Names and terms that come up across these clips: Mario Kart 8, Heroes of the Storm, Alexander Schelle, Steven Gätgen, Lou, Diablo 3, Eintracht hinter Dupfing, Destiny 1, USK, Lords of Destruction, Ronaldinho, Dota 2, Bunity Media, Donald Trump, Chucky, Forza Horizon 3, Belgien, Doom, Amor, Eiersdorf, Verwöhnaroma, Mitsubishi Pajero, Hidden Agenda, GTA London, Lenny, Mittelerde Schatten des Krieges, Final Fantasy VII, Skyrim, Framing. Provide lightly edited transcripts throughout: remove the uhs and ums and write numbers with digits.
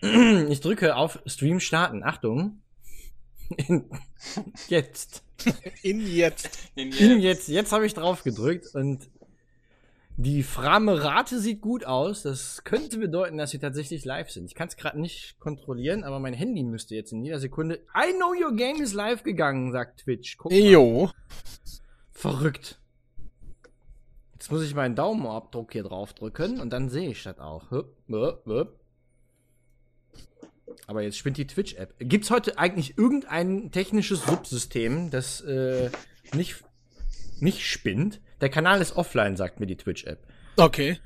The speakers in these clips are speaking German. Ich drücke auf Stream starten. Achtung. Jetzt. In jetzt. Jetzt habe ich drauf gedrückt und die Framerate sieht gut aus. Das könnte bedeuten, dass sie tatsächlich live sind. Ich kann es gerade nicht kontrollieren, aber mein Handy müsste jetzt in jeder Sekunde. I Know Your Game is live gegangen, sagt Twitch. Guck mal. Jo. Verrückt. Jetzt muss ich meinen Daumenabdruck hier drauf drücken und dann sehe ich das auch. Aber jetzt spinnt die Twitch-App. Gibt es heute eigentlich irgendein technisches Subsystem, das nicht spinnt? Der Kanal ist offline, sagt mir die Twitch-App. Okay.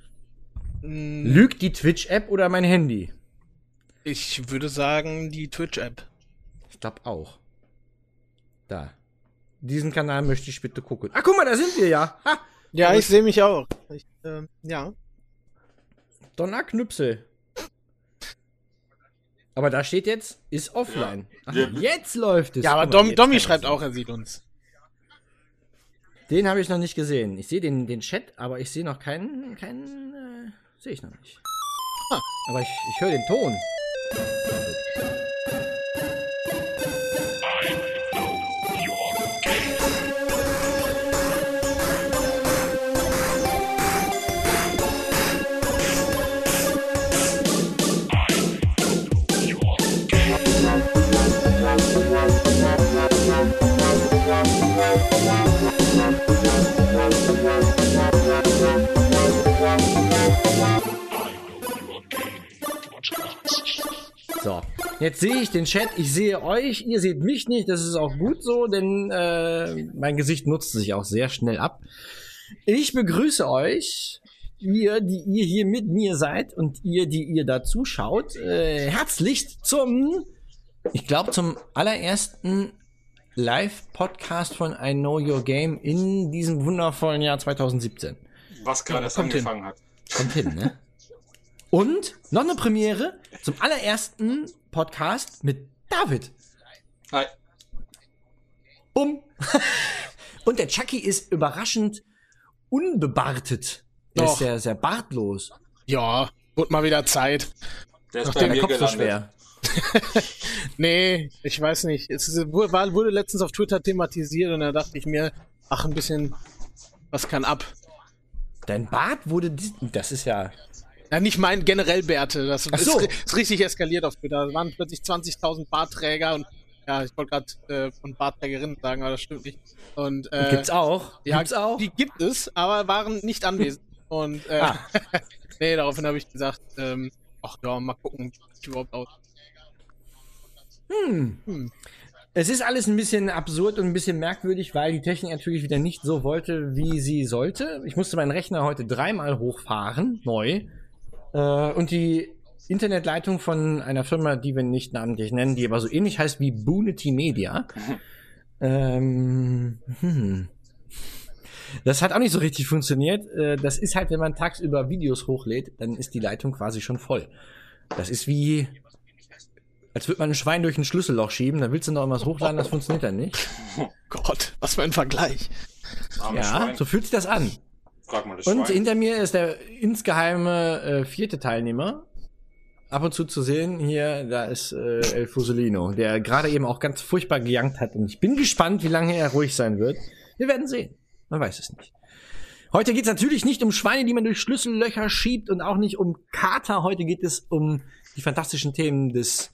Lügt die Twitch-App oder mein Handy? Ich würde sagen, die Twitch-App. Ich glaube auch. Da. Diesen Kanal möchte ich bitte gucken. Ah, guck mal, da sind wir ja. Ha. Ja, ich sehe mich auch. Ja. Donnerknüpsel. Aber da steht jetzt, ist offline. Ach, jetzt läuft es. Ja, aber Domi schreibt auch, er sieht uns. Den habe ich noch nicht gesehen. Ich sehe den Chat, aber ich sehe noch keinen sehe ich noch nicht. Ah, aber ich höre den Ton. So, jetzt sehe ich den Chat, ich sehe euch, ihr seht mich nicht, das ist auch gut so, denn mein Gesicht nutzt sich auch sehr schnell ab. Ich begrüße euch, ihr, die ihr hier mit mir seid und ihr, die ihr da zuschaut, herzlich zum allerersten Live-Podcast von I Know Your Game in diesem wundervollen Jahr 2017. Was gerade erst angefangen hat. Kommt hin, ne? Und noch eine Premiere zum allerersten Podcast mit David. Hi. Bumm. Und der Chucky ist überraschend unbebartet. Der ist sehr, sehr bartlos. Ja, wird mal wieder Zeit. Der ist bei mir Kopf gelandet. So schwer. Nee, ich weiß nicht. Es wurde letztens auf Twitter thematisiert und da dachte ich mir, ach, ein bisschen, was kann ab? Dein Bart wurde, das ist ja... Ja, nicht mein, generell Bärte. Das ist richtig eskaliert auf Twitter. Da waren plötzlich 20.000 Bartträger und ja, ich wollte gerade von Bartträgerinnen sagen, aber das stimmt nicht. Und, gibt's auch? Ja, gibt's auch? Die gibt es, aber waren nicht anwesend. Und nee, daraufhin habe ich gesagt, ach ja, mal gucken, wie es überhaupt aussieht. Es ist alles ein bisschen absurd und ein bisschen merkwürdig, weil die Technik natürlich wieder nicht so wollte, wie sie sollte. Ich musste meinen Rechner heute dreimal hochfahren, neu. Und die Internetleitung von einer Firma, die wir nicht namentlich nennen, die aber so ähnlich heißt wie Bunity Media. Das hat auch nicht so richtig funktioniert. Das ist halt, wenn man tagsüber Videos hochlädt, dann ist die Leitung quasi schon voll. Das ist wie... Als würde man ein Schwein durch ein Schlüsselloch schieben, dann willst du noch irgendwas hochladen, das funktioniert dann nicht. Oh Gott, was für ein Vergleich. Arme Schwein. So fühlt sich das an. Frag mal das Schwein. Und hinter mir ist der insgeheime vierte Teilnehmer. Ab und zu sehen, hier, da ist El Fusolino, der gerade eben auch ganz furchtbar gejankt hat. Und ich bin gespannt, wie lange er ruhig sein wird. Wir werden sehen. Man weiß es nicht. Heute geht es natürlich nicht um Schweine, die man durch Schlüssellöcher schiebt und auch nicht um Kater. Heute geht es um die fantastischen Themen des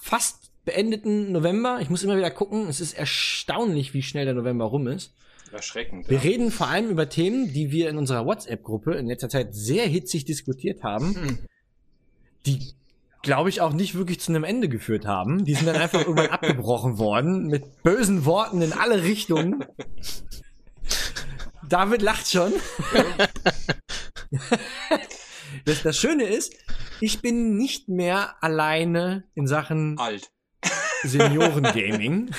fast beendeten November. Ich muss immer wieder gucken, es ist erstaunlich, wie schnell der November rum ist. Erschreckend. Wir reden vor allem über Themen, die wir in unserer WhatsApp-Gruppe in letzter Zeit sehr hitzig diskutiert haben, die, glaube ich, auch nicht wirklich zu einem Ende geführt haben. Die sind dann einfach irgendwann abgebrochen worden, mit bösen Worten in alle Richtungen. David lacht schon. Das Schöne ist, ich bin nicht mehr alleine in Sachen Senioren-Gaming.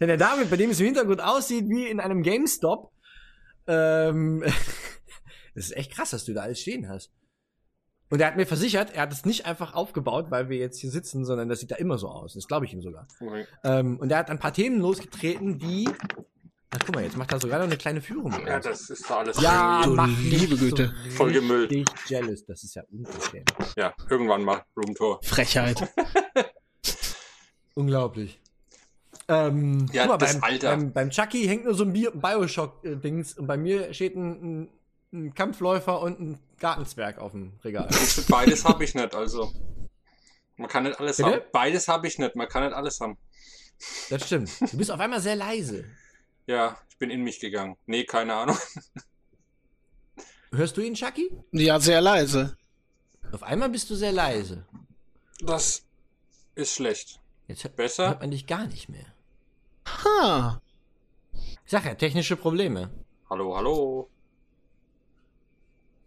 Denn der David, bei dem es im Hintergrund aussieht wie in einem GameStop, das ist echt krass, dass du da alles stehen hast. Und er hat mir versichert, er hat es nicht einfach aufgebaut, weil wir jetzt hier sitzen, sondern das sieht da immer so aus. Das glaube ich ihm sogar. Okay. Und er hat ein paar Themen losgetreten, die Ach, guck mal, jetzt macht er sogar noch eine kleine Führung. Ja, das ist doch alles. Ja, mach liebe Güte. So voll gemüllt. Jealous, das ist ja unverschämt. Ja, irgendwann mal Roomtor. Frechheit. Unglaublich. Ja, guck mal, das Alter. Beim Chucky hängt nur so ein Bioshock-Dings und bei mir steht ein Kampfläufer und ein Gartenzwerg auf dem Regal. Beides habe ich nicht, also. Man kann nicht alles haben. Beides habe ich nicht, man kann nicht alles haben. Das stimmt. Du bist auf einmal sehr leise. Ja, ich bin in mich gegangen. Nee, keine Ahnung. Hörst du ihn, Chucky? Ja, sehr leise. Auf einmal bist du sehr leise. Das ist schlecht. Jetzt besser? Hört man dich gar nicht mehr. Ha! Ich sag ja, technische Probleme. Hallo, hallo.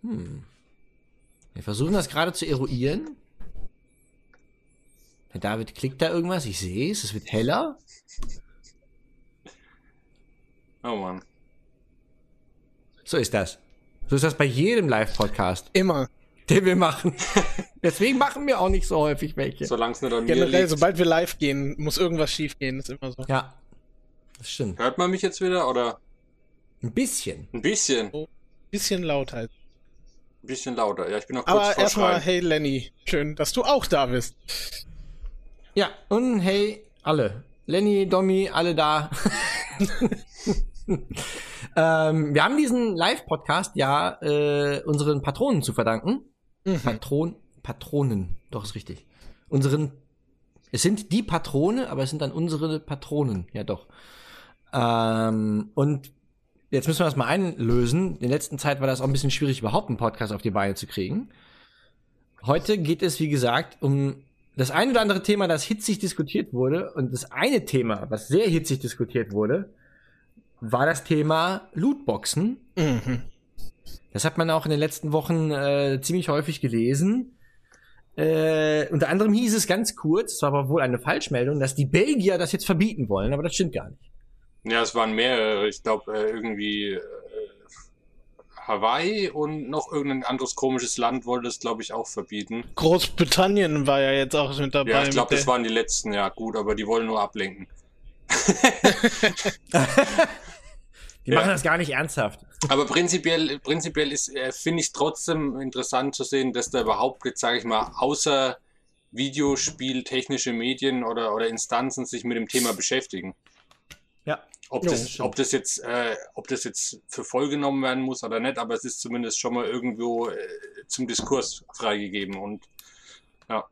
Hm. Wir versuchen das gerade zu eruieren. Herr David klickt da irgendwas, ich sehe es, es wird heller. Oh Mann. So ist das. So ist das bei jedem Live-Podcast. Immer. Den wir machen. Deswegen machen wir auch nicht so häufig welche. Solange es nicht an mir liegt. Generell, sobald wir live gehen, muss irgendwas schief gehen. Das ist immer so. Ja, das stimmt. Hört man mich jetzt wieder, oder? Ein bisschen. Ein bisschen? Oh, ein bisschen laut halt. Ein bisschen lauter, ja, ich bin noch kurz vorschreien. Aber erstmal, hey Lenny, schön, dass du auch da bist. Ja, und hey, alle. Lenny, Domi, alle da. Wir haben diesen Live-Podcast ja unseren Patronen zu verdanken. Mhm. Patronen, doch, ist richtig. Es sind die Patrone, aber es sind dann unsere Patronen, ja doch. Und jetzt müssen wir das mal einlösen. In der letzten Zeit war das auch ein bisschen schwierig, überhaupt einen Podcast auf die Beine zu kriegen. Heute geht es, wie gesagt, um das ein oder andere Thema, das hitzig diskutiert wurde. Und das eine Thema, was sehr hitzig diskutiert wurde, war das Thema Lootboxen. Mhm. Das hat man auch in den letzten Wochen ziemlich häufig gelesen. Unter anderem hieß es ganz kurz, es war aber wohl eine Falschmeldung, dass die Belgier das jetzt verbieten wollen, aber das stimmt gar nicht. Ja, es waren mehrere. Ich glaube, irgendwie Hawaii und noch irgendein anderes komisches Land wollte es, glaube ich, auch verbieten. Großbritannien war ja jetzt auch mit dabei. Ja, ich glaube, das waren die letzten. Ja, gut, aber die wollen nur ablenken. Die machen das gar nicht ernsthaft. Aber prinzipiell ist, finde ich trotzdem interessant zu sehen, dass da überhaupt, jetzt sage ich mal, außer Videospiel, technische Medien oder Instanzen sich mit dem Thema beschäftigen. Ja. Ob das jetzt für voll genommen werden muss oder nicht, aber es ist zumindest schon mal irgendwo zum Diskurs freigegeben und ja.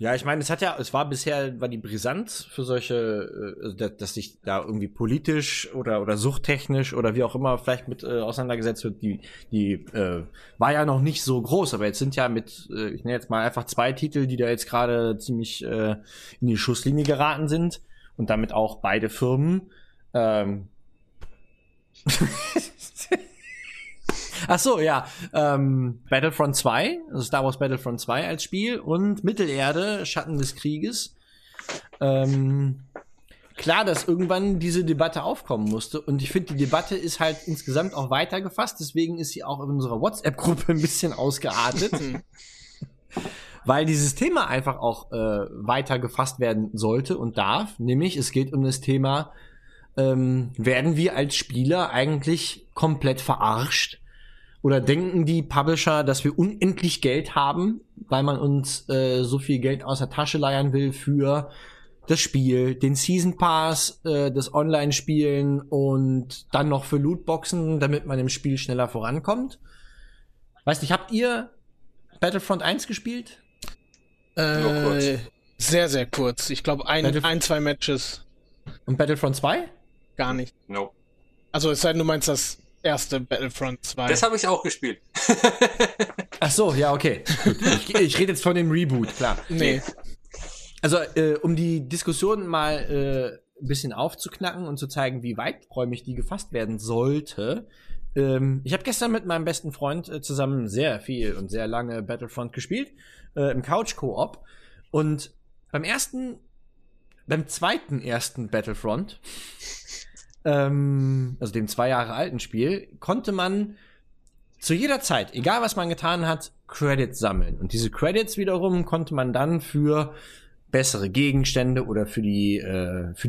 Ja, ich meine, war die Brisanz für solche, dass sich da irgendwie politisch oder suchttechnisch oder wie auch immer vielleicht mit auseinandergesetzt wird, die war ja noch nicht so groß, aber jetzt sind ja mit, ich nenne jetzt mal einfach zwei Titel, die da jetzt gerade ziemlich in die Schusslinie geraten sind und damit auch beide Firmen. Ach so, ja. Battlefront 2, also Star Wars Battlefront 2 als Spiel und Mittelerde, Schatten des Krieges. Klar, dass irgendwann diese Debatte aufkommen musste und ich finde, die Debatte ist halt insgesamt auch weiter gefasst, deswegen ist sie auch in unserer WhatsApp-Gruppe ein bisschen ausgeartet. Weil dieses Thema einfach auch weiter gefasst werden sollte und darf, nämlich es geht um das Thema, werden wir als Spieler eigentlich komplett verarscht? Oder denken die Publisher, dass wir unendlich Geld haben, weil man uns so viel Geld aus der Tasche leiern will für das Spiel, den Season Pass, das Online-Spielen und dann noch für Lootboxen, damit man im Spiel schneller vorankommt? Weiß nicht, habt ihr Battlefront 1 gespielt? Nur kurz. Sehr, sehr kurz. Ich glaube, ein, zwei Matches. Und Battlefront 2? Gar nicht. No. Also es sei denn, du meinst das erste Battlefront 2. Das habe ich auch gespielt. Ach so, ja, okay. Ich rede jetzt von dem Reboot, klar. Nee. Also, um die Diskussion mal ein bisschen aufzuknacken und zu zeigen, wie weiträumig die gefasst werden sollte. Ich habe gestern mit meinem besten Freund zusammen sehr viel und sehr lange Battlefront gespielt, im Couch-Koop. Und beim zweiten Battlefront, also dem 2 Jahre alten Spiel, konnte man zu jeder Zeit, egal was man getan hat, Credits sammeln. Und diese Credits wiederum konnte man dann für bessere Gegenstände oder für die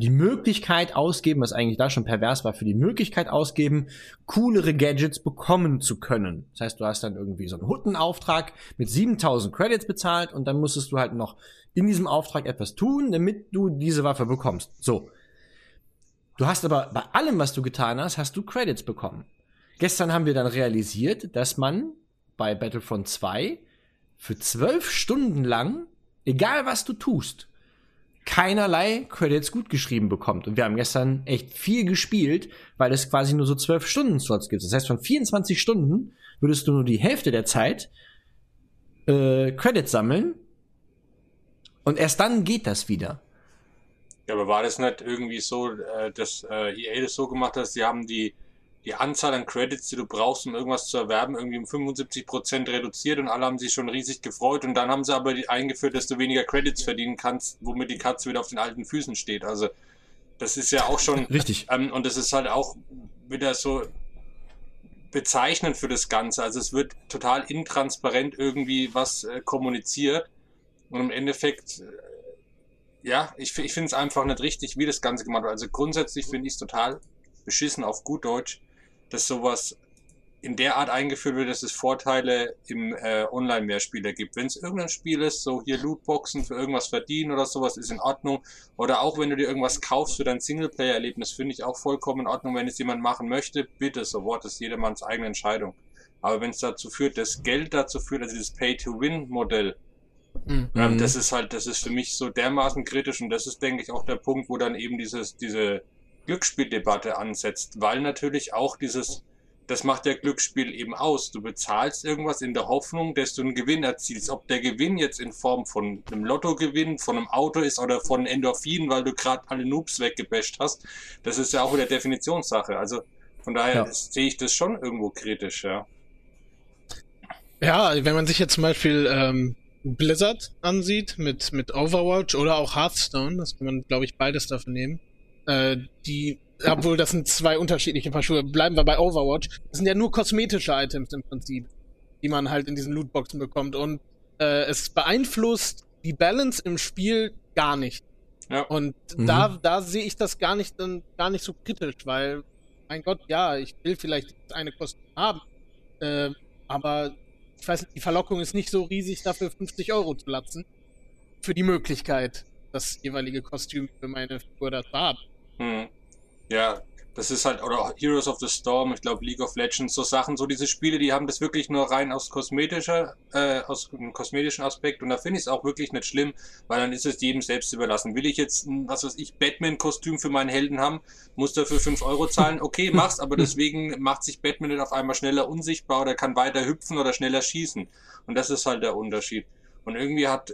Möglichkeit ausgeben, was eigentlich da schon pervers war, für die Möglichkeit ausgeben, coolere Gadgets bekommen zu können. Das heißt, du hast dann irgendwie so einen Huttenauftrag mit 7000 Credits bezahlt und dann musstest du halt noch in diesem Auftrag etwas tun, damit du diese Waffe bekommst. So. Du hast aber bei allem, was du getan hast, hast du Credits bekommen. Gestern haben wir dann realisiert, dass man bei Battlefront 2 für 12 Stunden lang, egal was du tust, keinerlei Credits gutgeschrieben bekommt. Und wir haben gestern echt viel gespielt, weil es quasi nur so 12-Stunden-Slots gibt. Das heißt, von 24 Stunden würdest du nur die Hälfte der Zeit Credits sammeln und erst dann geht das wieder. Ja, aber war das nicht irgendwie so, dass EA das so gemacht hat, sie haben die Anzahl an Credits, die du brauchst, um irgendwas zu erwerben, irgendwie um 75% reduziert und alle haben sich schon riesig gefreut und dann haben sie aber eingeführt, dass du weniger Credits verdienen kannst, womit die Katze wieder auf den alten Füßen steht. Also das ist ja auch schon... Richtig. Und das ist halt auch wieder so bezeichnend für das Ganze. Also es wird total intransparent irgendwie was kommuniziert und im Endeffekt... Ja, ich finde es einfach nicht richtig, wie das Ganze gemacht wird. Also grundsätzlich finde ich es total beschissen auf gut Deutsch, dass sowas in der Art eingeführt wird, dass es Vorteile im Online-Mehrspieler gibt. Wenn es irgendein Spiel ist, so hier Lootboxen für irgendwas verdienen oder sowas, ist in Ordnung. Oder auch wenn du dir irgendwas kaufst für dein Singleplayer-Erlebnis, finde ich auch vollkommen in Ordnung. Wenn es jemand machen möchte, bitte, so what, das ist jedermanns eigene Entscheidung. Aber wenn es dazu führt, dass Geld dazu führt, also dieses Pay-to-Win-Modell, mhm. Das ist halt, das ist für mich so dermaßen kritisch und das ist, denke ich, auch der Punkt, wo dann eben diese Glücksspieldebatte ansetzt, weil natürlich auch das macht der Glücksspiel eben aus. Du bezahlst irgendwas in der Hoffnung, dass du einen Gewinn erzielst. Ob der Gewinn jetzt in Form von einem Lottogewinn, von einem Auto ist oder von Endorphinen, weil du gerade alle Noobs weggebasht hast, das ist ja auch wieder Definitionssache. Also von daher sehe ich das schon irgendwo kritisch, ja. Ja, wenn man sich jetzt zum Beispiel Blizzard ansieht mit Overwatch oder auch Hearthstone, das kann man, glaube ich, beides dafür nehmen. Obwohl das sind zwei unterschiedliche Paar Schuhe, bleiben wir bei Overwatch. Das sind ja nur kosmetische Items im Prinzip, die man halt in diesen Lootboxen bekommt und es beeinflusst die Balance im Spiel gar nicht. Ja. Und da sehe ich das gar nicht so kritisch, weil, mein Gott, ja, ich will vielleicht eine Kosten haben, aber ich weiß nicht, die Verlockung ist nicht so riesig, dafür 50 € zu latzen. Für die Möglichkeit, das jeweilige Kostüm für meine Figur da zu haben. Hm. Ja, das ist halt, oder Heroes of the Storm, ich glaube League of Legends, so Sachen, so diese Spiele, die haben das wirklich nur rein aus einem kosmetischen Aspekt und da finde ich es auch wirklich nicht schlimm, weil dann ist es jedem selbst überlassen. Will ich jetzt ein, was weiß ich, Batman-Kostüm für meinen Helden haben, muss dafür 5 € zahlen, okay, mach's, aber deswegen macht sich Batman nicht auf einmal schneller unsichtbar oder kann weiter hüpfen oder schneller schießen und das ist halt der Unterschied. Und irgendwie hat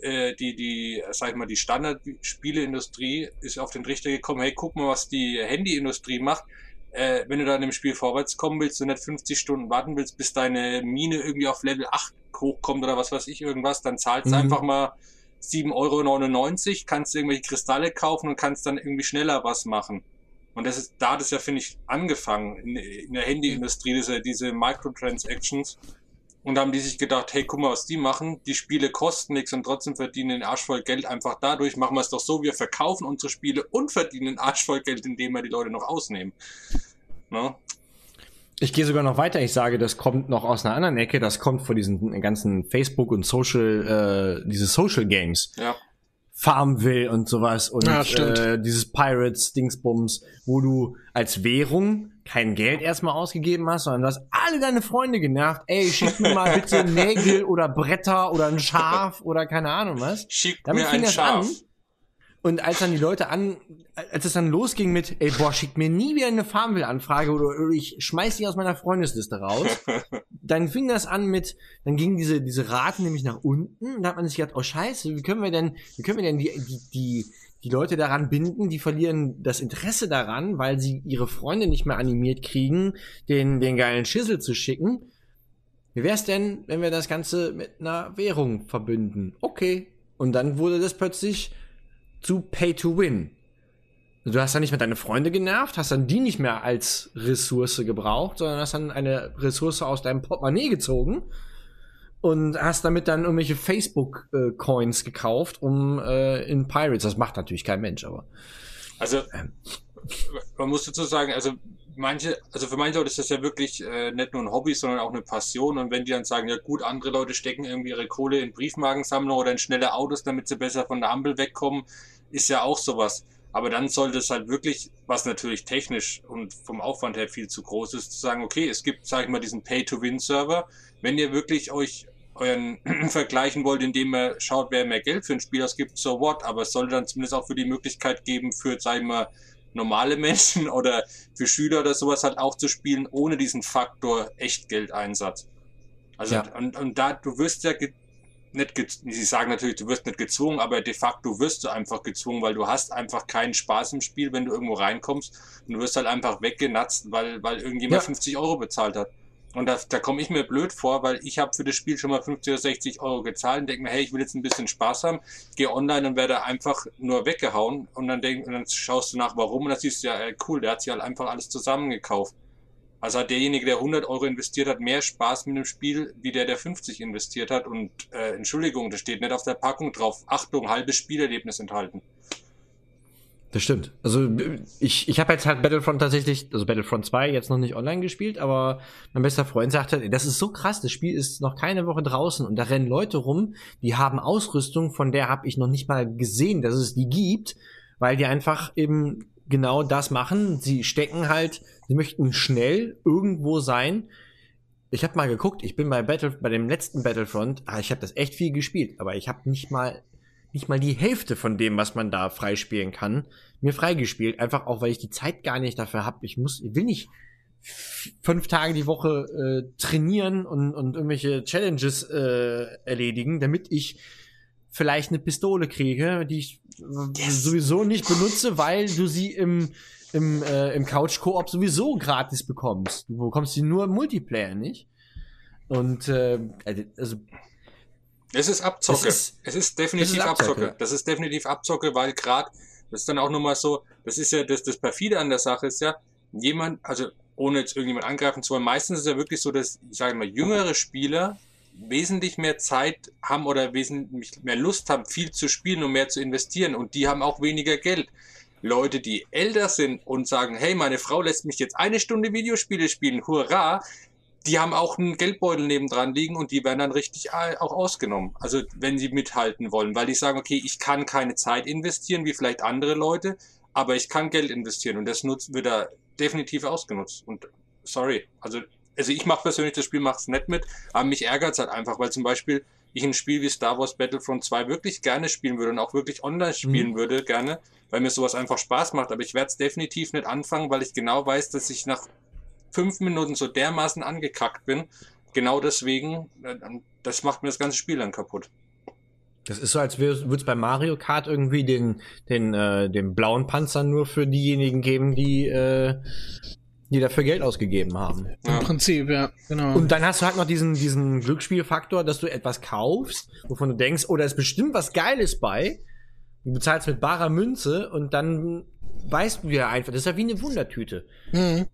sag ich mal, die Standardspieleindustrie ist auf den Trichter gekommen, hey, guck mal, was die Handyindustrie macht. Wenn du da in dem Spiel vorwärts kommen willst und nicht 50 Stunden warten willst, bis deine Mine irgendwie auf Level 8 hochkommt oder was weiß ich irgendwas, dann zahlst du einfach mal 7,99 €, kannst du irgendwelche Kristalle kaufen und kannst dann irgendwie schneller was machen. Und das ist, da hat es ja, finde ich, angefangen in der Handyindustrie, diese Microtransactions. Und haben die sich gedacht, hey, guck mal, was die machen. Die Spiele kosten nichts und trotzdem verdienen den Arsch voll Geld einfach dadurch. Machen wir es doch so, wir verkaufen unsere Spiele und verdienen den Arsch voll Geld, indem wir die Leute noch ausnehmen. No? Ich gehe sogar noch weiter. Ich sage, das kommt noch aus einer anderen Ecke. Das kommt von diesen ganzen Facebook und diese Social Games. Ja. Farmville und sowas und dieses Pirates-Dingsbums, wo du als Währung kein Geld erstmal ausgegeben hast, sondern du hast alle deine Freunde genervt. Ey, schick mir mal bitte Nägel oder Bretter oder ein Schaf oder keine Ahnung was. Schick mir ein Schaf. Und als dann die Leute als es dann losging mit, ey, boah, schick mir nie wieder eine Farmville-Anfrage oder ich schmeiß dich aus meiner Freundesliste raus, dann fing das an mit, dann gingen diese Raten nämlich nach unten und da hat man sich gedacht, oh scheiße, wie können wir denn die Leute daran binden, die verlieren das Interesse daran, weil sie ihre Freunde nicht mehr animiert kriegen, den geilen Schissel zu schicken. Wie wär's denn, wenn wir das Ganze mit einer Währung verbünden? Okay. Und dann wurde das plötzlich zu Pay-to-Win. Du hast dann nicht mehr deine Freunde genervt, hast dann die nicht mehr als Ressource gebraucht, sondern hast dann eine Ressource aus deinem Portemonnaie gezogen und hast damit dann irgendwelche Facebook-Coins gekauft, um in Pirates, das macht natürlich kein Mensch, aber... Also, man muss dazu sagen, also manche, also für manche Leute ist das ja wirklich nicht nur ein Hobby, sondern auch eine Passion. Und wenn die dann sagen, ja gut, andere Leute stecken irgendwie ihre Kohle in Briefmarkensammlung oder in schnelle Autos, damit sie besser von der Ampel wegkommen, ist ja auch sowas. Aber dann sollte es halt wirklich, was natürlich technisch und vom Aufwand her viel zu groß ist, zu sagen, okay, es gibt, sag ich mal, diesen Pay-to-Win-Server. Wenn ihr wirklich euch euren vergleichen wollt, indem ihr schaut, wer mehr Geld für ein Spiel ausgibt, so what? Aber es sollte dann zumindest auch für die Möglichkeit geben, für, sag ich mal, normale Menschen oder für Schüler oder sowas halt auch zu spielen, ohne diesen Faktor Echtgeldeinsatz. Also, ja. Und da, du wirst ja nicht, sie sagen natürlich, du wirst nicht gezwungen, aber de facto wirst du einfach gezwungen, weil du hast einfach keinen Spaß im Spiel, wenn du irgendwo reinkommst und du wirst halt einfach weggenatzt, weil irgendjemand ja 50 € bezahlt hat. Und da komme ich mir blöd vor, weil ich habe für das Spiel schon mal 50 oder 60 € gezahlt und denke mir, hey, ich will jetzt ein bisschen Spaß haben, gehe online und werde einfach nur weggehauen und dann schaust du nach, warum, und dann siehst du, ja, cool, der hat sich halt einfach alles zusammengekauft. Also hat derjenige, der 100 € investiert hat, mehr Spaß mit dem Spiel, wie der 50 investiert hat. Und Entschuldigung, das steht nicht auf der Packung drauf. Achtung, halbes Spielerlebnis enthalten. Das stimmt. Also ich habe jetzt halt Battlefront tatsächlich, also Battlefront 2 jetzt noch nicht online gespielt, aber mein bester Freund sagte, ey, das ist so krass, das Spiel ist noch keine Woche draußen und da rennen Leute rum, die haben Ausrüstung, von der habe ich noch nicht mal gesehen, dass es die gibt, weil die einfach eben genau das machen. Sie stecken halt, sie möchten schnell irgendwo sein. Ich habe mal geguckt, ich bin bei dem letzten Battlefront, ich habe das echt viel gespielt, aber ich habe nicht mal die Hälfte von dem, was man da freispielen kann, mir freigespielt. Einfach auch, weil ich die Zeit gar nicht dafür habe. Ich will nicht 5 Tage die Woche trainieren und irgendwelche Challenges erledigen, damit ich vielleicht eine Pistole kriege, die ich sowieso nicht benutze, weil du sie im Couch-Koop sowieso gratis bekommst. Du bekommst sie nur im Multiplayer, nicht? Und also es ist Abzocke. Es ist definitiv Abzocke. Das ist definitiv Abzocke, weil gerade, das ist dann auch nochmal so, das ist ja das Perfide an der Sache ist ja, jemand, also ohne jetzt irgendjemand angreifen zu wollen, meistens ist ja wirklich so, dass, ich sage mal, jüngere Spieler wesentlich mehr Zeit haben oder wesentlich mehr Lust haben, viel zu spielen und mehr zu investieren und die haben auch weniger Geld. Leute, die älter sind und sagen, hey, meine Frau lässt mich jetzt 1 Stunde Videospiele spielen, hurra, die haben auch einen Geldbeutel nebendran liegen und die werden dann richtig auch ausgenommen. Also wenn sie mithalten wollen, weil die sagen, okay, ich kann keine Zeit investieren wie vielleicht andere Leute, aber ich kann Geld investieren und das wird da definitiv ausgenutzt. Und sorry, also ich mache persönlich das Spiel, mache es nicht mit, aber mich ärgert es halt einfach, weil zum Beispiel ich ein Spiel wie Star Wars Battlefront 2 wirklich gerne spielen würde und auch wirklich online spielen würde gerne, weil mir sowas einfach Spaß macht, aber ich werde es definitiv nicht anfangen, weil ich genau weiß, dass ich nach 5 Minuten so dermaßen angekackt bin, genau deswegen, das macht mir das ganze Spiel dann kaputt. Das ist so, als würde es bei Mario Kart irgendwie den blauen Panzer nur für diejenigen geben, die dafür Geld ausgegeben haben. Ja. Im Prinzip, ja, genau. Und dann hast du halt noch diesen Glücksspielfaktor, dass du etwas kaufst, wovon du denkst, oh, da ist bestimmt was Geiles bei, du bezahlst mit barer Münze und dann weißt du ja einfach, das ist ja wie eine Wundertüte. Mhm.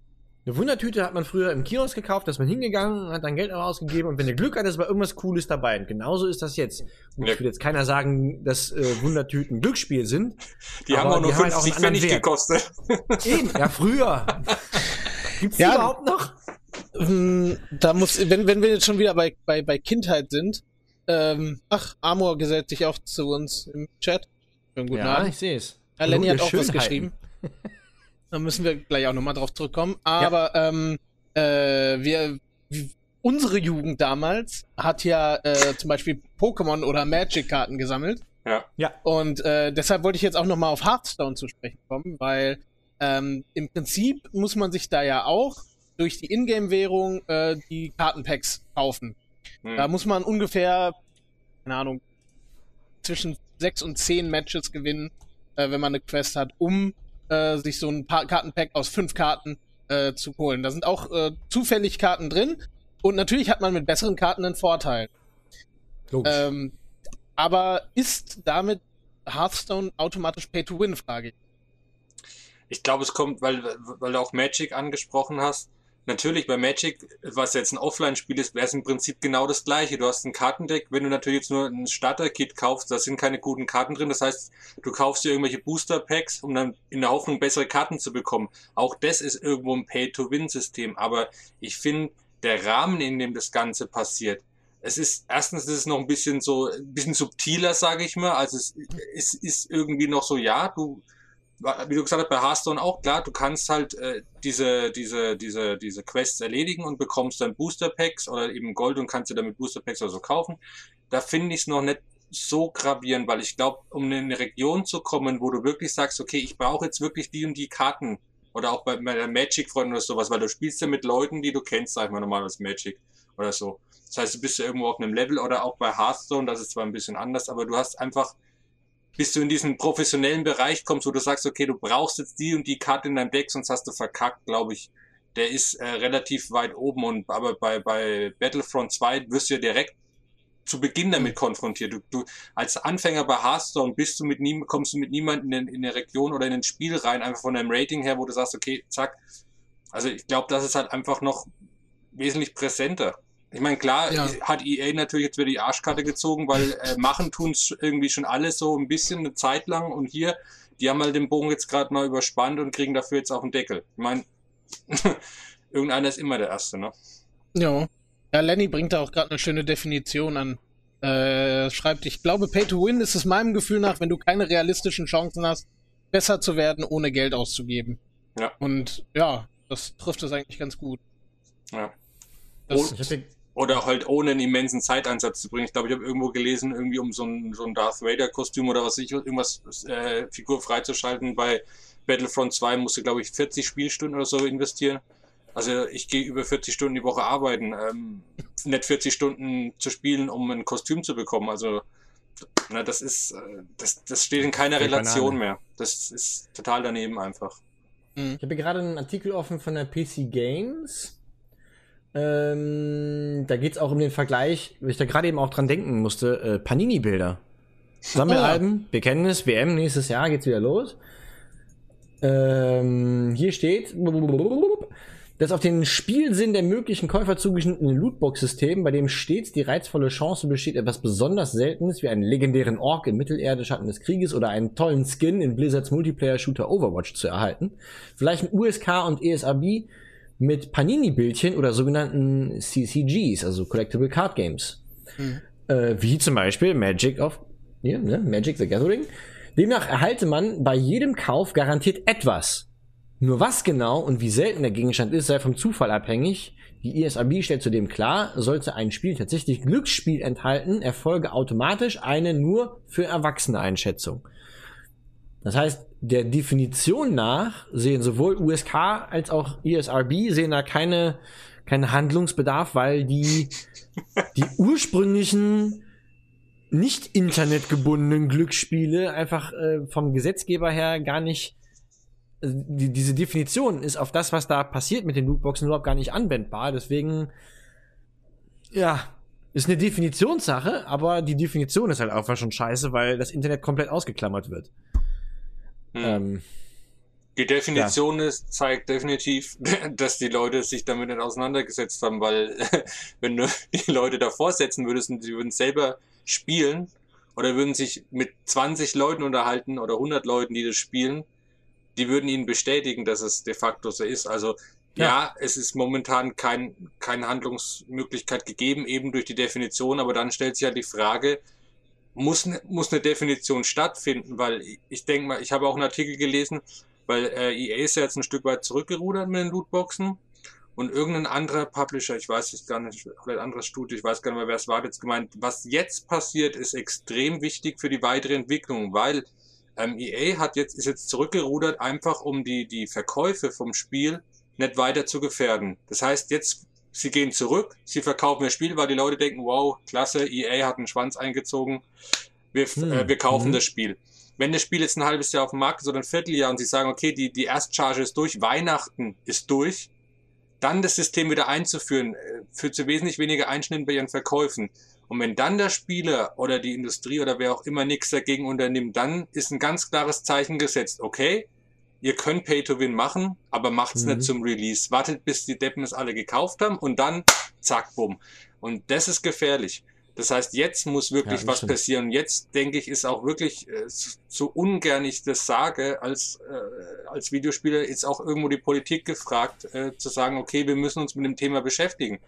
Eine Wundertüte hat man früher im Kiosk gekauft, da ist man hingegangen, hat dann Geld ausgegeben und wenn du Glück hattest, war irgendwas Cooles dabei. Und genauso ist das jetzt. Und ja. Ich will jetzt keiner sagen, dass Wundertüten Glücksspiel sind. Die haben auch nur 50 Pfennig gekostet. Eben, ja, früher. Gibt's die überhaupt noch? Da muss, wenn wir jetzt schon wieder bei Kindheit sind, Amor gesellt sich auch zu uns im Chat. Schönen guten Abend. Ich sehe es. Ja, Lenny hat auch was geschrieben. Da müssen wir gleich auch nochmal drauf zurückkommen. Aber unsere Jugend damals hat ja zum Beispiel Pokémon oder Magic-Karten gesammelt. Ja. Und deshalb wollte ich jetzt auch nochmal auf Hearthstone zu sprechen kommen, weil im Prinzip muss man sich da ja auch durch die Ingame-Währung die Kartenpacks kaufen. Hm. Da muss man ungefähr, keine Ahnung, zwischen 6 und 10 Matches gewinnen, wenn man eine Quest hat, um sich so ein Kartenpack aus 5 Karten zu holen. Da sind auch zufällig Karten drin und natürlich hat man mit besseren Karten einen Vorteil. Aber ist damit Hearthstone automatisch Pay-to-Win, frage ich. Ich glaube, es kommt, weil du auch Magic angesprochen hast, Natürlich, bei Magic, was jetzt ein Offline-Spiel ist, wäre es im Prinzip genau das gleiche. Du hast ein Kartendeck, wenn du natürlich jetzt nur ein Starter-Kit kaufst, da sind keine guten Karten drin. Das heißt, du kaufst dir irgendwelche Booster-Packs, um dann in der Hoffnung, bessere Karten zu bekommen. Auch das ist irgendwo ein Pay-to-Win-System. Aber ich finde, der Rahmen, in dem das Ganze passiert, es ist, erstens ist es noch ein bisschen subtiler, sage ich mal. Also es ist irgendwie noch so, ja, du... Wie du gesagt hast, bei Hearthstone auch, klar, du kannst halt diese Quests erledigen und bekommst dann Booster-Packs oder eben Gold und kannst dir damit Booster-Packs oder so kaufen. Da finde ich es noch nicht so gravierend, weil ich glaube, um in eine Region zu kommen, wo du wirklich sagst, okay, ich brauche jetzt wirklich die und die Karten oder auch bei meiner Magic-Freunden oder sowas, weil du spielst ja mit Leuten, die du kennst, sag ich mal normal als Magic oder so. Das heißt, du bist ja irgendwo auf einem Level oder auch bei Hearthstone, das ist zwar ein bisschen anders, aber du hast einfach... Bis du in diesen professionellen Bereich kommst, wo du sagst, okay, du brauchst jetzt die und die Karte in deinem Deck, sonst hast du verkackt, glaube ich. Der ist relativ weit oben. Aber bei Battlefront 2 wirst du ja direkt zu Beginn damit konfrontiert. Du als Anfänger bei Hearthstone kommst du mit niemandem in der Region oder in ein Spiel rein, einfach von deinem Rating her, wo du sagst, okay, zack. Also ich glaube, das ist halt einfach noch wesentlich präsenter. Ich meine, klar, ja, hat EA natürlich jetzt wieder die Arschkarte gezogen, weil machen tun es irgendwie schon alles so ein bisschen eine Zeit lang und hier, die haben halt den Bogen jetzt gerade mal überspannt und kriegen dafür jetzt auch einen Deckel. Ich meine, irgendeiner ist immer der Erste, ne? Ja. Ja, Lenny bringt da auch gerade eine schöne Definition an. Schreibt, ich glaube, Pay to Win ist es meinem Gefühl nach, wenn du keine realistischen Chancen hast, besser zu werden, ohne Geld auszugeben. Ja. Und ja, das trifft es eigentlich ganz gut. Ja. Oder halt ohne einen immensen Zeiteinsatz zu bringen. Ich glaube, ich habe irgendwo gelesen, irgendwie um so ein Darth Vader-Kostüm oder was weiß ich, irgendwas Figur freizuschalten. Bei Battlefront 2 musste, glaube ich, 40 Spielstunden oder so investieren. Also ich gehe über 40 Stunden die Woche arbeiten. Nicht 40 Stunden zu spielen, um ein Kostüm zu bekommen. Also na, das ist, das steht in keiner Relation mehr. Das ist total daneben einfach. Ich habe gerade einen Artikel offen von der PC Games. Da geht's auch um den Vergleich, weil ich da gerade eben auch dran denken musste, Panini-Bilder. Sammelalben, wir kennen es, WM, nächstes Jahr geht's wieder los. Hier steht, dass auf den Spielsinn der möglichen Käufer zugeschnittene Lootbox-System, bei dem stets die reizvolle Chance besteht, etwas besonders Seltenes wie einen legendären Ork in Mittelerde, Schatten des Krieges oder einen tollen Skin in Blizzards Multiplayer-Shooter Overwatch zu erhalten. Vielleicht mit USK und ESRB mit Panini-Bildchen oder sogenannten CCGs, also Collectible Card Games. Wie zum Beispiel Magic the Gathering. Demnach erhalte man bei jedem Kauf garantiert etwas. Nur was genau und wie selten der Gegenstand ist, sei vom Zufall abhängig. Die ESRB stellt zudem klar, sollte ein Spiel tatsächlich Glücksspiel enthalten, erfolge automatisch eine nur für Erwachsene Einschätzung. Das heißt, der Definition nach sehen sowohl USK als auch ESRB sehen da keinen Handlungsbedarf, weil die ursprünglichen nicht internetgebundenen Glücksspiele einfach vom Gesetzgeber her gar nicht, diese Definition ist auf das, was da passiert mit den Lootboxen, überhaupt gar nicht anwendbar. Deswegen, ja, ist eine Definitionssache, aber die Definition ist halt auch schon scheiße, weil das Internet komplett ausgeklammert wird. Die Definition zeigt definitiv, dass die Leute sich damit nicht auseinandergesetzt haben, weil wenn du die Leute davor setzen würdest und sie würden selber spielen oder würden sich mit 20 Leuten unterhalten oder 100 Leuten, die das spielen, die würden ihnen bestätigen, dass es de facto so ist. Also ja, es ist momentan keine Handlungsmöglichkeit gegeben, eben durch die Definition, aber dann stellt sich ja die Frage, muss eine Definition stattfinden, weil ich denke mal, ich habe auch einen Artikel gelesen, weil EA ist ja jetzt ein Stück weit zurückgerudert mit den Lootboxen und irgendein anderer Publisher, ich weiß es gar nicht, oder ein anderes Studio, ich weiß gar nicht mehr, wer es war, hat jetzt gemeint, was jetzt passiert, ist extrem wichtig für die weitere Entwicklung, weil EA ist jetzt zurückgerudert, einfach um die Verkäufe vom Spiel nicht weiter zu gefährden. Das heißt, jetzt sie gehen zurück, sie verkaufen das Spiel, weil die Leute denken, wow, klasse, EA hat einen Schwanz eingezogen, wir kaufen das Spiel. Wenn das Spiel jetzt ein halbes Jahr auf dem Markt ist oder ein Vierteljahr und sie sagen, okay, die Erstcharge ist durch, Weihnachten ist durch, dann das System wieder einzuführen, führt zu wesentlich weniger Einschnitten bei ihren Verkäufen. Und wenn dann der Spieler oder die Industrie oder wer auch immer nichts dagegen unternimmt, dann ist ein ganz klares Zeichen gesetzt, okay, ihr könnt Pay-to-Win machen, aber macht's nicht zum Release. Wartet, bis die Deppen es alle gekauft haben und dann zack, bumm. Und das ist gefährlich. Das heißt, jetzt muss wirklich was passieren. Jetzt, denke ich, ist auch wirklich, so ungern ich das sage, als Videospieler ist auch irgendwo die Politik gefragt, zu sagen, okay, wir müssen uns mit dem Thema beschäftigen.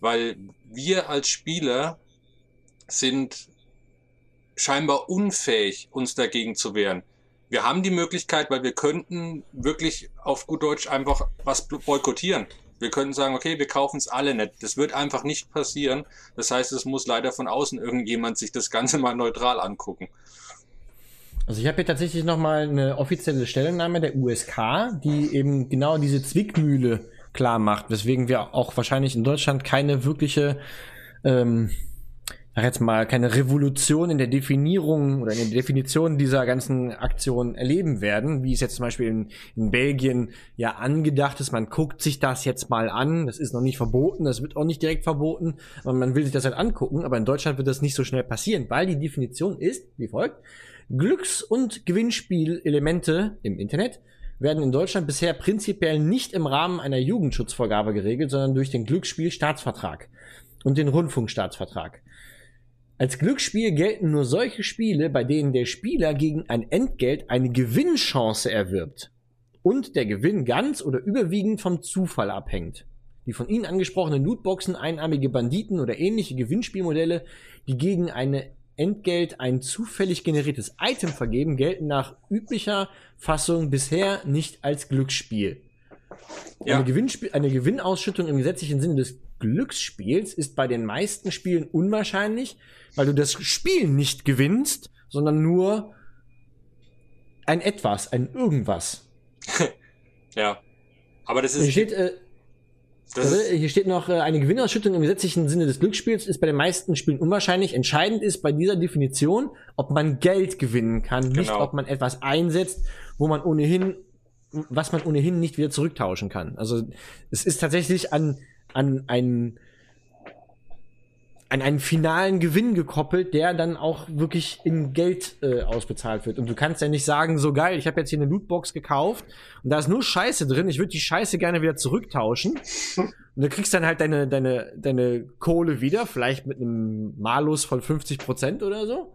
Weil wir als Spieler sind scheinbar unfähig, uns dagegen zu wehren. Wir haben die Möglichkeit, weil wir könnten wirklich auf gut Deutsch einfach was boykottieren. Wir könnten sagen, okay, wir kaufen es alle nicht. Das wird einfach nicht passieren. Das heißt, es muss leider von außen irgendjemand sich das Ganze mal neutral angucken. Also ich habe hier tatsächlich nochmal eine offizielle Stellungnahme der USK, die eben genau diese Zwickmühle klar macht, weswegen wir auch wahrscheinlich in Deutschland keine wirkliche, jetzt mal, keine Revolution in der Definierung oder in der Definition dieser ganzen Aktion erleben werden, wie es jetzt zum Beispiel in Belgien ja angedacht ist. Man guckt sich das jetzt mal an, das ist noch nicht verboten, das wird auch nicht direkt verboten, aber man will sich das halt angucken, aber in Deutschland wird das nicht so schnell passieren, weil die Definition ist wie folgt: Glücks- und Gewinnspielelemente im Internet werden in Deutschland bisher prinzipiell nicht im Rahmen einer Jugendschutzvorgabe geregelt, sondern durch den Glücksspielstaatsvertrag und den Rundfunkstaatsvertrag. Als Glücksspiel gelten nur solche Spiele, bei denen der Spieler gegen ein Entgelt eine Gewinnchance erwirbt und der Gewinn ganz oder überwiegend vom Zufall abhängt. Die von Ihnen angesprochenen Lootboxen, einarmige Banditen oder ähnliche Gewinnspielmodelle, die gegen eine Entgelt ein zufällig generiertes Item vergeben, gelten nach üblicher Fassung bisher nicht als Glücksspiel. Ja. Eine Gewinnausschüttung im gesetzlichen Sinne des Glücksspiels ist bei den meisten Spielen unwahrscheinlich, weil du das Spiel nicht gewinnst, sondern nur ein Etwas, ein Irgendwas. Ja, aber das ist... Hier steht noch, eine Gewinnausschüttung im gesetzlichen Sinne des Glücksspiels ist bei den meisten Spielen unwahrscheinlich. Entscheidend ist bei dieser Definition, ob man Geld gewinnen kann, nicht ob man etwas einsetzt, was man ohnehin nicht wieder zurücktauschen kann. Also es ist tatsächlich an einen finalen Gewinn gekoppelt, der dann auch wirklich in Geld ausbezahlt wird. Und du kannst ja nicht sagen, so geil, ich habe jetzt hier eine Lootbox gekauft und da ist nur Scheiße drin, ich würde die Scheiße gerne wieder zurücktauschen. Und du kriegst dann halt deine Kohle wieder, vielleicht mit einem Malus von 50% oder so.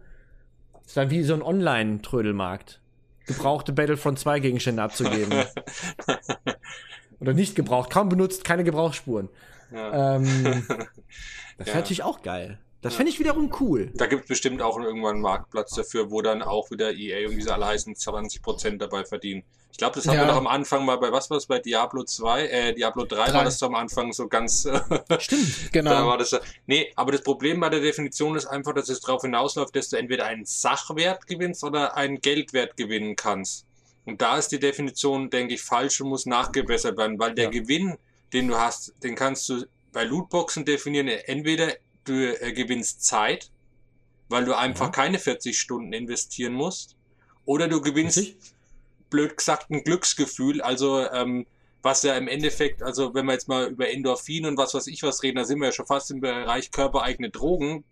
Das ist dann wie so ein Online-Trödelmarkt. Gebrauchte Battlefront 2 Gegenstände abzugeben. Oder nicht gebraucht, kaum benutzt, keine Gebrauchsspuren. Ja. Das wäre natürlich auch geil. Das fände ich wiederum cool. Da gibt es bestimmt auch irgendwann einen Marktplatz dafür, wo dann auch wieder EA und diese alle heißen 20% dabei verdienen. Ich glaube, das haben wir doch am Anfang mal bei, was war es, bei Diablo 3 war das doch am Anfang so ganz... Stimmt, genau. Da war das, nee, aber das Problem bei der Definition ist einfach, dass es darauf hinausläuft, dass du entweder einen Sachwert gewinnst oder einen Geldwert gewinnen kannst. Und da ist die Definition, denke ich, falsch und muss nachgebessert werden, weil der Gewinn, den du hast, den kannst du bei Lootboxen definieren. Entweder du gewinnst Zeit, weil du einfach keine 40 Stunden investieren musst, oder du gewinnst, blöd gesagt, ein Glücksgefühl, also was ja im Endeffekt, also wenn wir jetzt mal über Endorphin und was weiß ich was reden, da sind wir ja schon fast im Bereich körpereigene Drogen,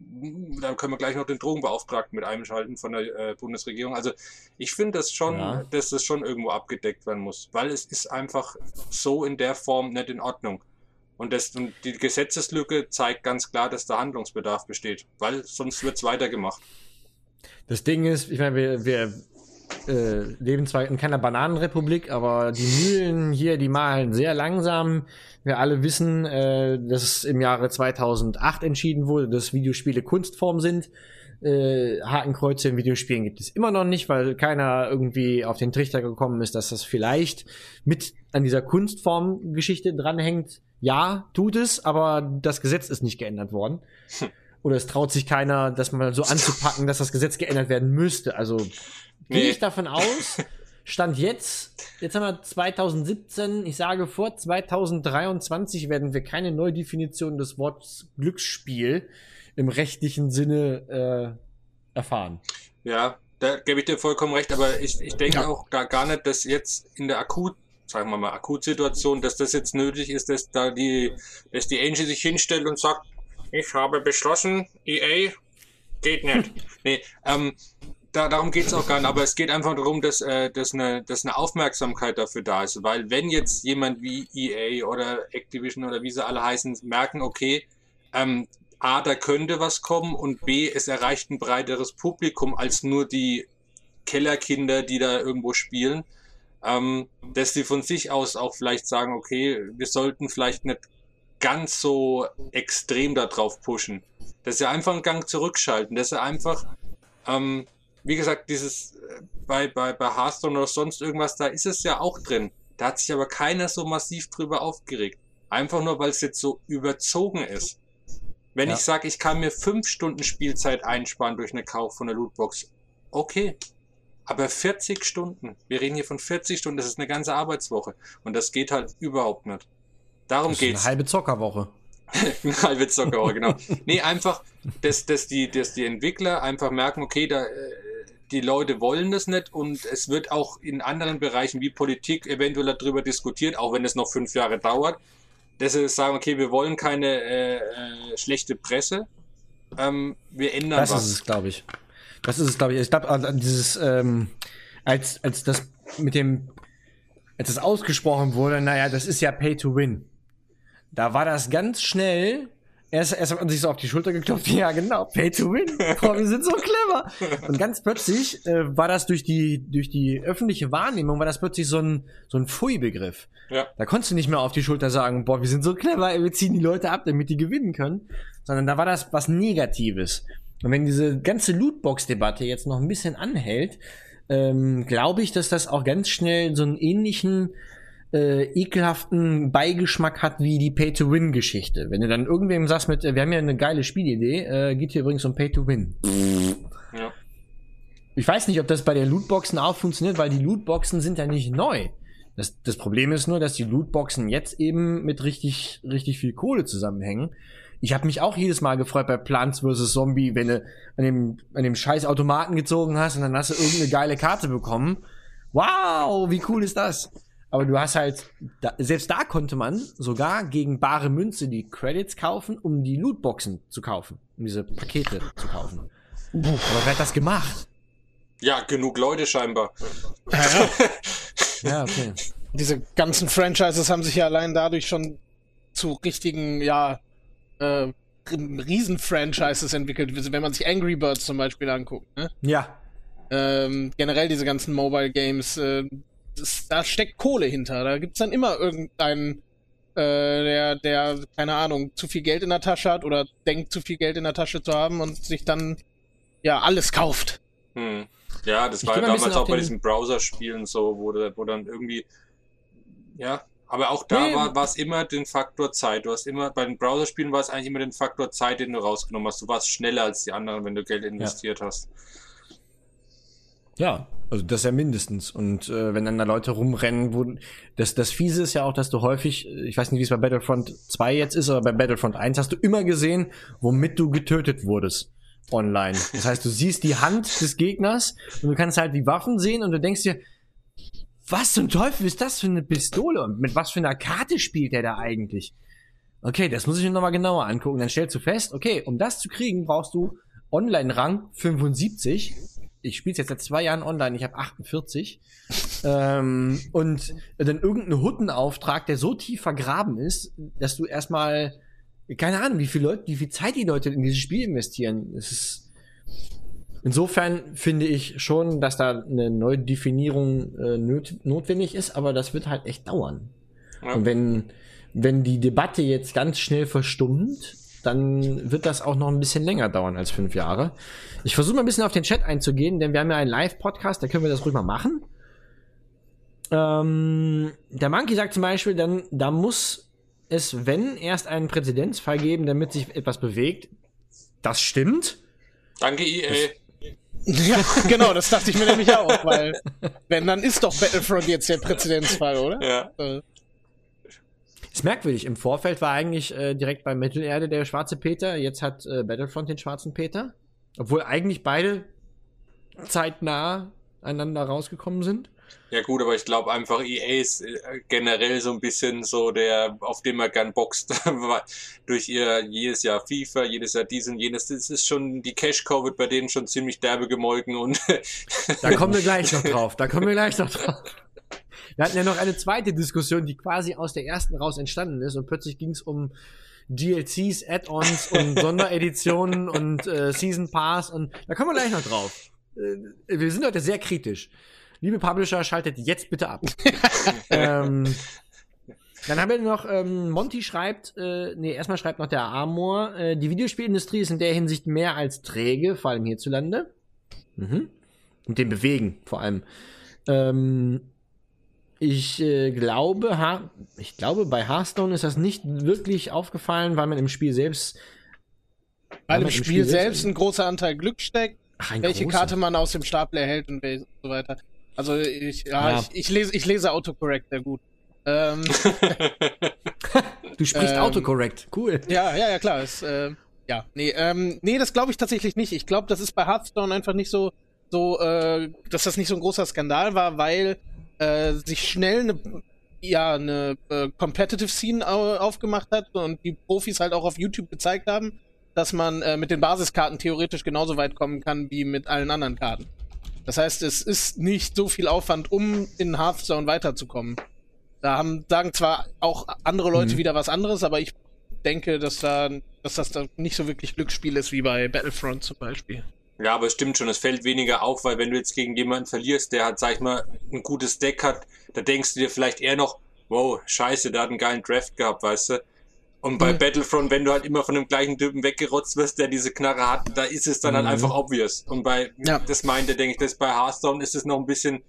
da können wir gleich noch den Drogenbeauftragten mit einschalten von der Bundesregierung. Also ich finde das schon, dass das schon irgendwo abgedeckt werden muss, weil es ist einfach so in der Form nicht in Ordnung. Und die Gesetzeslücke zeigt ganz klar, dass da Handlungsbedarf besteht, weil sonst wird es weitergemacht. Das Ding ist, ich meine, wir leben zwar in keiner Bananenrepublik, aber die Mühlen hier, die mahlen sehr langsam. Wir alle wissen, dass es im Jahre 2008 entschieden wurde, dass Videospiele Kunstform sind. Hakenkreuze in Videospielen gibt es immer noch nicht, weil keiner irgendwie auf den Trichter gekommen ist, dass das vielleicht mit an dieser Kunstform-Geschichte dranhängt. Ja, tut es, aber das Gesetz ist nicht geändert worden. Oder es traut sich keiner, das mal so anzupacken, dass das Gesetz geändert werden müsste. Also gehe ich davon aus, Stand jetzt haben wir 2017, ich sage vor 2023 werden wir keine Neudefinition des Wortes Glücksspiel im rechtlichen Sinne erfahren. Ja, da gebe ich dir vollkommen recht, aber ich denke auch da gar nicht, dass jetzt in der Akutsituation, dass das jetzt nötig ist, dass die Angel sich hinstellt und sagt, ich habe beschlossen, EA geht nicht. Nee, darum geht es auch gar nicht, aber es geht einfach darum, dass eine Aufmerksamkeit dafür da ist, weil wenn jetzt jemand wie EA oder Activision oder wie sie alle heißen, merken, okay, A, da könnte was kommen und B, es erreicht ein breiteres Publikum als nur die Kellerkinder, die da irgendwo spielen, dass sie von sich aus auch vielleicht sagen, okay, wir sollten vielleicht nicht ganz so extrem da drauf pushen, dass sie einfach einen Gang zurückschalten, dass sie einfach, wie gesagt, dieses bei Hearthstone oder sonst irgendwas, da ist es ja auch drin, da hat sich aber keiner so massiv drüber aufgeregt, einfach nur, weil es jetzt so überzogen ist. Wenn ich sage, ich kann mir 5 Stunden Spielzeit einsparen durch eine Kauf von der Lootbox, okay, aber 40 Stunden, wir reden hier von 40 Stunden, das ist eine ganze Arbeitswoche und das geht halt überhaupt nicht. Darum das ist geht's. Eine halbe Zockerwoche. Eine halbe Zockerwoche, genau. Nee, einfach, dass die Entwickler einfach merken, okay, da, die Leute wollen das nicht und es wird auch in anderen Bereichen wie Politik eventuell darüber diskutiert, auch wenn es noch 5 Jahre dauert, dass sie sagen, okay, wir wollen keine schlechte Presse, wir ändern was. Das ist es, glaube ich. Das ist es, glaube ich. Ich glaube, dieses, als das mit dem, als das ausgesprochen wurde, naja, das ist ja Pay to Win. Da war das ganz schnell, erst hat man sich so auf die Schulter geklopft, ja genau, Pay to Win, boah, wir sind so clever. Und ganz plötzlich war das durch die öffentliche Wahrnehmung, war das plötzlich so ein Pfui-Begriff. Ja. Da konntest du nicht mehr auf die Schulter sagen, boah, wir sind so clever, ey, wir ziehen die Leute ab, damit die gewinnen können. Sondern da war das was Negatives. Und wenn diese ganze Lootbox-Debatte jetzt noch ein bisschen anhält, glaube ich, dass das auch ganz schnell so einen ähnlichen ekelhaften Beigeschmack hat wie die Pay-to-Win-Geschichte. Wenn du dann irgendwem sagst mit, wir haben ja eine geile Spielidee, geht hier übrigens um Pay-to-Win. Ja. Ich weiß nicht, ob das bei den Lootboxen auch funktioniert, weil die Lootboxen sind ja nicht neu. Das Problem ist nur, dass die Lootboxen jetzt eben mit richtig, richtig viel Kohle zusammenhängen. Ich habe mich auch jedes Mal gefreut bei Plants vs. Zombie, wenn du an dem scheiß Automaten gezogen hast und dann hast du irgendeine geile Karte bekommen. Wow, wie cool ist das? Aber du hast halt, selbst da konnte man sogar gegen bare Münze die Credits kaufen, um die Lootboxen zu kaufen, um diese Pakete zu kaufen. Aber wer hat das gemacht? Ja, genug Leute scheinbar. Ja, okay. Diese ganzen Franchises haben sich ja allein dadurch schon zu richtigen, ja, Riesen-Franchises entwickelt, wenn man sich Angry Birds zum Beispiel anguckt. Ne? Ja. Generell diese ganzen Mobile-Games, da steckt Kohle hinter. Da gibt's dann immer irgendeinen, der, keine Ahnung, zu viel Geld in der Tasche hat oder denkt, zu viel Geld in der Tasche zu haben und sich dann, ja, alles kauft. Hm. Ja, das war ja damals auch bei diesen Browser-Spielen so, wo dann irgendwie, ja... Aber auch da war es immer den Faktor Zeit. Du hast immer, bei den Browserspielen war es eigentlich immer den Faktor Zeit, den du rausgenommen hast. Du warst schneller als die anderen, wenn du Geld investiert hast. Ja, also das ja mindestens. Und wenn dann da Leute rumrennen, das Fiese ist ja auch, dass du häufig, ich weiß nicht, wie es bei Battlefront 2 jetzt ist, aber bei Battlefront 1 hast du immer gesehen, womit du getötet wurdest online. Das heißt, du siehst die Hand des Gegners und du kannst halt die Waffen sehen und du denkst dir, was zum Teufel ist das für eine Pistole und mit was für einer Karte spielt der da eigentlich? Okay, das muss ich mir nochmal genauer angucken. Dann stellst du fest, okay, um das zu kriegen, brauchst du Online-Rang 75. Ich spiele es jetzt seit 2 Jahren online, ich habe 48. Und dann irgendeinen Huttenauftrag, der so tief vergraben ist, dass du erstmal, keine Ahnung, wie viel Zeit die Leute in dieses Spiel investieren. Es ist... Insofern finde ich schon, dass da eine neue Definierung notwendig ist, aber das wird halt echt dauern. Ja. Und wenn die Debatte jetzt ganz schnell verstummt, dann wird das auch noch ein bisschen länger dauern als 5 Jahre. Ich versuche mal ein bisschen auf den Chat einzugehen, denn wir haben ja einen Live-Podcast, da können wir das ruhig mal machen. Der Monkey sagt zum Beispiel, da muss es, wenn, erst einen Präzedenzfall geben, damit sich etwas bewegt. Das stimmt. Danke, EA. Ja, genau, das dachte ich mir nämlich auch, weil wenn, dann ist doch Battlefront jetzt der Präzedenzfall, oder? Ja. Ist merkwürdig, im Vorfeld war eigentlich direkt bei Mittelerde der schwarze Peter, jetzt hat Battlefront den schwarzen Peter, obwohl eigentlich beide zeitnah einander rausgekommen sind. Ja gut, aber ich glaube einfach, EA ist generell so ein bisschen so der, auf dem man gern boxt. Durch ihr jedes Jahr FIFA, jedes Jahr dies und jenes. Das ist schon, die Cash-Cow wird bei denen schon ziemlich derbe gemolken. Und da kommen wir gleich noch drauf. Wir hatten ja noch eine zweite Diskussion, die quasi aus der ersten raus entstanden ist. Und plötzlich ging es um DLCs, Add-ons und Sondereditionen und Season Pass. Und da kommen wir gleich noch drauf. Wir sind heute sehr kritisch. Liebe Publisher, schaltet jetzt bitte ab. Dann haben wir noch, Monty schreibt, erstmal schreibt noch der Amor, die Videospielindustrie ist in der Hinsicht mehr als träge, vor allem hierzulande. Mhm. Mit dem Bewegen, vor allem. Ich glaube, bei Hearthstone ist das nicht wirklich aufgefallen, weil man im Spiel selbst... Weil im Spiel selbst ein großer Anteil Glück steckt, welche Karte man aus dem Stapel erhält und so weiter. Also ich lese Autocorrect sehr gut. Du sprichst Autocorrect, cool. Ja, klar. Das glaube ich tatsächlich nicht. Ich glaube, das ist bei Hearthstone einfach nicht so, dass das nicht so ein großer Skandal war, weil sich schnell eine Competitive Scene aufgemacht hat und die Profis halt auch auf YouTube gezeigt haben, dass man mit den Basiskarten theoretisch genauso weit kommen kann wie mit allen anderen Karten. Das heißt, es ist nicht so viel Aufwand, um in Hearthstone weiterzukommen. Da sagen zwar auch andere Leute wieder was anderes, aber ich denke, dass das nicht so wirklich Glücksspiel ist wie bei Battlefront zum Beispiel. Ja, aber es stimmt schon, es fällt weniger auf, weil wenn du jetzt gegen jemanden verlierst, der hat, sag ich mal, ein gutes Deck hat, da denkst du dir vielleicht eher noch, wow, scheiße, der hat einen geilen Draft gehabt, weißt du? Und bei Battlefront, wenn du halt immer von dem gleichen Typen weggerotzt wirst, der diese Knarre hat, da ist es dann halt einfach obvious. Und bei Hearthstone ist es noch ein bisschen,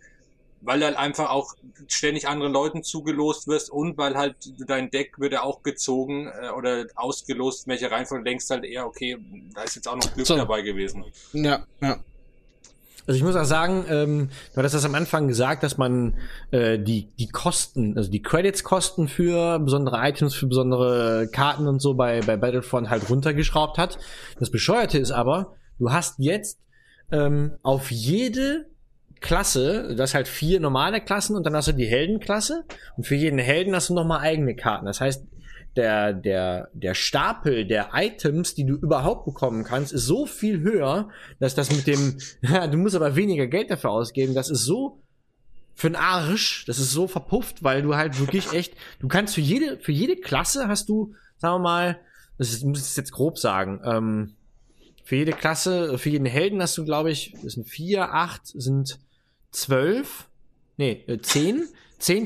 weil du halt einfach auch ständig anderen Leuten zugelost wirst und weil halt dein Deck wird ja auch gezogen oder ausgelost, welche Reihenfolge, denkst halt eher, okay, da ist jetzt auch noch Glück dabei gewesen. Ja. Also ich muss auch sagen, du hattest das am Anfang gesagt, dass man die Kosten, also die Credits-Kosten für besondere Items, für besondere Karten und so bei Battlefront halt runtergeschraubt hat. Das Bescheuerte ist aber, du hast jetzt auf jede Klasse, das halt 4 normale Klassen und dann hast du die Heldenklasse und für jeden Helden hast du nochmal eigene Karten. Das heißt, der Stapel der Items, die du überhaupt bekommen kannst, ist so viel höher, dass das mit dem, du musst aber weniger Geld dafür ausgeben, das ist so für den Arsch, das ist so verpufft, weil du halt wirklich echt, du kannst für jede Klasse hast du, sagen wir mal, das muss ich jetzt grob sagen, für jede Klasse, für jeden Helden hast du, glaube ich, das sind 10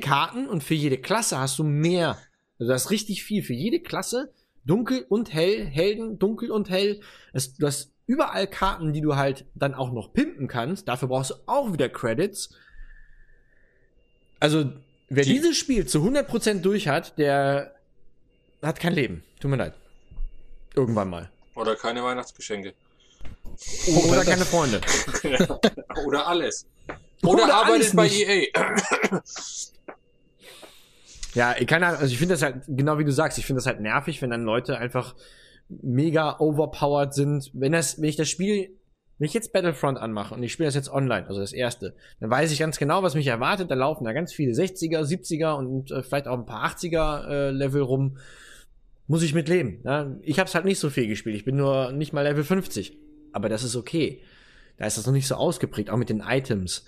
Karten und für jede Klasse hast du mehr. Also du hast richtig viel für jede Klasse, dunkel und hell, Helden, dunkel und hell. Du hast überall Karten, die du halt dann auch noch pimpen kannst. Dafür brauchst du auch wieder Credits. Also, wer dieses Spiel zu 100% durch hat, der hat kein Leben. Tut mir leid. Irgendwann mal. Oder keine Weihnachtsgeschenke. Oder keine Freunde. Oder alles. Oder arbeitet alles bei EA. Ja, keine Ahnung, also ich finde das halt, genau wie du sagst, ich finde das halt nervig, wenn dann Leute einfach mega overpowered sind. Wenn ich jetzt Battlefront anmache und ich spiele das jetzt online, also das erste, dann weiß ich ganz genau, was mich erwartet. Da laufen da ganz viele 60er, 70er und vielleicht auch ein paar 80er Level rum. Muss ich mit leben. Ne? Ich hab's halt nicht so viel gespielt. Ich bin nur nicht mal Level 50. Aber das ist okay. Da ist das noch nicht so ausgeprägt, auch mit den Items.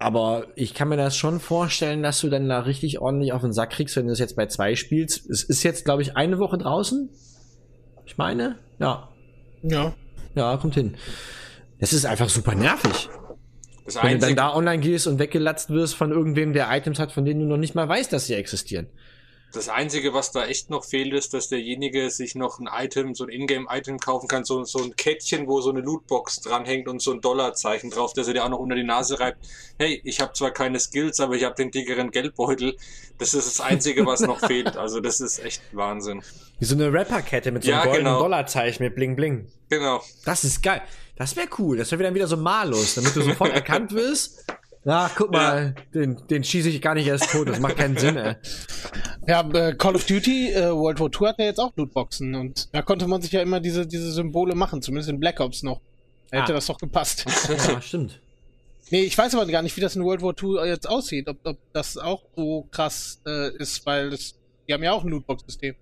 Aber ich kann mir das schon vorstellen, dass du dann da richtig ordentlich auf den Sack kriegst, wenn du das jetzt bei 2 spielst. Es ist jetzt, glaube ich, eine Woche draußen. Ich meine, ja. Ja, kommt hin. Es ist einfach super nervig. Wenn du dann da online gehst und weggelatzt wirst von irgendwem, der Items hat, von denen du noch nicht mal weißt, dass sie existieren. Das Einzige, was da echt noch fehlt, ist, dass derjenige sich noch ein Item, so ein Ingame-Item kaufen kann, so ein Kettchen, wo so eine Lootbox dranhängt und so ein $-Zeichen drauf, dass er dir auch noch unter die Nase reibt. Hey, ich habe zwar keine Skills, aber ich habe den dickeren Geldbeutel. Das ist das Einzige, was noch fehlt. Also das ist echt Wahnsinn. Wie so eine Rapperkette mit so einem goldenen $-Zeichen mit Bling Bling. Genau. Das ist geil. Das wäre cool. Das wäre dann wieder so malus, damit du sofort erkannt wirst. Na, guck mal, den schieße ich gar nicht erst tot, das macht keinen Sinn, ey. Ja, Call of Duty World War II hat ja jetzt auch Lootboxen und da konnte man sich ja immer diese Symbole machen, zumindest in Black Ops noch. Da hätte das doch gepasst. Ja, stimmt. Nee, ich weiß aber gar nicht, wie das in World War II jetzt aussieht. Ob das auch so krass ist, weil die haben ja auch ein Lootbox-System.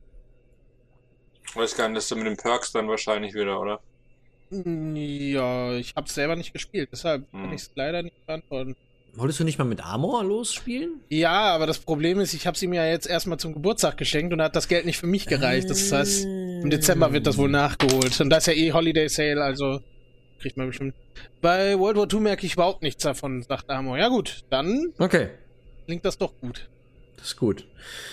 Ich weiß gar nicht, das ist mit den Perks dann wahrscheinlich wieder, oder? Ja, ich hab's selber nicht gespielt, deshalb kann ich es leider nicht beantworten. Wolltest du nicht mal mit Amor losspielen? Ja, aber das Problem ist, ich hab's ihm ja jetzt erstmal zum Geburtstag geschenkt und hat das Geld nicht für mich gereicht. Das heißt, im Dezember wird das wohl nachgeholt. Und das ist ja eh Holiday Sale, also kriegt man bestimmt. Bei World War II merke ich überhaupt nichts davon, sagt Amor. Ja gut, dann klingt das doch gut. Das ist gut.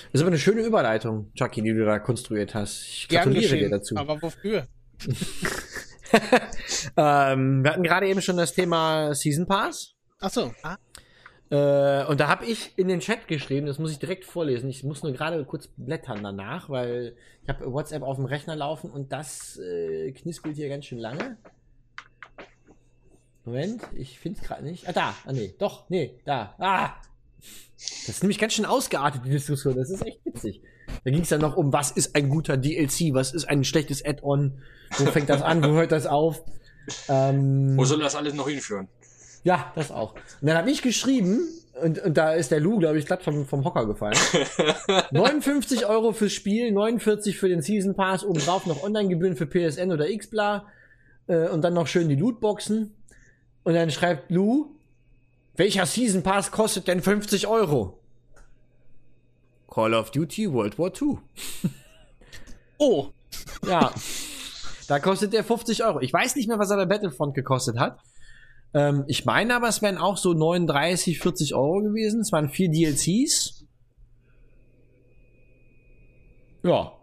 Das ist aber eine schöne Überleitung, Chucky, die du da konstruiert hast. Ich gratuliere dir dazu. Aber wofür? Wir hatten gerade eben schon das Thema Season Pass. Ach so. Und da habe ich in den Chat geschrieben, das muss ich direkt vorlesen. Ich muss nur gerade kurz blättern danach, weil ich habe WhatsApp auf dem Rechner laufen und das knispelt hier ganz schön lange. Moment, ich finde es gerade nicht. Ah, da. Ah, nee. Doch. Nee, da. Ah! Das ist nämlich ganz schön ausgeartet, die Diskussion. Das ist echt witzig. Da ging es dann noch um, was ist ein guter DLC, was ist ein schlechtes Add-on, wo fängt das an, wo hört das auf? Wo soll das alles noch hinführen? Ja, das auch. Und dann habe ich geschrieben, und da ist der Lou, glaube ich, glatt vom Hocker gefallen. 59 Euro fürs Spiel, 49 für den Season Pass, obendrauf noch Online-Gebühren für PSN oder Xbla und dann noch schön die Lootboxen. Und dann schreibt Lou, welcher Season Pass kostet denn 50 Euro? Call of Duty World War II. Oh. Ja. Da kostet der 50 Euro. Ich weiß nicht mehr, was er bei Battlefront gekostet hat. Ich meine aber, es wären auch so 39, 40 Euro gewesen. Es waren 4 DLCs. Ja.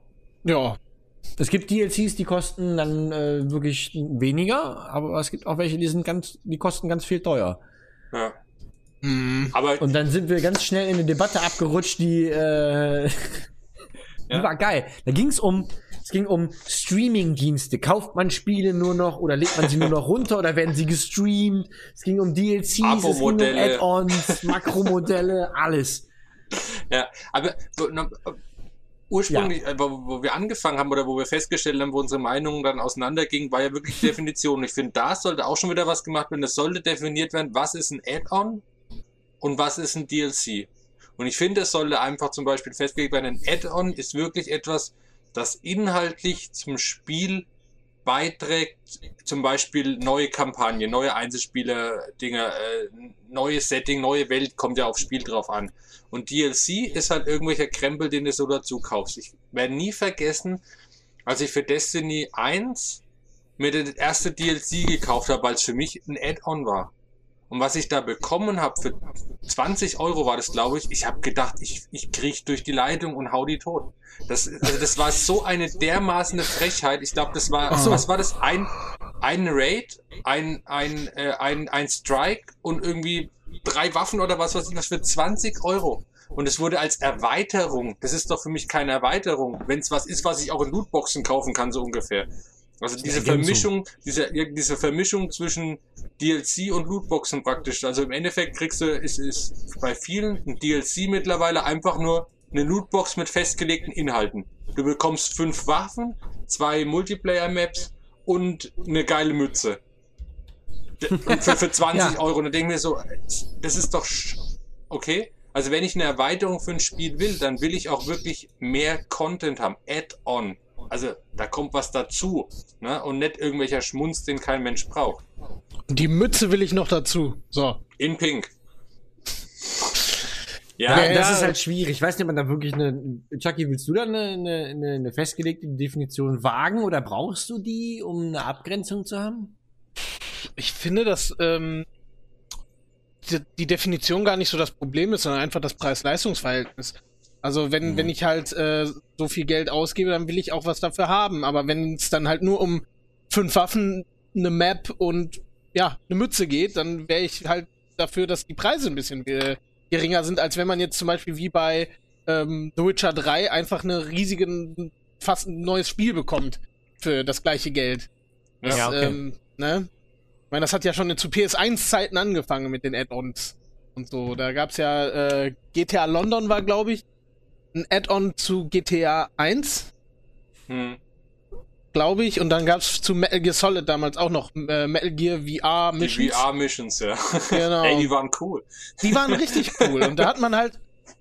Ja. Es gibt DLCs, die kosten dann wirklich weniger. Aber es gibt auch welche, die kosten ganz viel teuer. Ja. Aber und dann sind wir ganz schnell in eine Debatte abgerutscht, die, die war geil. Da ging es um Streaming-Dienste. Kauft man Spiele nur noch oder lädt man sie nur noch runter oder werden sie gestreamt? Es ging um DLCs, Abo-Modelle, es ging um Add-ons, Makromodelle, alles. Ja, aber ursprünglich, wo wir angefangen haben oder wo wir festgestellt haben, wo unsere Meinungen dann auseinandergingen, war ja wirklich Definition. Ich finde, da sollte auch schon wieder was gemacht werden. Es sollte definiert werden, was ist ein Add-on und was ist ein DLC. Und ich finde, es sollte einfach zum Beispiel festgelegt werden, ein Add-on ist wirklich etwas, das inhaltlich zum Spiel beiträgt, zum Beispiel neue Kampagne, neue Einzelspieler-Dinge, neues Setting, neue Welt, kommt ja aufs Spiel drauf an. Und DLC ist halt irgendwelcher Krempel, den du so dazu kaufst. Ich werde nie vergessen, als ich für Destiny 1 mir das erste DLC gekauft habe, weil es für mich ein Add-on war. Und was ich da bekommen habe, für 20 Euro war das, glaube ich, ich habe gedacht, ich kriege durch die Leitung und hau die tot. Das war so eine dermaßen Frechheit. Ich glaube, das war, was war das? Ein Raid, ein Strike und irgendwie 3 Waffen oder was weiß ich was für 20 Euro. Und es wurde als Erweiterung, das ist doch für mich keine Erweiterung, wenn es was ist, was ich auch in Lootboxen kaufen kann, so ungefähr. Also diese Vermischung, diese Vermischung zwischen DLC und Lootboxen praktisch. Also im Endeffekt kriegst du, ist bei vielen ein DLC mittlerweile einfach nur eine Lootbox mit festgelegten Inhalten. Du bekommst 5 Waffen, 2 Multiplayer-Maps und eine geile Mütze. Und für 20 Euro. Und dann denken wir so, das ist doch okay. Also wenn ich eine Erweiterung für ein Spiel will, dann will ich auch wirklich mehr Content haben. Add-on. Also, da kommt was dazu, ne? Und nicht irgendwelcher Schmunz, den kein Mensch braucht. Die Mütze will ich noch dazu. So. In Pink. Ja, das ist halt schwierig. Ich weiß nicht, ob man da wirklich eine... Chucky, willst du da eine festgelegte Definition wagen oder brauchst du die, um eine Abgrenzung zu haben? Ich finde, dass die Definition gar nicht so das Problem ist, sondern einfach das Preis-Leistungs-Verhältnis. Also wenn ich halt so viel Geld ausgebe, dann will ich auch was dafür haben. Aber wenn es dann halt nur um 5 Waffen, eine Map und ja, eine Mütze geht, dann wäre ich halt dafür, dass die Preise ein bisschen geringer sind, als wenn man jetzt zum Beispiel wie bei The Witcher 3 einfach eine riesige, fast ein neues Spiel bekommt für das gleiche Geld. Das, ja, okay. Ne? Ich meine, das hat ja schon zu PS1-Zeiten angefangen mit den Add-ons und so. Da gab es ja GTA London war, glaube ich, ein Add-on zu GTA 1. glaube ich. Und dann gab es zu Metal Gear Solid damals auch noch Metal Gear VR Missions. Die VR Missions, ja. Genau. Ey, die waren cool. Die waren richtig cool. Und da hat man halt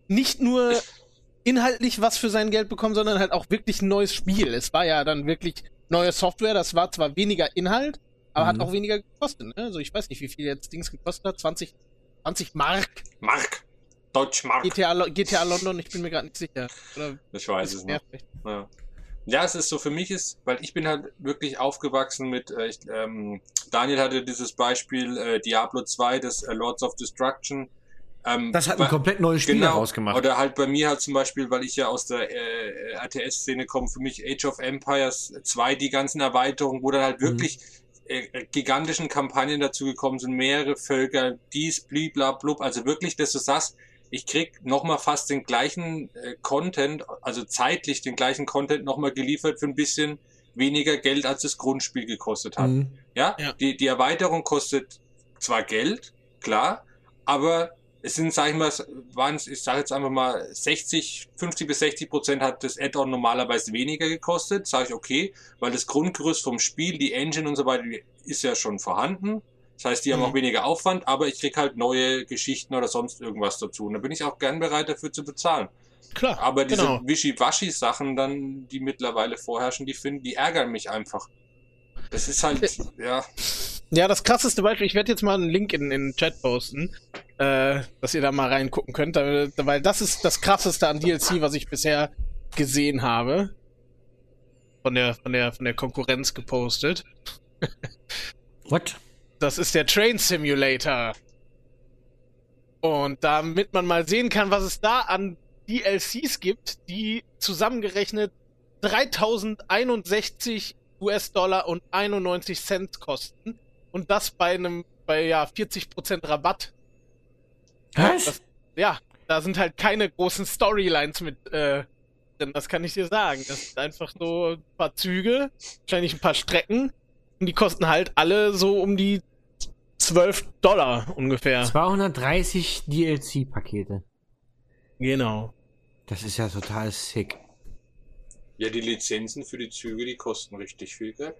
nicht nur inhaltlich was für sein Geld bekommen, sondern halt auch wirklich ein neues Spiel. Es war ja dann wirklich neue Software. Das war zwar weniger Inhalt, aber hat auch weniger gekostet. Ne? Also ich weiß nicht, wie viel jetzt Dings gekostet hat. 20 Mark. Deutschmark. GTA London, ich bin mir gerade nicht sicher. Oder ich weiß es nicht. Ja. Ja, es ist so, für mich ist, weil ich bin halt wirklich aufgewachsen mit, Daniel hatte dieses Beispiel Diablo 2, das Lords of Destruction. Das hat ein komplett neues Spiel rausgemacht. Oder halt bei mir halt zum Beispiel, weil ich ja aus der RTS-Szene komme, für mich Age of Empires 2, die ganzen Erweiterungen, wo dann halt wirklich gigantischen Kampagnen dazu gekommen sind, mehrere Völker, dies, bliblablub, also wirklich, dass du sagst, ich krieg nochmal fast den gleichen Content, also zeitlich den gleichen Content nochmal geliefert für ein bisschen weniger Geld, als das Grundspiel gekostet hat. Ja? Die Erweiterung kostet zwar Geld, klar, aber es sind, sag ich mal, ich sage jetzt einfach mal, 50 bis 60% hat das Add-on normalerweise weniger gekostet, sage ich okay, weil das Grundgerüst vom Spiel, die Engine und so weiter, ist ja schon vorhanden. Das heißt, die haben auch weniger Aufwand, aber ich krieg halt neue Geschichten oder sonst irgendwas dazu. Und da bin ich auch gern bereit, dafür zu bezahlen. Klar. Aber diese Wischiwaschi-Sachen dann, die mittlerweile vorherrschen, die ärgern mich einfach. Das ist halt, ja. Ja, das krasseste Beispiel, ich werde jetzt mal einen Link in den Chat posten, dass ihr da mal reingucken könnt, weil das ist das krasseste an DLC, was ich bisher gesehen habe. Von der Konkurrenz gepostet. What? Das ist der Train Simulator. Und damit man mal sehen kann, was es da an DLCs gibt, die zusammengerechnet 3061 US-Dollar und 91 Cent kosten. Und das bei 40% Rabatt. Was? Da sind halt keine großen Storylines mit drin, das kann ich dir sagen. Das sind einfach so ein paar Züge, wahrscheinlich ein paar Strecken. Und die kosten halt alle so um die $12 ungefähr. 230 DLC-Pakete. Genau. Das ist ja total sick. Ja, die Lizenzen für die Züge, die kosten richtig viel Geld.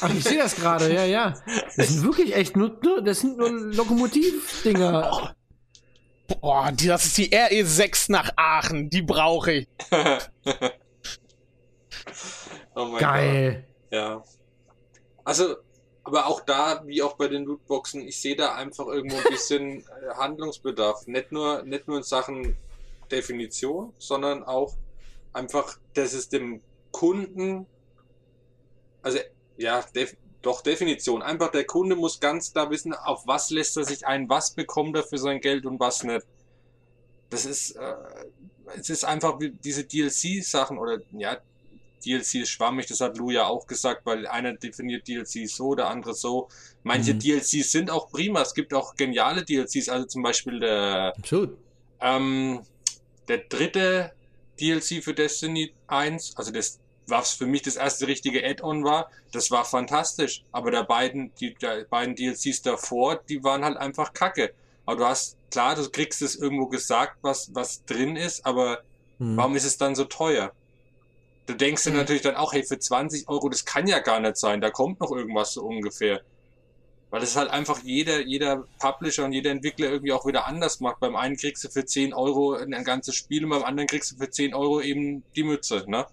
Ach, ich sehe das gerade, ja. Das sind wirklich echt nur Lokomotiv-Dinger. Boah, das ist die RE6 nach Aachen, die brauche ich. Oh mein Geil. Gott. Ja. Also, aber auch da, wie auch bei den Lootboxen, ich sehe da einfach irgendwo ein bisschen Handlungsbedarf. Nicht nur in Sachen Definition, sondern auch einfach, dass es dem Kunden, also ja, Definition. Einfach der Kunde muss ganz klar wissen, auf was lässt er sich ein, was bekommt er für sein Geld und was nicht. Das ist, es ist einfach diese DLC-Sachen oder ja, DLC ist schwammig, das hat Lou ja auch gesagt, weil einer definiert DLC so, der andere so. Manche DLCs sind auch prima, es gibt auch geniale DLCs, also zum Beispiel der dritte DLC für Destiny 1, also das, was für mich das erste richtige Add-on war, das war fantastisch, aber die beiden DLCs davor, die waren halt einfach kacke. Aber du hast, klar, du kriegst es irgendwo gesagt, was drin ist, aber warum ist es dann so teuer? Du denkst dir natürlich dann auch, hey, für 20 Euro, das kann ja gar nicht sein, da kommt noch irgendwas so ungefähr. Weil es halt einfach jeder Publisher und jeder Entwickler irgendwie auch wieder anders macht. Beim einen kriegst du für 10 Euro ein ganzes Spiel und beim anderen kriegst du für 10 Euro eben die Mütze, ne?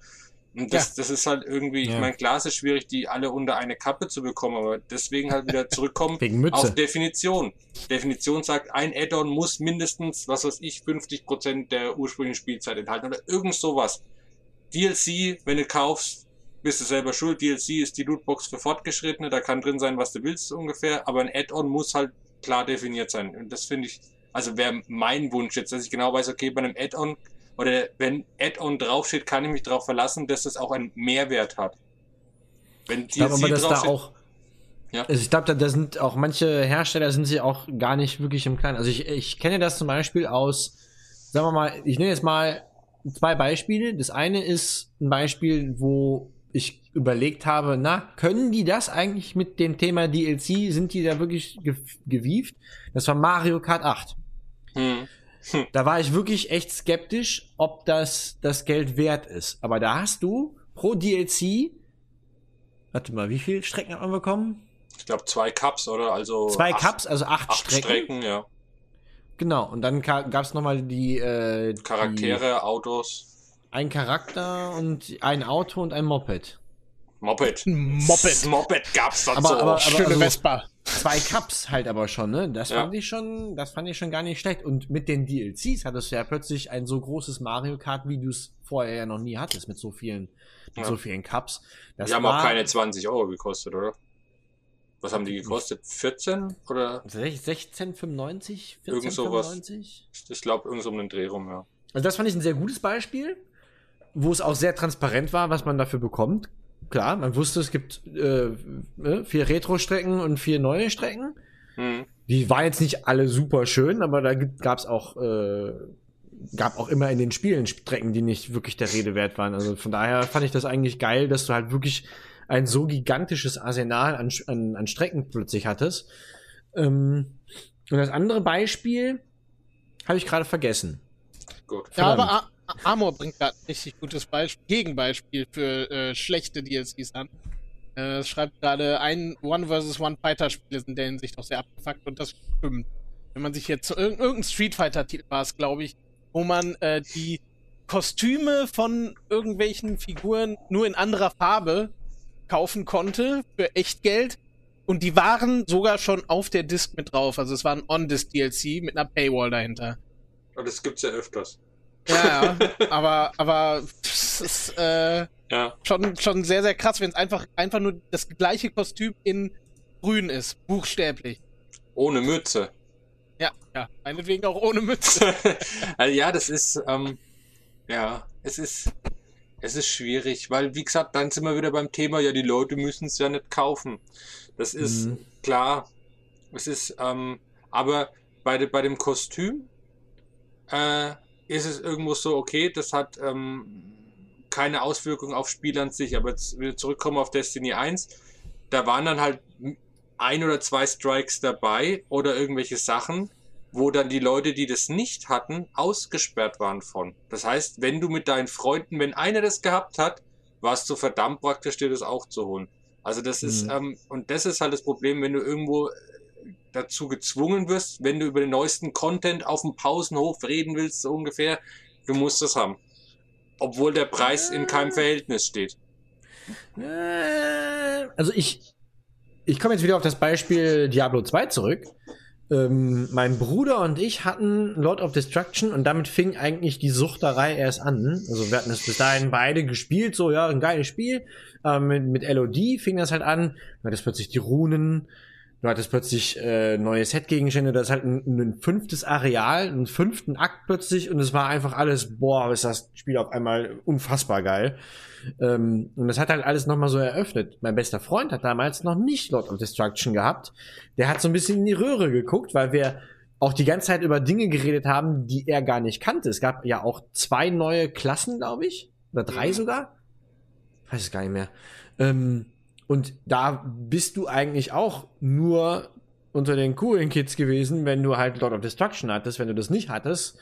Und das ist halt irgendwie, ich meine, klar, es ist schwierig, die alle unter eine Kappe zu bekommen, aber deswegen halt wieder zurückkommen auf Definition. Definition sagt, ein Add-on muss mindestens, was weiß ich, 50% der ursprünglichen Spielzeit enthalten oder irgend sowas. DLC, wenn du kaufst, bist du selber schuld. DLC ist die Lootbox für Fortgeschrittene, da kann drin sein, was du willst ungefähr, aber ein Add-on muss halt klar definiert sein. Und das finde ich, also wäre mein Wunsch jetzt, dass ich genau weiß, okay, bei einem Add-on oder wenn Add-on draufsteht, kann ich mich darauf verlassen, dass das auch einen Mehrwert hat. Wenn DLC draufsteht... Ja. Also ich glaube, da sind auch manche Hersteller sind sie auch gar nicht wirklich im Kleinen. Also ich kenne das zum Beispiel aus, sagen wir mal, ich nenne jetzt mal zwei Beispiele. Das eine ist ein Beispiel, wo ich überlegt habe, können die das eigentlich mit dem Thema DLC, sind die da wirklich gewieft? Das war Mario Kart 8. Da war ich wirklich echt skeptisch, ob das Geld wert ist. Aber da hast du pro DLC Warte mal, wie viele Strecken haben wir bekommen? Ich glaube 2 Cups, oder? Also 2 Cups, also 8 Strecken. 8 Strecken, ja. Genau, und dann gab es nochmal die Charaktere, die Autos. Ein Charakter und ein Auto und ein Moped. Moped gab's dann so. Aber schöne Vespa. Also 2 Cups halt aber schon, ne? Das fand ich schon, gar nicht schlecht. Und mit den DLCs hattest du ja plötzlich ein so großes Mario Kart, wie du es vorher ja noch nie hattest, mit so vielen, so vielen Cups. Das die haben auch keine 20 Euro gekostet, oder? Was haben die gekostet? 14 oder? 16,95? 14,95? Irgend sowas. Ich glaube, irgend so um den Dreh rum, ja. Also das fand ich ein sehr gutes Beispiel, wo es auch sehr transparent war, was man dafür bekommt. Klar, man wusste, es gibt 4 Retro-Strecken und 4 neue Strecken. Mhm. Die waren jetzt nicht alle super schön, aber da gab es auch, immer in den Spielen Strecken, die nicht wirklich der Rede wert waren. Also von daher fand ich das eigentlich geil, dass du halt wirklich ein so gigantisches Arsenal an Strecken plötzlich hattest. Und das andere Beispiel habe ich gerade vergessen. Gut. Verdammt. Ja, aber Amor bringt gerade ein richtig gutes Gegenbeispiel für schlechte DLCs an. Es schreibt gerade, ein One-vs-One-Fighter-Spiel sind in der Hinsicht auch sehr abgefuckt und das stimmt. Wenn man sich jetzt irgendein Street Fighter-Titel war es, glaube ich, wo man die Kostüme von irgendwelchen Figuren nur in anderer Farbe kaufen konnte für echt Geld und die waren sogar schon auf der Disc mit drauf. Also es war ein On-Disc-DLC mit einer Paywall dahinter. Und das gibt's ja öfters. Ja, aber es ist schon sehr, sehr krass, wenn es einfach nur das gleiche Kostüm in grün ist, buchstäblich. Ohne Mütze. Ja, meinetwegen auch ohne Mütze. Also ja, das ist, es ist schwierig, weil wie gesagt, dann sind wir wieder beim Thema, ja, die Leute müssen es ja nicht kaufen. Das ist klar, es ist, aber bei dem Kostüm, ist es irgendwo so, okay, das hat keine Auswirkung auf Spiel an sich, aber jetzt wieder zurückkommen auf Destiny 1, da waren dann halt 1 oder 2 Strikes dabei oder irgendwelche Sachen, wo dann die Leute, die das nicht hatten, ausgesperrt waren von. Das heißt, wenn du mit deinen Freunden, wenn einer das gehabt hat, warst du verdammt praktisch, dir das auch zu holen. Also das ist, und das ist halt das Problem, wenn du irgendwo dazu gezwungen wirst, wenn du über den neuesten Content auf dem Pausenhof reden willst, so ungefähr, du musst es haben. Obwohl der Preis in keinem Verhältnis steht. Also ich komme jetzt wieder auf das Beispiel Diablo 2 zurück. Mein Bruder und ich hatten Lords of Destruction und damit fing eigentlich die Suchterei erst an. Also wir hatten es bis dahin beide gespielt, so ja, ein geiles Spiel. Mit LOD fing das halt an, weil das plötzlich die Runen. Du hattest plötzlich neue Set-Gegenstände, das ist halt ein 5. Areal, einen 5. Akt plötzlich und es war einfach alles, boah, ist das Spiel auf einmal unfassbar geil. Und das hat halt alles nochmal so eröffnet. Mein bester Freund hat damals noch nicht Lord of Destruction gehabt. Der hat so ein bisschen in die Röhre geguckt, weil wir auch die ganze Zeit über Dinge geredet haben, die er gar nicht kannte. Es gab ja auch 2 neue Klassen, glaube ich, oder 3 sogar. Ich weiß es gar nicht mehr. Und da bist du eigentlich auch nur unter den coolen Kids gewesen, wenn du halt Lord of Destruction hattest. Wenn du das nicht hattest,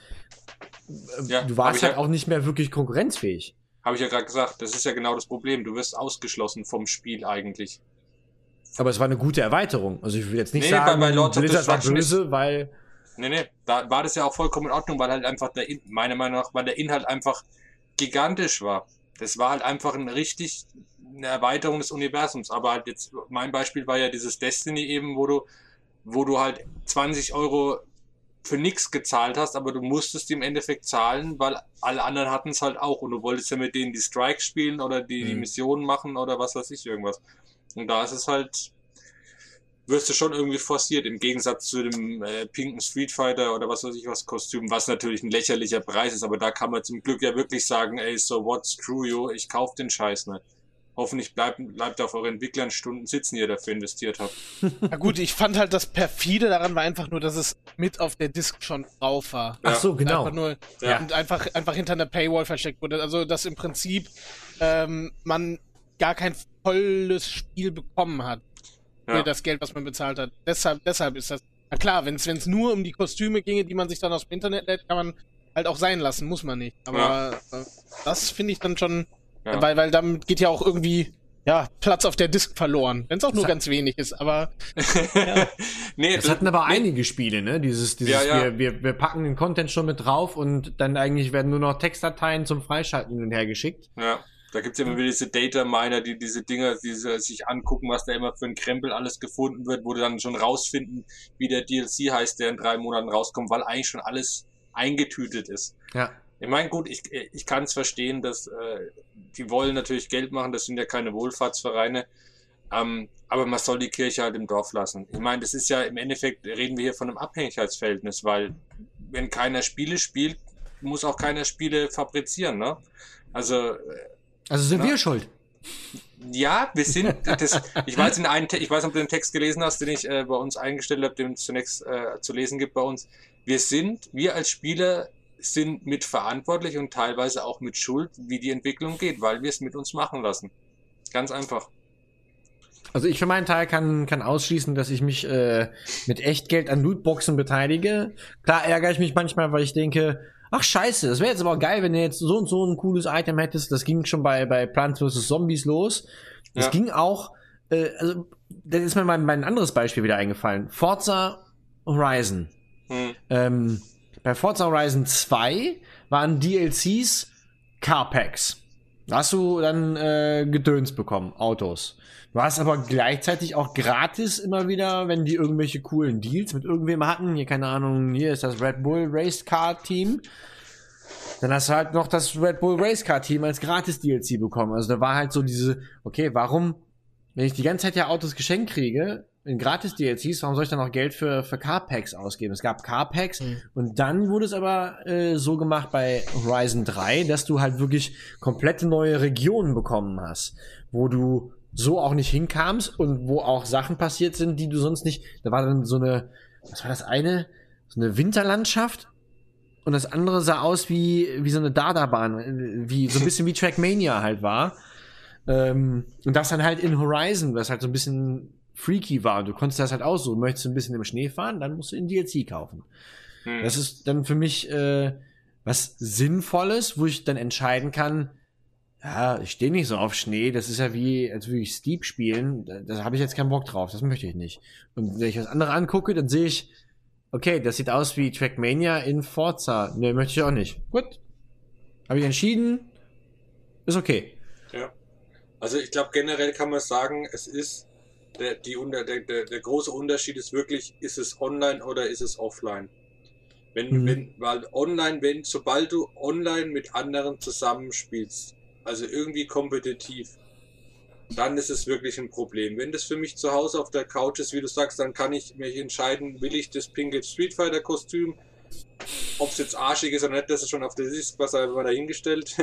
ja, du warst halt auch nicht mehr wirklich konkurrenzfähig. Habe ich ja gerade gesagt, das ist ja genau das Problem. Du wirst ausgeschlossen vom Spiel eigentlich. Aber es war eine gute Erweiterung. Also ich will jetzt nicht sagen, Blizzard war böse, weil... Nee, da war das ja auch vollkommen in Ordnung, weil halt einfach, meiner Meinung nach, weil der Inhalt einfach gigantisch war. Das war halt einfach eine Erweiterung des Universums, aber halt jetzt, mein Beispiel war ja dieses Destiny eben, wo du halt 20 Euro für nichts gezahlt hast, aber du musstest die im Endeffekt zahlen, weil alle anderen hatten es halt auch und du wolltest ja mit denen die Strikes spielen oder die Missionen machen oder was weiß ich, irgendwas. Und da ist es halt, wirst du schon irgendwie forciert, im Gegensatz zu dem pinken Street Fighter oder was weiß ich was Kostüm, was natürlich ein lächerlicher Preis ist, aber da kann man zum Glück ja wirklich sagen, ey, so what, screw you, ich kauf den Scheiß nicht. Hoffentlich bleibt auf euren Entwicklern Stunden sitzen, die ihr dafür investiert habt. Na gut, ich fand halt das Perfide daran war einfach nur, dass es mit auf der Disc schon drauf war. Ja. Ach so, genau. Einfach nur, und einfach hinter einer Paywall versteckt wurde. Also, dass im Prinzip man gar kein volles Spiel bekommen hat. Für das Geld, was man bezahlt hat. Deshalb ist das... Na klar, wenn es nur um die Kostüme ginge, die man sich dann aus dem Internet lädt, kann man halt auch sein lassen, muss man nicht. Aber das finde ich dann schon... Ja. Weil damit geht ja auch irgendwie ja, Platz auf der Disk verloren. Wenn es auch das nur ganz wenig ist, aber... ja. Nee, das hatten aber einige Spiele, ne? Dieses, Wir packen den Content schon mit drauf und dann eigentlich werden nur noch Textdateien zum Freischalten hin und her geschickt. Ja, da gibt's ja immer wieder diese Data Miner, die diese Dinger, die sich angucken, was da immer für ein Krempel alles gefunden wird, wo die dann schon rausfinden, wie der DLC heißt, der in 3 Monaten rauskommt, weil eigentlich schon alles eingetütet ist. Ja. Ich meine, gut, ich kann es verstehen, dass die wollen natürlich Geld machen, das sind ja keine Wohlfahrtsvereine, aber man soll die Kirche halt im Dorf lassen. Ich meine, das ist ja im Endeffekt, reden wir hier von einem Abhängigkeitsverhältnis, weil wenn keiner Spiele spielt, muss auch keiner Spiele fabrizieren, ne? Also sind wir schuld. Ja, wir sind, ich weiß nicht, ob du den Text gelesen hast, den ich bei uns eingestellt habe, den es zunächst zu lesen gibt bei uns. Wir als Spieler sind mitverantwortlich und teilweise auch mit Schuld, wie die Entwicklung geht, weil wir es mit uns machen lassen. Ganz einfach. Also ich für meinen Teil kann ausschließen, dass ich mich mit Echtgeld an Lootboxen beteilige. Klar ärgere ich mich manchmal, weil ich denke, ach scheiße, das wäre jetzt aber geil, wenn du jetzt so und so ein cooles Item hättest. Das ging schon bei Plants vs. Zombies los. Das ging auch, das ist mir mein anderes Beispiel wieder eingefallen. Forza Horizon. Bei Forza Horizon 2 waren DLCs Carpacks. Da hast du dann Gedöns bekommen, Autos. Du hast aber gleichzeitig auch gratis immer wieder, wenn die irgendwelche coolen Deals mit irgendwem hatten, hier, keine Ahnung, hier ist das Red Bull Race Car Team, dann hast du halt noch das Red Bull Race Car Team als gratis DLC bekommen. Also da war halt so diese, okay, warum, wenn ich die ganze Zeit ja Autos geschenkt kriege, in Gratis-DLCs, warum soll ich dann noch Geld für Carpacks ausgeben? Es gab Carpacks und dann wurde es aber so gemacht bei Horizon 3, dass du halt wirklich komplette neue Regionen bekommen hast, wo du so auch nicht hinkamst und wo auch Sachen passiert sind, die du sonst nicht... Da war dann so eine... Was war das eine? So eine Winterlandschaft und das andere sah aus wie so eine Dada-Bahn, wie so ein bisschen wie Trackmania halt war. Und das dann halt in Horizon, was halt so ein bisschen... freaky war. Du konntest das halt aussuchen. Möchtest du ein bisschen im Schnee fahren, dann musst du den DLC kaufen. Das ist dann für mich was Sinnvolles, wo ich dann entscheiden kann, ja, ich stehe nicht so auf Schnee, das ist ja wie, als würde ich Steep spielen, da habe ich jetzt keinen Bock drauf, das möchte ich nicht. Und wenn ich das andere angucke, dann sehe ich, okay, das sieht aus wie Trackmania in Forza. Ne, möchte ich auch nicht. Gut. Habe ich entschieden. Ist okay. Ja. Also ich glaube, generell kann man sagen, es ist der große Unterschied ist wirklich, ist es online oder ist es offline? Sobald du online mit anderen zusammenspielst, also irgendwie kompetitiv, dann ist es wirklich ein Problem. Wenn das für mich zu Hause auf der Couch ist, wie du sagst, dann kann ich mich entscheiden, will ich das pinke Street Fighter Kostüm, ob es jetzt arschig ist oder nicht, das ist schon auf der Sicht, was einfach dahingestellt.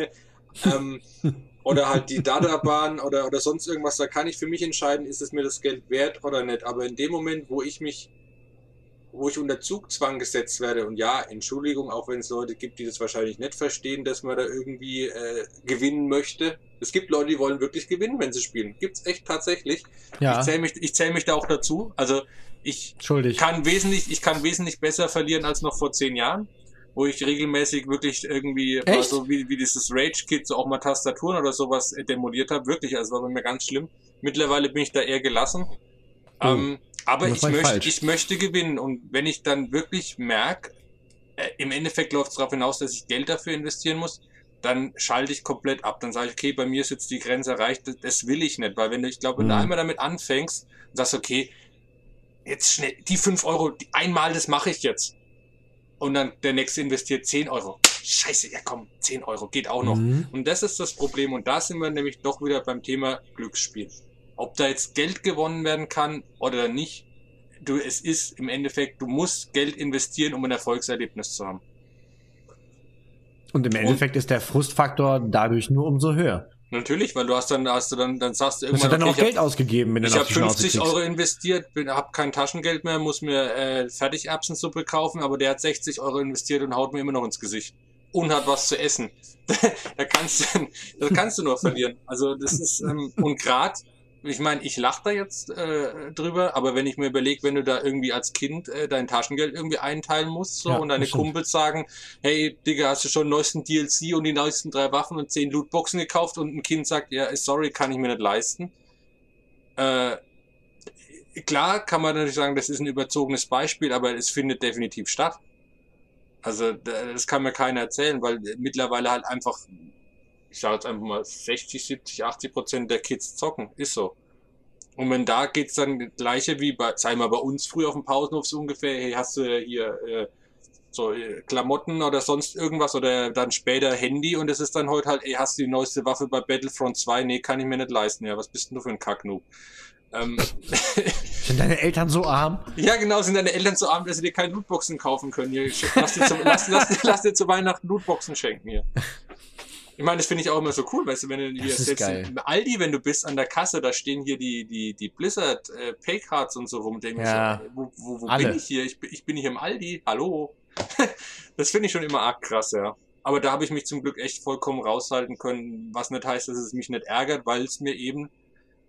Oder halt die Dada-Bahn oder sonst irgendwas, da kann ich für mich entscheiden, ist es mir das Geld wert oder nicht. Aber in dem Moment, wo ich unter Zugzwang gesetzt werde, und ja, Entschuldigung, auch wenn es Leute gibt, die das wahrscheinlich nicht verstehen, dass man da irgendwie gewinnen möchte. Es gibt Leute, die wollen wirklich gewinnen, wenn sie spielen. Gibt's echt tatsächlich. Ja. Ich zähle mich da auch dazu. Also ich kann wesentlich besser verlieren als noch vor 10 Jahren. Wo ich regelmäßig wirklich irgendwie so wie dieses Rage-Kit, so auch mal Tastaturen oder sowas demoliert habe. Wirklich, also war bei mir ganz schlimm. Mittlerweile bin ich da eher gelassen. Aber ich möchte gewinnen. Und wenn ich dann wirklich merke, im Endeffekt läuft es darauf hinaus, dass ich Geld dafür investieren muss, dann schalte ich komplett ab. Dann sage ich, okay, bei mir ist jetzt die Grenze erreicht, das will ich nicht. Weil wenn du einmal damit anfängst und sagst, okay, jetzt schnell, die 5 Euro, einmal, das mache ich jetzt. Und dann der Nächste investiert 10 Euro. Scheiße, ja komm, 10 Euro geht auch noch. Und das ist das Problem. Und da sind wir nämlich doch wieder beim Thema Glücksspiel. Ob da jetzt Geld gewonnen werden kann oder nicht, es ist im Endeffekt, du musst Geld investieren, um ein Erfolgserlebnis zu haben. Und im Endeffekt ist der Frustfaktor dadurch nur umso höher. Natürlich, weil dann sagst du irgendwann... Hast du dann auch Geld ausgegeben, wenn du auf die Schnauze kriegst. Ich habe 50 Euro investiert, habe kein Taschengeld mehr, muss mir Fertigerbsensuppe kaufen, aber der hat 60 Euro investiert und haut mir immer noch ins Gesicht. Und hat was zu essen. Da kannst du nur verlieren. Also das ist... und gerade ich meine, ich lache da jetzt drüber, aber wenn ich mir überlege, wenn du da irgendwie als Kind dein Taschengeld irgendwie einteilen musst so, ja, und deine Kumpels sagen, hey Digga, hast du schon den neuesten DLC und die neuesten 3 Waffen und 10 Lootboxen gekauft, und ein Kind sagt, ja, sorry, kann ich mir nicht leisten. Klar kann man natürlich sagen, das ist ein überzogenes Beispiel, aber es findet definitiv statt. Also das kann mir keiner erzählen, weil mittlerweile halt einfach, ich sage jetzt einfach mal, 60, 70, 80% der Kids zocken, ist so. Und wenn da geht's dann das Gleiche wie bei, sagen wir mal, bei uns früher auf dem Pausenhof so ungefähr, hey, hast du hier so Klamotten oder sonst irgendwas, oder dann später Handy, und es ist dann heute halt, ey, hast du die neueste Waffe bei Battlefront 2? Nee, kann ich mir nicht leisten. Ja, was bist denn du für ein Kacknoob? Sind deine Eltern so arm? Ja, genau, sind deine Eltern so arm, dass sie dir keine Lootboxen kaufen können. Hier, lass dir zu Weihnachten Lootboxen schenken hier. Ich meine, das finde ich auch immer so cool, weißt du, wenn du hier selbst im Aldi, wenn du bist an der Kasse, da stehen hier die Blizzard Paycards und so rum. Denke ja, ich, wo bin ich hier? Ich bin hier im Aldi. Hallo. Das finde ich schon immer arg krass, ja. Aber da habe ich mich zum Glück echt vollkommen raushalten können, was nicht heißt, dass es mich nicht ärgert, weil es mir eben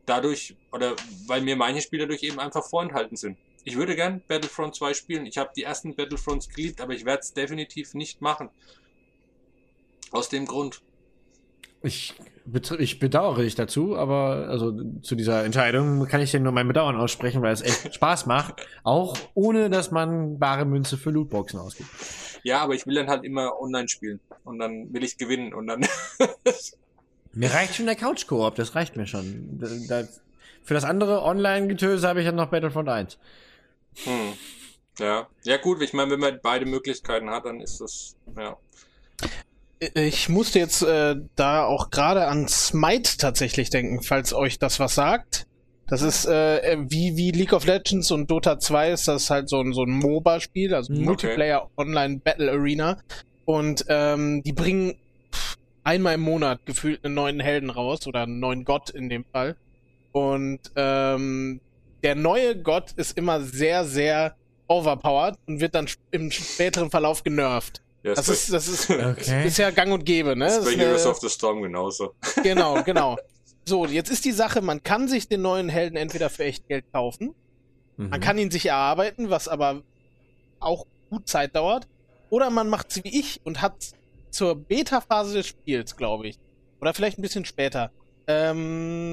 dadurch, oder weil mir manche Spiele dadurch eben einfach vorenthalten sind. Ich würde gern Battlefront 2 spielen. Ich habe die ersten Battlefronts geliebt, aber ich werde es definitiv nicht machen. Aus dem Grund. Ich bedauere dich dazu, aber also zu dieser Entscheidung kann ich dir nur mein Bedauern aussprechen, weil es echt Spaß macht, auch ohne, dass man bare Münze für Lootboxen ausgibt. Ja, aber ich will dann halt immer online spielen und dann will ich gewinnen und dann... Mir reicht schon der Couch-Koop, das reicht mir schon. Für das andere Online-Getöse habe ich dann noch Battlefront 1. Ja. Ja gut, ich meine, wenn man beide Möglichkeiten hat, dann ist das, ja... Ich musste jetzt da auch gerade an Smite tatsächlich denken, falls euch das was sagt. Das ist wie League of Legends und Dota 2 ist das halt so ein MOBA-Spiel, also Multiplayer Online Battle Arena. Und die bringen einmal im Monat gefühlt einen neuen Helden raus oder einen neuen Gott in dem Fall. Und der neue Gott ist immer sehr, sehr overpowered und wird dann im späteren Verlauf genervt. Ja, das ist ja gang und gäbe, ne? Das ist bei Heroes of the Storm genauso. Genau. So, jetzt ist die Sache, man kann sich den neuen Helden entweder für echt Geld kaufen, man kann ihn sich erarbeiten, was aber auch gut Zeit dauert, oder man macht es wie ich und hat zur Beta-Phase des Spiels, glaube ich, oder vielleicht ein bisschen später, sich ein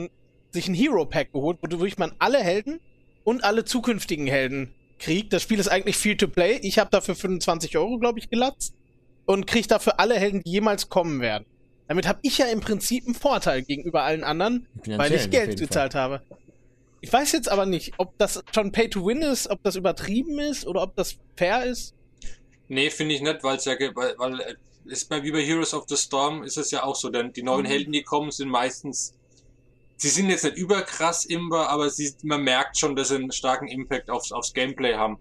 Hero-Pack geholt, wodurch man alle Helden und alle zukünftigen Helden kriegt. Das Spiel ist eigentlich Free-to-Play. Ich habe dafür 25 €, glaube ich, gelatzt. Und kriege dafür alle Helden, die jemals kommen werden. Damit habe ich ja im Prinzip einen Vorteil gegenüber allen anderen, weil ich Geld gezahlt habe. Ich weiß jetzt aber nicht, ob das schon Pay-to-Win ist, ob das übertrieben ist oder ob das fair ist. Nee, finde ich nicht, weil ist bei, wie bei Heroes of the Storm ist es ja auch so, denn die neuen Helden, die kommen, sind meistens, sie sind jetzt nicht überkrass imbar, aber man merkt schon, dass sie einen starken Impact aufs Gameplay haben.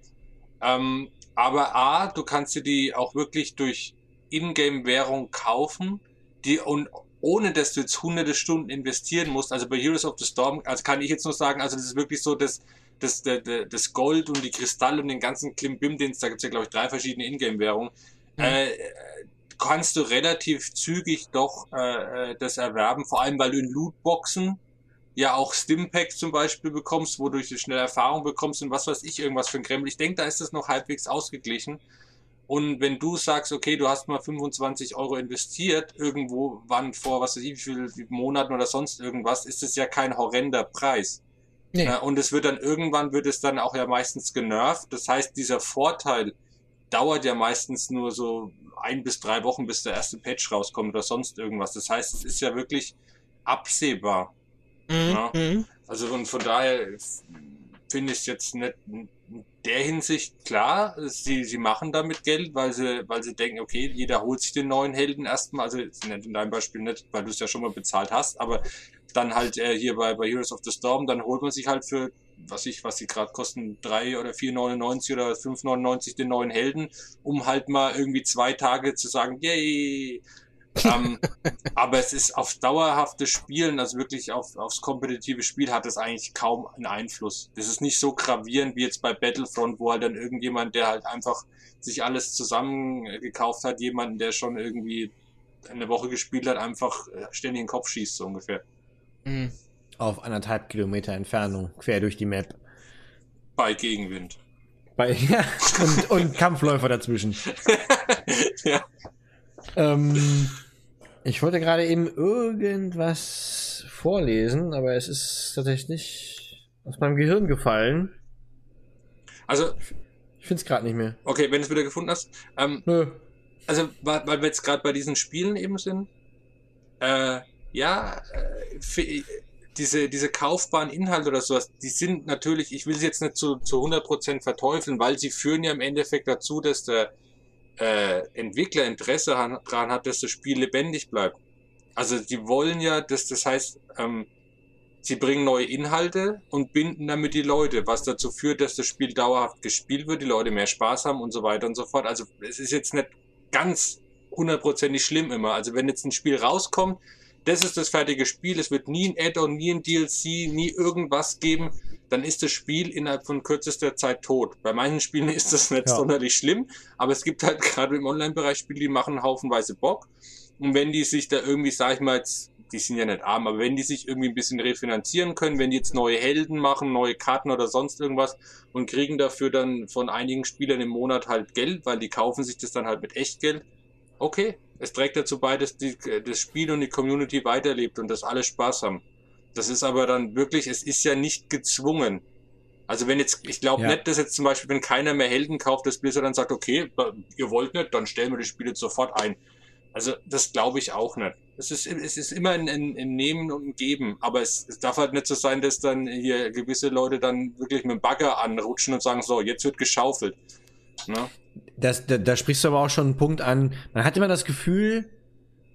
Aber A, du kannst dir die auch wirklich durch Ingame-Währung kaufen, und ohne dass du jetzt hunderte Stunden investieren musst. Also bei Heroes of the Storm, also kann ich jetzt nur sagen, also das ist wirklich so, dass das Gold und die Kristalle und den ganzen Klimbim, da gibt es ja, glaube ich, 3 verschiedene Ingame-Währungen, kannst du relativ zügig doch das erwerben, vor allem weil du in Lootboxen ja auch Stimpacks zum Beispiel bekommst, wodurch du schnell Erfahrung bekommst und was weiß ich, irgendwas für ein Kreml. Ich denke, da ist das noch halbwegs ausgeglichen. Und wenn du sagst, okay, du hast mal 25 € investiert, irgendwo, wann, vor, was weiß ich, wie viele Monaten oder sonst irgendwas, ist es ja kein horrender Preis. Nee. Und es wird dann irgendwann, auch ja meistens genervt. Das heißt, dieser Vorteil dauert ja meistens nur so 1 bis 3 Wochen, bis der erste Patch rauskommt oder sonst irgendwas. Das heißt, es ist ja wirklich absehbar. Ja. Also und von daher finde ich es jetzt nicht in der Hinsicht klar, sie machen damit Geld, weil sie denken, okay, jeder holt sich den neuen Helden erstmal, also in deinem Beispiel nicht, weil du es ja schon mal bezahlt hast, aber dann halt hier bei Heroes of the Storm, dann holt man sich halt für, was die gerade kosten, 3 oder 4,99 oder 5,99 den neuen Helden, um halt mal irgendwie 2 Tage zu sagen, yay! Aber es ist auf dauerhaftes Spielen, also wirklich aufs kompetitive Spiel hat es eigentlich kaum einen Einfluss. Das ist nicht so gravierend wie jetzt bei Battlefront, wo halt dann irgendjemand, der halt einfach sich alles zusammengekauft hat, jemanden, der schon irgendwie eine Woche gespielt hat, einfach ständig in den Kopf schießt, so ungefähr. Mhm. auf 1,5 Kilometer Entfernung quer durch die Map. Bei Gegenwind. Bei, ja, und Kampfläufer dazwischen. Ja. Ich wollte gerade eben irgendwas vorlesen, aber es ist tatsächlich nicht aus meinem Gehirn gefallen. Also, ich finde es gerade nicht mehr. Okay, wenn du es wieder gefunden hast. Nö. Also, weil wir jetzt gerade bei diesen Spielen eben sind, diese kaufbaren Inhalte oder sowas, die sind natürlich, ich will sie jetzt nicht zu 100% verteufeln, weil sie führen ja im Endeffekt dazu, dass der Entwickler Interesse daran hat, dass das Spiel lebendig bleibt. Also die wollen ja, das heißt, sie bringen neue Inhalte und binden damit die Leute, was dazu führt, dass das Spiel dauerhaft gespielt wird, die Leute mehr Spaß haben und so weiter und so fort. Also es ist jetzt nicht ganz 100%ig schlimm immer. Also wenn jetzt ein Spiel rauskommt, das ist das fertige Spiel, es wird nie ein Add-on, nie ein DLC, nie irgendwas geben, dann ist das Spiel innerhalb von kürzester Zeit tot. Bei manchen Spielen ist das nicht sonderlich schlimm, aber es gibt halt gerade im Online-Bereich Spiele, die machen haufenweise Bock. Und wenn die sich da irgendwie, sag ich mal, jetzt, die sind ja nicht arm, aber wenn die sich irgendwie ein bisschen refinanzieren können, wenn die jetzt neue Helden machen, neue Karten oder sonst irgendwas und kriegen dafür dann von einigen Spielern im Monat halt Geld, weil die kaufen sich das dann halt mit Echtgeld, okay. Es trägt dazu bei, dass das Spiel und die Community weiterlebt und dass alle Spaß haben. Das ist aber dann wirklich, es ist ja nicht gezwungen. Also wenn jetzt, ich glaube nicht, dass jetzt zum Beispiel, wenn keiner mehr Helden kauft, dass Blizzard dann sagt, okay, ihr wollt nicht, dann stellen wir das Spiel jetzt sofort ein. Also das glaube ich auch nicht. Es ist immer ein Nehmen und ein Geben, aber es darf halt nicht so sein, dass dann hier gewisse Leute dann wirklich mit dem Bagger anrutschen und sagen, so, jetzt wird geschaufelt. Ne? Da sprichst du aber auch schon einen Punkt an. Man hat immer das Gefühl,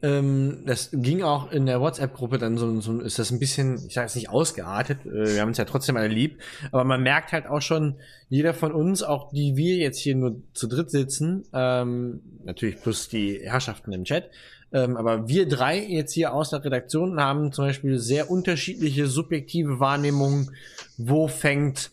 das ging auch in der WhatsApp-Gruppe dann so, ist das ein bisschen, ich sage es nicht ausgeartet, wir haben uns ja trotzdem alle lieb, aber man merkt halt auch schon, jeder von uns, auch die wir jetzt hier nur zu dritt sitzen, natürlich plus die Herrschaften im Chat, aber wir drei jetzt hier aus der Redaktion haben zum Beispiel sehr unterschiedliche subjektive Wahrnehmungen, wo fängt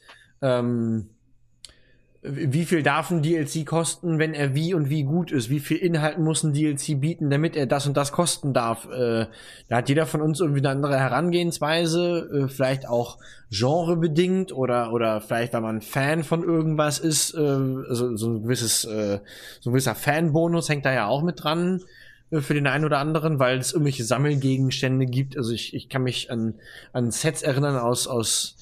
wie viel darf ein DLC kosten, wenn er wie und wie gut ist? Wie viel Inhalt muss ein DLC bieten, damit er das und das kosten darf? Da hat jeder von uns irgendwie eine andere Herangehensweise, vielleicht auch genrebedingt oder vielleicht, weil man Fan von irgendwas ist. So ein gewisser Fanbonus hängt da ja auch mit dran für den einen oder anderen, weil es irgendwelche Sammelgegenstände gibt. Also ich kann mich an Sets erinnern aus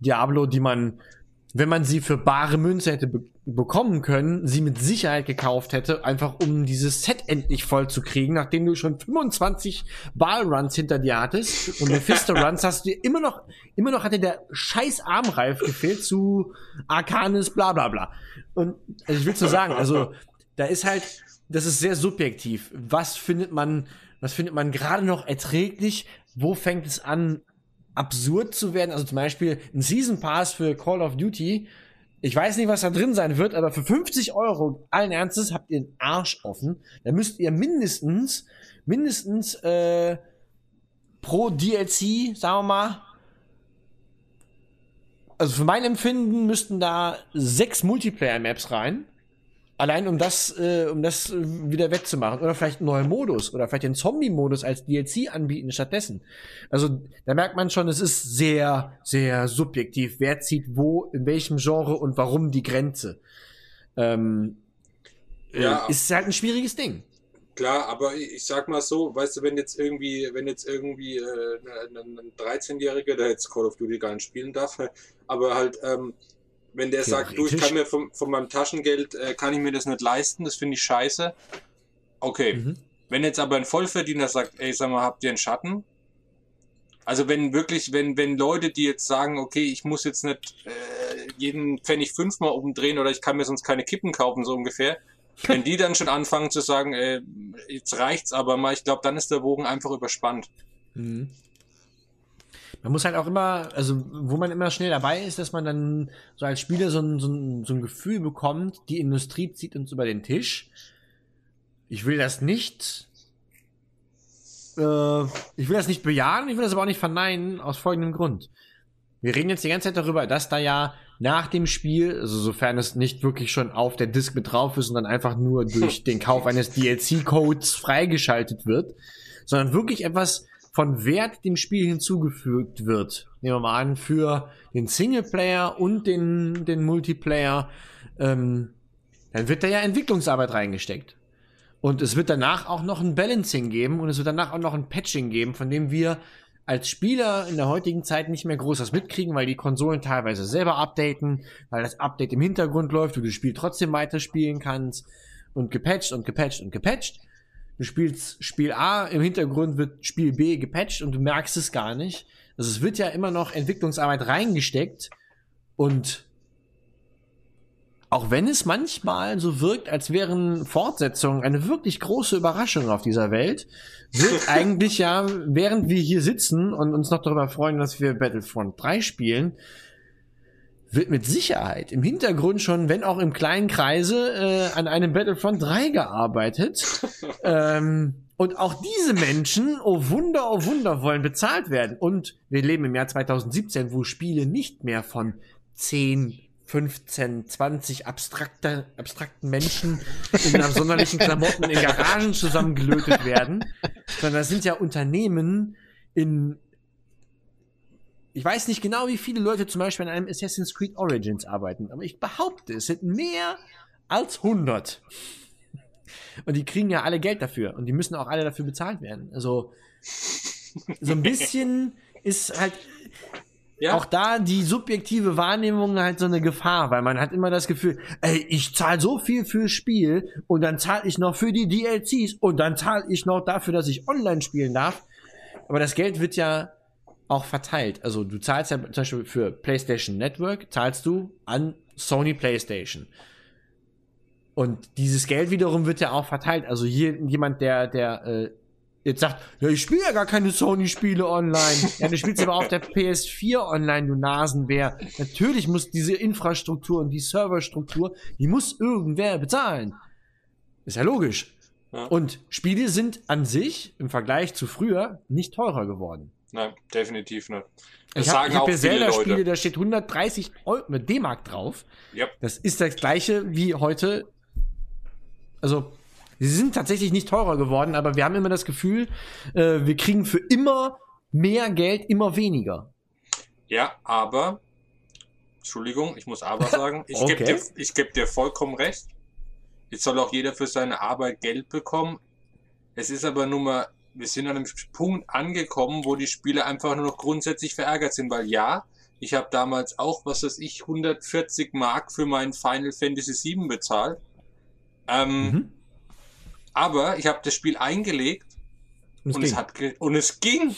Diablo, die man, wenn man sie für bare Münze hätte bekommen können, sie mit Sicherheit gekauft hätte, einfach um dieses Set endlich voll zu kriegen, nachdem du schon 25 Ball-Runs hinter dir hattest und Mephisto-Runs hast du dir immer noch hatte der scheiß Armreif gefehlt zu Arcanis, bla bla bla. Und also ich will so sagen, also da ist halt, das ist sehr subjektiv. Was findet man gerade noch erträglich? Wo fängt es an, absurd zu werden? Also zum Beispiel ein Season Pass für Call of Duty. Ich weiß nicht, was da drin sein wird, aber für 50 € allen Ernstes habt ihr den Arsch offen. Da müsst ihr mindestens pro DLC, sagen wir mal, also für mein Empfinden müssten da 6 Multiplayer-Maps rein. Allein um das wieder wettzumachen. Oder vielleicht einen neuen Modus. Oder vielleicht den Zombie-Modus als DLC anbieten stattdessen. Also da merkt man schon, es ist sehr, sehr subjektiv. Wer zieht wo, in welchem Genre und warum die Grenze. Ist halt ein schwieriges Ding. Klar, aber ich sag mal so, weißt du, wenn jetzt irgendwie ein 13-Jähriger, der jetzt Call of Duty gar nicht spielen darf, aber halt wenn der sagt, du, ich kann mir von meinem Taschengeld, kann ich mir das nicht leisten, das finde ich scheiße. Okay. Mhm. Wenn jetzt aber ein Vollverdiener sagt, ey, sag mal, habt ihr einen Schatten? Also wenn Leute, die jetzt sagen, okay, ich muss jetzt nicht jeden Pfennig 5-mal umdrehen oder ich kann mir sonst keine Kippen kaufen, so ungefähr, wenn die dann schon anfangen zu sagen, jetzt reicht's aber mal, ich glaube, dann ist der Bogen einfach überspannt. Mhm. Man muss halt auch immer, also wo man immer schnell dabei ist, dass man dann so als Spieler so ein Gefühl bekommt, die Industrie zieht uns über den Tisch. Ich will das nicht. Ich will das nicht bejahen, ich will das aber auch nicht verneinen, aus folgendem Grund. Wir reden jetzt die ganze Zeit darüber, dass da ja nach dem Spiel, also sofern es nicht wirklich schon auf der Disc mit drauf ist und dann einfach nur durch den Kauf eines DLC-Codes freigeschaltet wird, sondern wirklich etwas von Wert dem Spiel hinzugefügt wird. Nehmen wir mal an, für den Singleplayer und den Multiplayer, dann wird da ja Entwicklungsarbeit reingesteckt. Und es wird danach auch noch ein Balancing geben und es wird danach auch noch ein Patching geben, von dem wir als Spieler in der heutigen Zeit nicht mehr groß was mitkriegen, weil die Konsolen teilweise selber updaten, weil das Update im Hintergrund läuft und du das Spiel trotzdem weiterspielen kannst und gepatcht und gepatcht und gepatcht. Du spielst Spiel A, im Hintergrund wird Spiel B gepatcht und du merkst es gar nicht. Also es wird ja immer noch Entwicklungsarbeit reingesteckt und auch wenn es manchmal so wirkt, als wären Fortsetzungen eine wirklich große Überraschung auf dieser Welt, wird eigentlich ja, während wir hier sitzen und uns noch darüber freuen, dass wir Battlefront 3 spielen, wird mit Sicherheit im Hintergrund schon, wenn auch im kleinen Kreise, an einem Battlefront 3 gearbeitet. Und auch diese Menschen, oh Wunder, wollen bezahlt werden. Und wir leben im Jahr 2017, wo Spiele nicht mehr von 10, 15, 20 abstrakten Menschen in sonderlichen Klamotten in Garagen zusammengelötet werden, sondern das sind ja Unternehmen in... Ich weiß nicht genau, wie viele Leute zum Beispiel an einem Assassin's Creed Origins arbeiten, aber ich behaupte, es sind mehr als 100. Und die kriegen ja alle Geld dafür und die müssen auch alle dafür bezahlt werden. Also so ein bisschen ist halt ja auch da die subjektive Wahrnehmung halt so eine Gefahr, weil man hat immer das Gefühl, ey, ich zahle so viel fürs Spiel und dann zahle ich noch für die DLCs und dann zahle ich noch dafür, dass ich online spielen darf. Aber das Geld wird ja auch verteilt. Also du zahlst ja zum Beispiel für PlayStation Network, zahlst du an Sony PlayStation. Und dieses Geld wiederum wird ja auch verteilt. Also hier jemand, der jetzt sagt, ja, ich spiele ja gar keine Sony-Spiele online. Ja, du spielst aber auf der PS4 online, du Nasenbär. Natürlich muss diese Infrastruktur und die Serverstruktur, die muss irgendwer bezahlen. Ist ja logisch. Ja. Und Spiele sind an sich im Vergleich zu früher nicht teurer geworden. Nein, definitiv nicht. Das ich habe ja Zelda-Spiele, da steht 130 Euro mit D-Mark drauf. Yep. Das ist das gleiche wie heute. Also, sie sind tatsächlich nicht teurer geworden, aber wir haben immer das Gefühl, wir kriegen für immer mehr Geld, immer weniger. Ja, aber, Entschuldigung, ich muss aber sagen, ich okay. geb dir vollkommen recht. Jetzt soll auch jeder für seine Arbeit Geld bekommen. Es ist aber nun mal... Wir sind an einem Punkt angekommen, wo die Spieler einfach nur noch grundsätzlich verärgert sind, weil ja, ich habe damals auch, was weiß ich, 140 Mark für meinen Final Fantasy VII bezahlt. Aber ich habe das Spiel eingelegt und es ging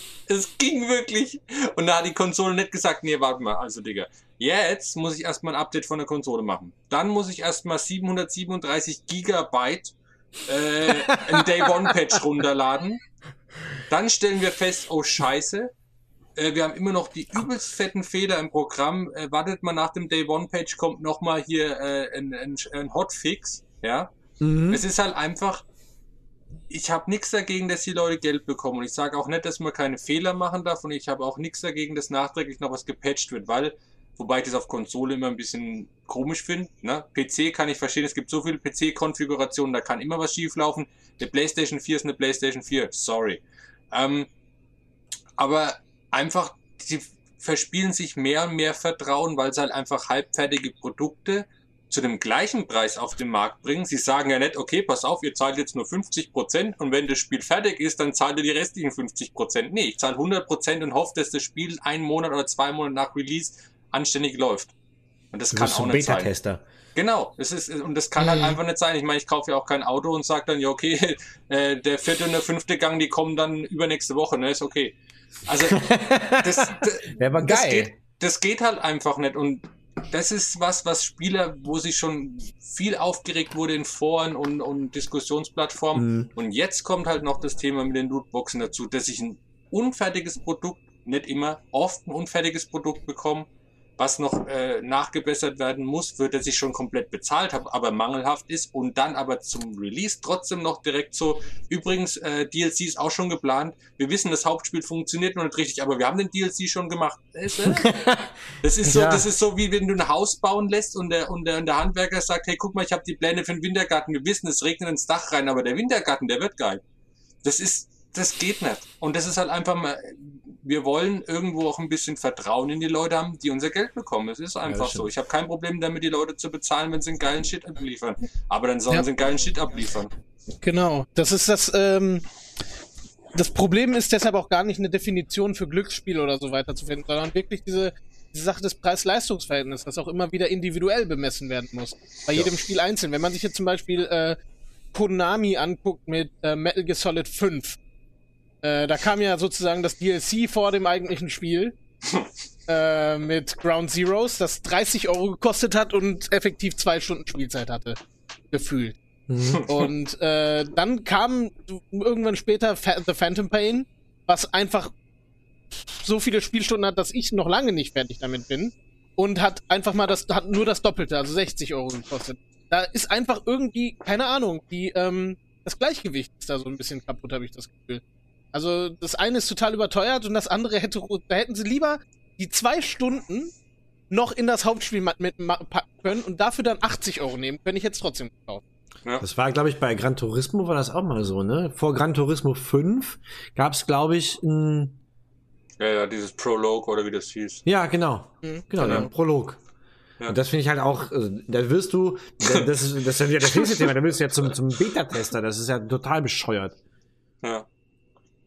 wirklich. Und da hat die Konsole nicht gesagt, nee, warte mal, also Digga, jetzt muss ich erstmal ein Update von der Konsole machen. Dann muss ich erstmal 737 Gigabyte ein Day-One-Patch runterladen. Dann stellen wir fest, oh Scheiße, wir haben immer noch die übelst fetten Fehler im Programm. Wartet mal, nach dem Day-One-Patch kommt nochmal hier ein Hotfix. Ja? Mhm. Es ist halt einfach, ich habe nichts dagegen, dass die Leute Geld bekommen. Und ich sage auch nicht, dass man keine Fehler machen darf. Und ich habe auch nichts dagegen, dass nachträglich noch was gepatcht wird, weil... Wobei ich das auf Konsole immer ein bisschen komisch finde. Ne? PC kann ich verstehen, es gibt so viele PC-Konfigurationen, da kann immer was schief laufen. Eine PlayStation 4 ist eine PlayStation 4, sorry. Aber einfach, sie verspielen sich mehr und mehr Vertrauen, weil sie halt einfach halbfertige Produkte zu dem gleichen Preis auf den Markt bringen. Sie sagen ja nicht, okay, pass auf, ihr zahlt jetzt nur 50% und wenn das Spiel fertig ist, dann zahlt ihr die restlichen 50%. Nee, ich zahle 100% und hoffe, dass das Spiel einen Monat oder 2 Monate nach Release anständig läuft. Und das kann auch nicht sein. Beta-Tester. Genau, es ist, und das kann halt einfach nicht sein. Ich meine, ich kaufe ja auch kein Auto und sage dann, ja okay, der 4. und der 5. Gang, die kommen dann übernächste Woche, ne, ist okay. Also, das geht halt einfach nicht. Und das ist was Spieler, wo sich schon viel aufgeregt wurde in Foren und Diskussionsplattformen. Mhm. Und jetzt kommt halt noch das Thema mit den Lootboxen dazu, dass ich ein unfertiges Produkt, nicht immer, oft ein unfertiges Produkt bekomme, was noch nachgebessert werden muss, für das ich schon komplett bezahlt habe, aber mangelhaft ist und dann aber zum Release trotzdem noch direkt so, übrigens DLC ist auch schon geplant, wir wissen, das Hauptspiel funktioniert noch nicht richtig, aber wir haben den DLC schon gemacht. Das ist so, wie wenn du ein Haus bauen lässt und der Handwerker sagt, hey, guck mal, ich habe die Pläne für den Wintergarten, wir wissen, es regnet ins Dach rein, aber der Wintergarten, der wird geil. Das ist das geht nicht. Und das ist halt einfach mal, wir wollen irgendwo auch ein bisschen Vertrauen in die Leute haben, die unser Geld bekommen. Es ist einfach so. Ich habe kein Problem damit, die Leute zu bezahlen, wenn sie einen geilen Shit abliefern. Aber dann sollen sie einen geilen Shit abliefern. Genau. Das ist das, das Problem ist deshalb auch gar nicht eine Definition für Glücksspiel oder so weiter zu finden, sondern wirklich diese Sache des Preis-Leistungs-Verhältnisses, das auch immer wieder individuell bemessen werden muss. Bei jedem Spiel einzeln. Wenn man sich jetzt zum Beispiel Konami anguckt mit Metal Gear Solid 5, da kam ja sozusagen das DLC vor dem eigentlichen Spiel mit Ground Zeroes, das 30 Euro gekostet hat und effektiv 2 Stunden Spielzeit hatte, gefühlt. Und dann kam irgendwann später The Phantom Pain, was einfach so viele Spielstunden hat, dass ich noch lange nicht fertig damit bin, und hat einfach mal nur das Doppelte, also 60 Euro gekostet. Da ist einfach irgendwie, keine Ahnung, das Gleichgewicht ist da so ein bisschen kaputt, habe ich das Gefühl. Also das eine ist total überteuert und das andere da hätten sie lieber die 2 Stunden noch in das Hauptspiel packen können und dafür dann 80 Euro nehmen, wenn ich jetzt trotzdem kaufe. Ja. Das war, glaube ich, bei Gran Turismo war das auch mal so, ne? Vor Gran Turismo 5 gab es, glaube ich, ein... Ja, dieses Prolog oder wie das hieß. Ja, genau. Mhm. Genau. Ein Prolog. Ja. Und das finde ich halt auch, also, da wirst du, das ist ja das nächste Thema, da wirst du ja zum Beta-Tester, das ist ja total bescheuert. Ja.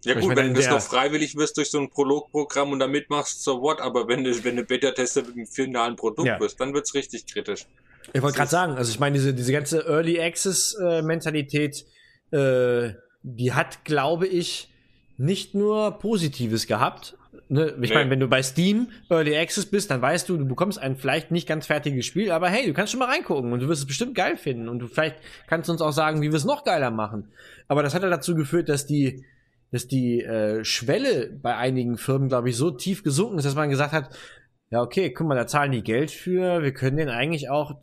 Ja gut, wenn du das noch freiwillig wirst durch so ein Prolog-Programm und da mitmachst, so what, aber wenn du Beta-Tester mit dem finalen Produkt bist, dann wird's richtig kritisch. Ich wollte gerade sagen, also ich meine, diese ganze Early-Access-Mentalität, die hat, glaube ich, nicht nur Positives gehabt. Ne? Ich meine, wenn du bei Steam Early Access bist, dann weißt du, du bekommst ein vielleicht nicht ganz fertiges Spiel, aber hey, du kannst schon mal reingucken und du wirst es bestimmt geil finden und du vielleicht kannst uns auch sagen, wie wir es noch geiler machen. Aber das hat ja dazu geführt, dass die Schwelle bei einigen Firmen, glaube ich, so tief gesunken ist, dass man gesagt hat, ja, okay, guck mal, da zahlen die Geld für, wir können denen eigentlich auch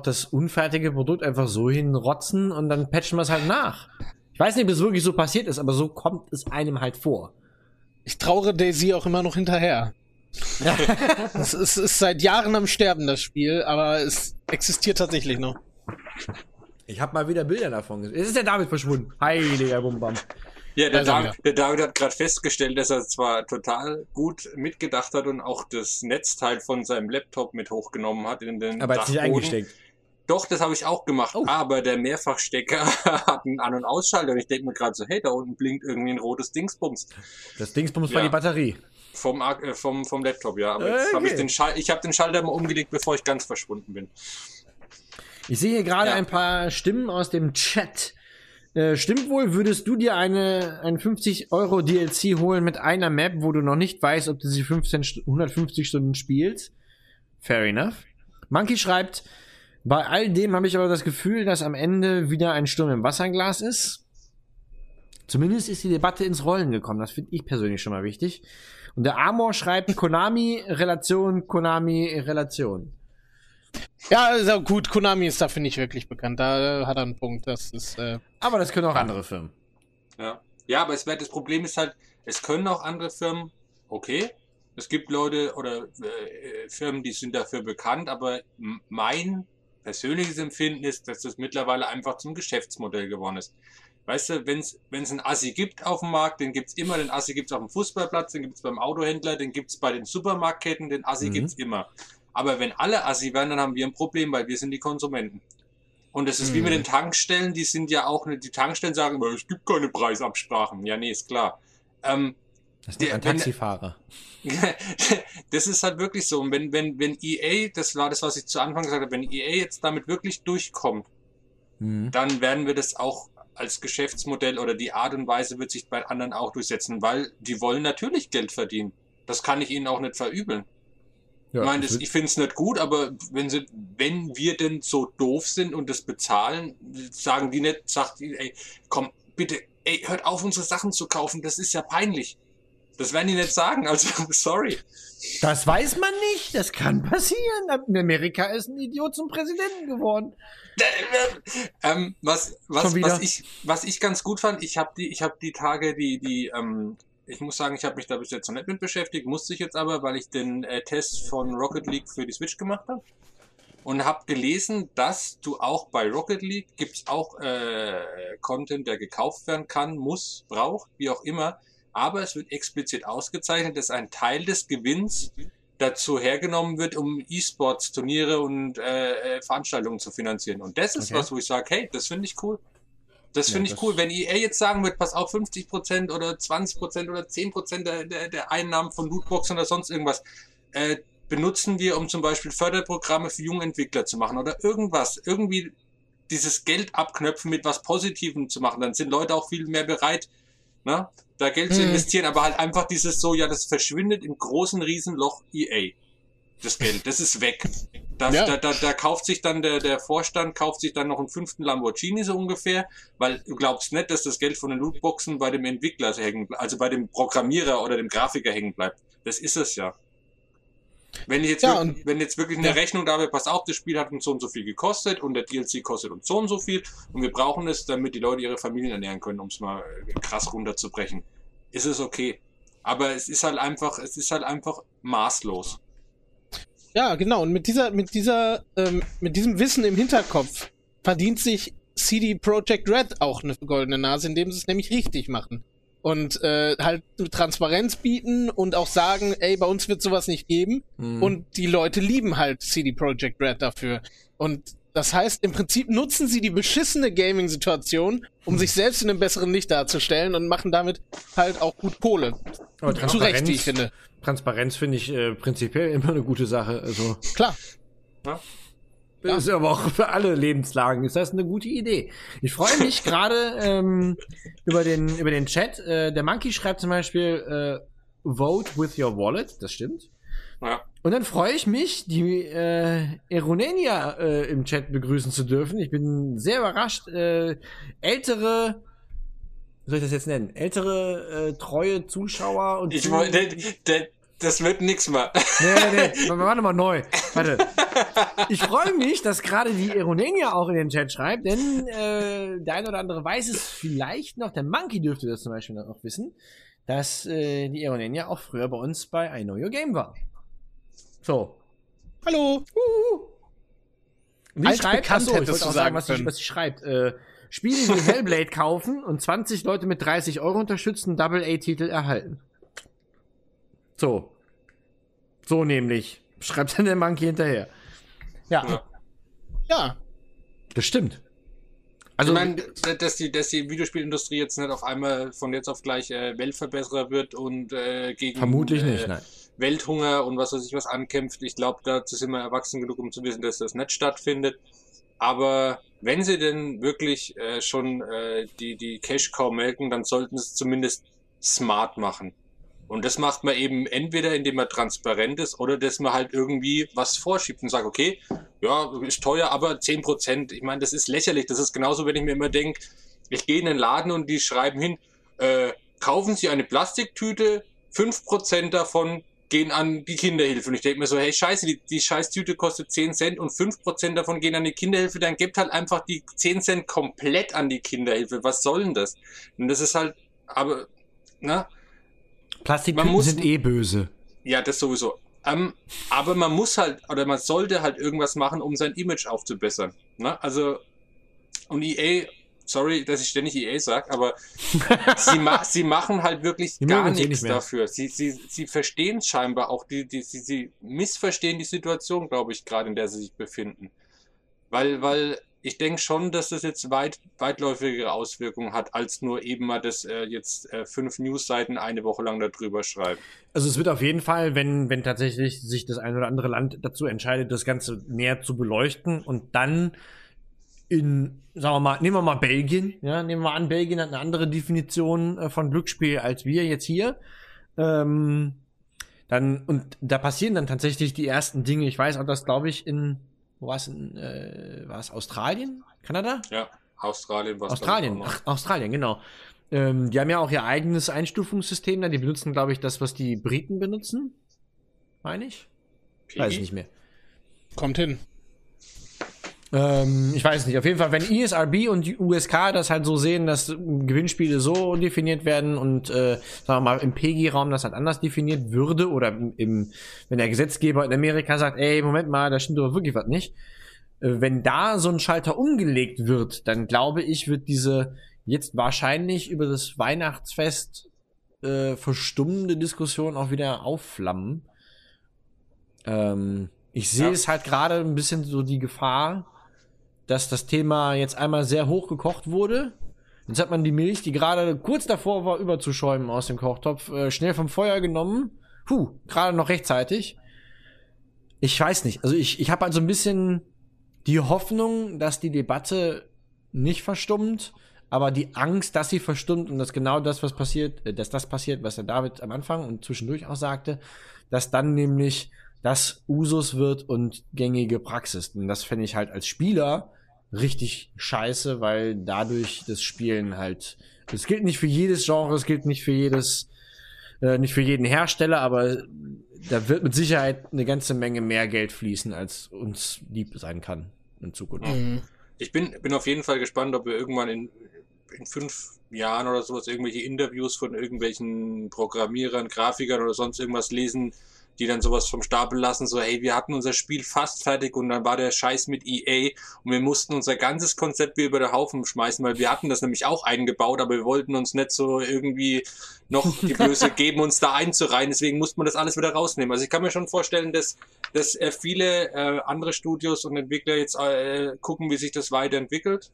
das unfertige Produkt einfach so hinrotzen und dann patchen wir es halt nach. Ich weiß nicht, ob es wirklich so passiert ist, aber so kommt es einem halt vor. Ich traure Daisy auch immer noch hinterher. Es ist seit Jahren am Sterben, das Spiel, aber es existiert tatsächlich noch. Ich habe mal wieder Bilder davon gesehen. Es ist der David verschwunden. Heiliger Bumbam. Ja, der David hat gerade festgestellt, dass er zwar total gut mitgedacht hat und auch das Netzteil von seinem Laptop mit hochgenommen hat in den Aber er hat sich eingesteckt. Doch, das habe ich auch gemacht, aber der Mehrfachstecker hat einen An- und Ausschalter und ich denke mir gerade so, hey, da unten blinkt irgendwie ein rotes Dingsbums. Das Dingsbums war die Batterie. Vom Laptop, ja. Aber jetzt habe ich den Schalter mal umgelegt, bevor ich ganz verschwunden bin. Ich sehe hier gerade ein paar Stimmen aus dem Chat. Stimmt wohl, würdest du dir ein 50 € DLC holen mit einer Map, wo du noch nicht weißt, ob du sie 150 Stunden spielst? Fair enough. Monkey schreibt, bei all dem habe ich aber das Gefühl, dass am Ende wieder ein Sturm im Wasserglas ist. Zumindest ist die Debatte ins Rollen gekommen. Das finde ich persönlich schon mal wichtig. Und der Amor schreibt, Konami-Relation. Ja, also gut, Konami ist dafür nicht wirklich bekannt. Da hat er einen Punkt. Das ist, aber das können auch andere Firmen. Ja, aber das Problem ist halt, es können auch andere Firmen, okay, es gibt Leute oder Firmen, die sind dafür bekannt, aber mein persönliches Empfinden ist, dass das mittlerweile einfach zum Geschäftsmodell geworden ist. Weißt du, wenn es einen Assi gibt auf dem Markt, den gibt's immer, den Assi gibt's auf dem Fußballplatz, den gibt's beim Autohändler, den gibt's bei den Supermarktketten, den Assi gibt's immer. Aber wenn alle Assi werden, dann haben wir ein Problem, weil wir sind die Konsumenten. Und das ist wie mit den Tankstellen, die sind ja auch, die Tankstellen sagen, es gibt keine Preisabsprachen. Ja, nee, ist klar. Das ist ein Taxifahrer. Das ist halt wirklich so. Und wenn EA, das war das, was ich zu Anfang gesagt habe, wenn EA jetzt damit wirklich durchkommt, dann werden wir das auch als Geschäftsmodell oder die Art und Weise wird sich bei anderen auch durchsetzen, weil die wollen natürlich Geld verdienen. Das kann ich ihnen auch nicht verübeln. Ja, ich finde es nicht gut, aber wenn wir denn so doof sind und das bezahlen, sagen die nicht, sagt die, ey, komm, bitte, ey, hört auf, unsere Sachen zu kaufen, das ist ja peinlich. Das werden die nicht sagen, also sorry. Das weiß man nicht, das kann passieren. In Amerika ist ein Idiot zum Präsidenten geworden. Was ich ganz gut fand, ich muss sagen, ich habe mich da bis jetzt noch nicht mit beschäftigt, musste ich jetzt aber, weil ich den Test von Rocket League für die Switch gemacht habe. und habe gelesen, dass du auch bei Rocket League gibt's auch Content, der gekauft werden kann, muss, braucht, wie auch immer. Aber es wird explizit ausgezeichnet, dass ein Teil des Gewinns dazu hergenommen wird, um E-Sports-Turniere und Veranstaltungen zu finanzieren. Und das ist okay. Was, wo ich sage, hey, das finde ich cool. Das finde ich cool. Wenn EA jetzt sagen wird, pass auf, 50% oder 20% oder 10% der Einnahmen von Lootboxen oder sonst irgendwas benutzen wir, um zum Beispiel Förderprogramme für junge Entwickler zu machen oder irgendwas, irgendwie dieses Geld abknöpfen mit was Positivem zu machen, dann sind Leute auch viel mehr bereit, ne, da Geld zu investieren, aber halt einfach dieses so, ja, das verschwindet im großen Riesenloch EA. Das Geld, das ist weg. Da kauft sich dann der Vorstand, kauft sich dann noch einen 5. Lamborghini so ungefähr, weil du glaubst nicht, dass das Geld von den Lootboxen bei dem Entwickler hängen bleibt, also bei dem Programmierer oder dem Grafiker hängen bleibt. Das ist es ja. Wenn jetzt, wirklich eine Rechnung da wäre, pass auf, das Spiel hat uns so und so viel gekostet und der DLC kostet uns so und so viel und wir brauchen es, damit die Leute ihre Familien ernähren können, um es mal krass runterzubrechen. Ist es okay. Aber es ist halt einfach maßlos. Ja, genau. Und mit diesem Wissen im Hinterkopf verdient sich CD Projekt Red auch eine goldene Nase, indem sie es nämlich richtig machen. Und halt Transparenz bieten und auch sagen, ey, bei uns wird sowas nicht geben. Mhm. Und die Leute lieben halt CD Projekt Red dafür. Und das heißt, im Prinzip nutzen sie die beschissene Gaming-Situation, um sich selbst in einem besseren Licht darzustellen und machen damit halt auch gut Kohle. Aber zu Recht, wie ich finde. Transparenz finde ich prinzipiell immer eine gute Sache. Also klar. Ja. Das ist aber auch für alle Lebenslagen. Ist das eine gute Idee? Ich freue mich gerade über den Chat. Der Monkey schreibt zum Beispiel Vote with your wallet. Das stimmt. Ja. Und dann freue ich mich, die Ironenia im Chat begrüßen zu dürfen. Ich bin sehr überrascht. Ältere... Wie soll ich das jetzt nennen? Ältere, treue Zuschauer und... Das wird nix mehr. Nee. Warte mal, neu. Warte. Ich freue mich, dass gerade die Ironenia auch in den Chat schreibt, denn der ein oder andere weiß es vielleicht noch, der Monkey dürfte das zum Beispiel noch wissen, dass die Ironenia auch früher bei uns bei I Know Your Game war. So. Hallo. Und die schreibt, achso, ich wollte auch sagen, was sie schreibt. Spiele wie Hellblade kaufen und 20 Leute mit 30 Euro unterstützen, Double-A-Titel erhalten. So. So nämlich. Schreibt dann der Monkey hinterher. Ja. Ja. Das stimmt. Also, ich meine, dass die Videospielindustrie jetzt nicht auf einmal von jetzt auf gleich Weltverbesserer wird und gegen vermutlich nicht, nein. Welthunger und was weiß ich was ankämpft. Ich glaube, dazu sind wir erwachsen genug, um zu wissen, dass das nicht stattfindet. Aber wenn sie denn wirklich schon die Cash-Cow melken, dann sollten sie es zumindest smart machen. Und das macht man eben entweder, indem man transparent ist oder dass man halt irgendwie was vorschiebt und sagt, okay, ja, ist teuer, aber 10%. Ich meine, das ist lächerlich. Das ist genauso, wenn ich mir immer denke, ich gehe in den Laden und die schreiben hin, kaufen Sie eine Plastiktüte, 5% davon gehen an die Kinderhilfe. Und ich denke mir so, hey, scheiße, die Scheißtüte kostet 10 Cent und 5% davon gehen an die Kinderhilfe, dann gibt halt einfach die 10 Cent komplett an die Kinderhilfe. Was soll denn das? Und das ist halt, aber, na? Plastiktüten sind eh böse. Ja, das sowieso. Aber man muss halt, oder man sollte halt irgendwas machen, um sein Image aufzubessern. Na? Also, und EA, sorry, dass ich ständig EA sage, aber sie machen halt wirklich gar nichts dafür. Sie verstehen scheinbar auch, sie missverstehen die Situation, glaube ich, gerade in der sie sich befinden. Weil ich denke schon, dass das jetzt weitläufigere Auswirkungen hat, als nur eben mal das jetzt 5 Newsseiten eine Woche lang darüber schreiben. Also es wird auf jeden Fall, wenn tatsächlich sich das ein oder andere Land dazu entscheidet, das Ganze näher zu beleuchten und dann sagen wir mal, nehmen wir mal Belgien. Ja, nehmen wir an, Belgien hat eine andere Definition von Glücksspiel als wir jetzt hier. Und da passieren dann tatsächlich die ersten Dinge. Ich weiß auch, das glaube ich war es Australien? Kanada? Ja, Australien war es. Australien, genau. Die haben ja auch ihr eigenes Einstufungssystem da. Die benutzen, glaube ich, das, was die Briten benutzen. Meine ich? Weiß nicht mehr. Kommt hin. Ich weiß nicht, auf jeden Fall, wenn ESRB und die USK das halt so sehen, dass Gewinnspiele so definiert werden und sagen wir mal im PG-Raum das halt anders definiert würde oder im, wenn der Gesetzgeber in Amerika sagt, ey, Moment mal, da stimmt doch wirklich was nicht. Wenn da so ein Schalter umgelegt wird, dann glaube ich, wird diese jetzt wahrscheinlich über das Weihnachtsfest verstummende Diskussion auch wieder aufflammen. Ich sehe es halt gerade ein bisschen so die Gefahr, dass das Thema jetzt einmal sehr hoch gekocht wurde. Jetzt hat man die Milch, die gerade kurz davor war, überzuschäumen aus dem Kochtopf, schnell vom Feuer genommen. Puh, gerade noch rechtzeitig. Ich weiß nicht. Also ich habe halt so ein bisschen die Hoffnung, dass die Debatte nicht verstummt, aber die Angst, dass sie verstummt und dass genau das, was passiert, dass das passiert, was der David am Anfang und zwischendurch auch sagte, dass dann nämlich das Usus wird und gängige Praxis. Und das fände ich halt als Spieler richtig scheiße, weil dadurch das Spielen halt, es gilt nicht für jedes Genre, es gilt nicht für jedes, nicht für jeden Hersteller, aber da wird mit Sicherheit eine ganze Menge mehr Geld fließen, als uns lieb sein kann in Zukunft. Ich bin auf jeden Fall gespannt, ob wir irgendwann in 5 Jahren oder sowas irgendwelche Interviews von irgendwelchen Programmierern, Grafikern oder sonst irgendwas lesen, die dann sowas vom Stapel lassen, so hey, wir hatten unser Spiel fast fertig und dann war der Scheiß mit EA und wir mussten unser ganzes Konzept wieder über den Haufen schmeißen, weil wir hatten das nämlich auch eingebaut, aber wir wollten uns nicht so irgendwie noch die Blöße geben, uns da einzureihen, deswegen musste man das alles wieder rausnehmen. Also ich kann mir schon vorstellen, dass viele andere Studios und Entwickler jetzt gucken, wie sich das weiterentwickelt.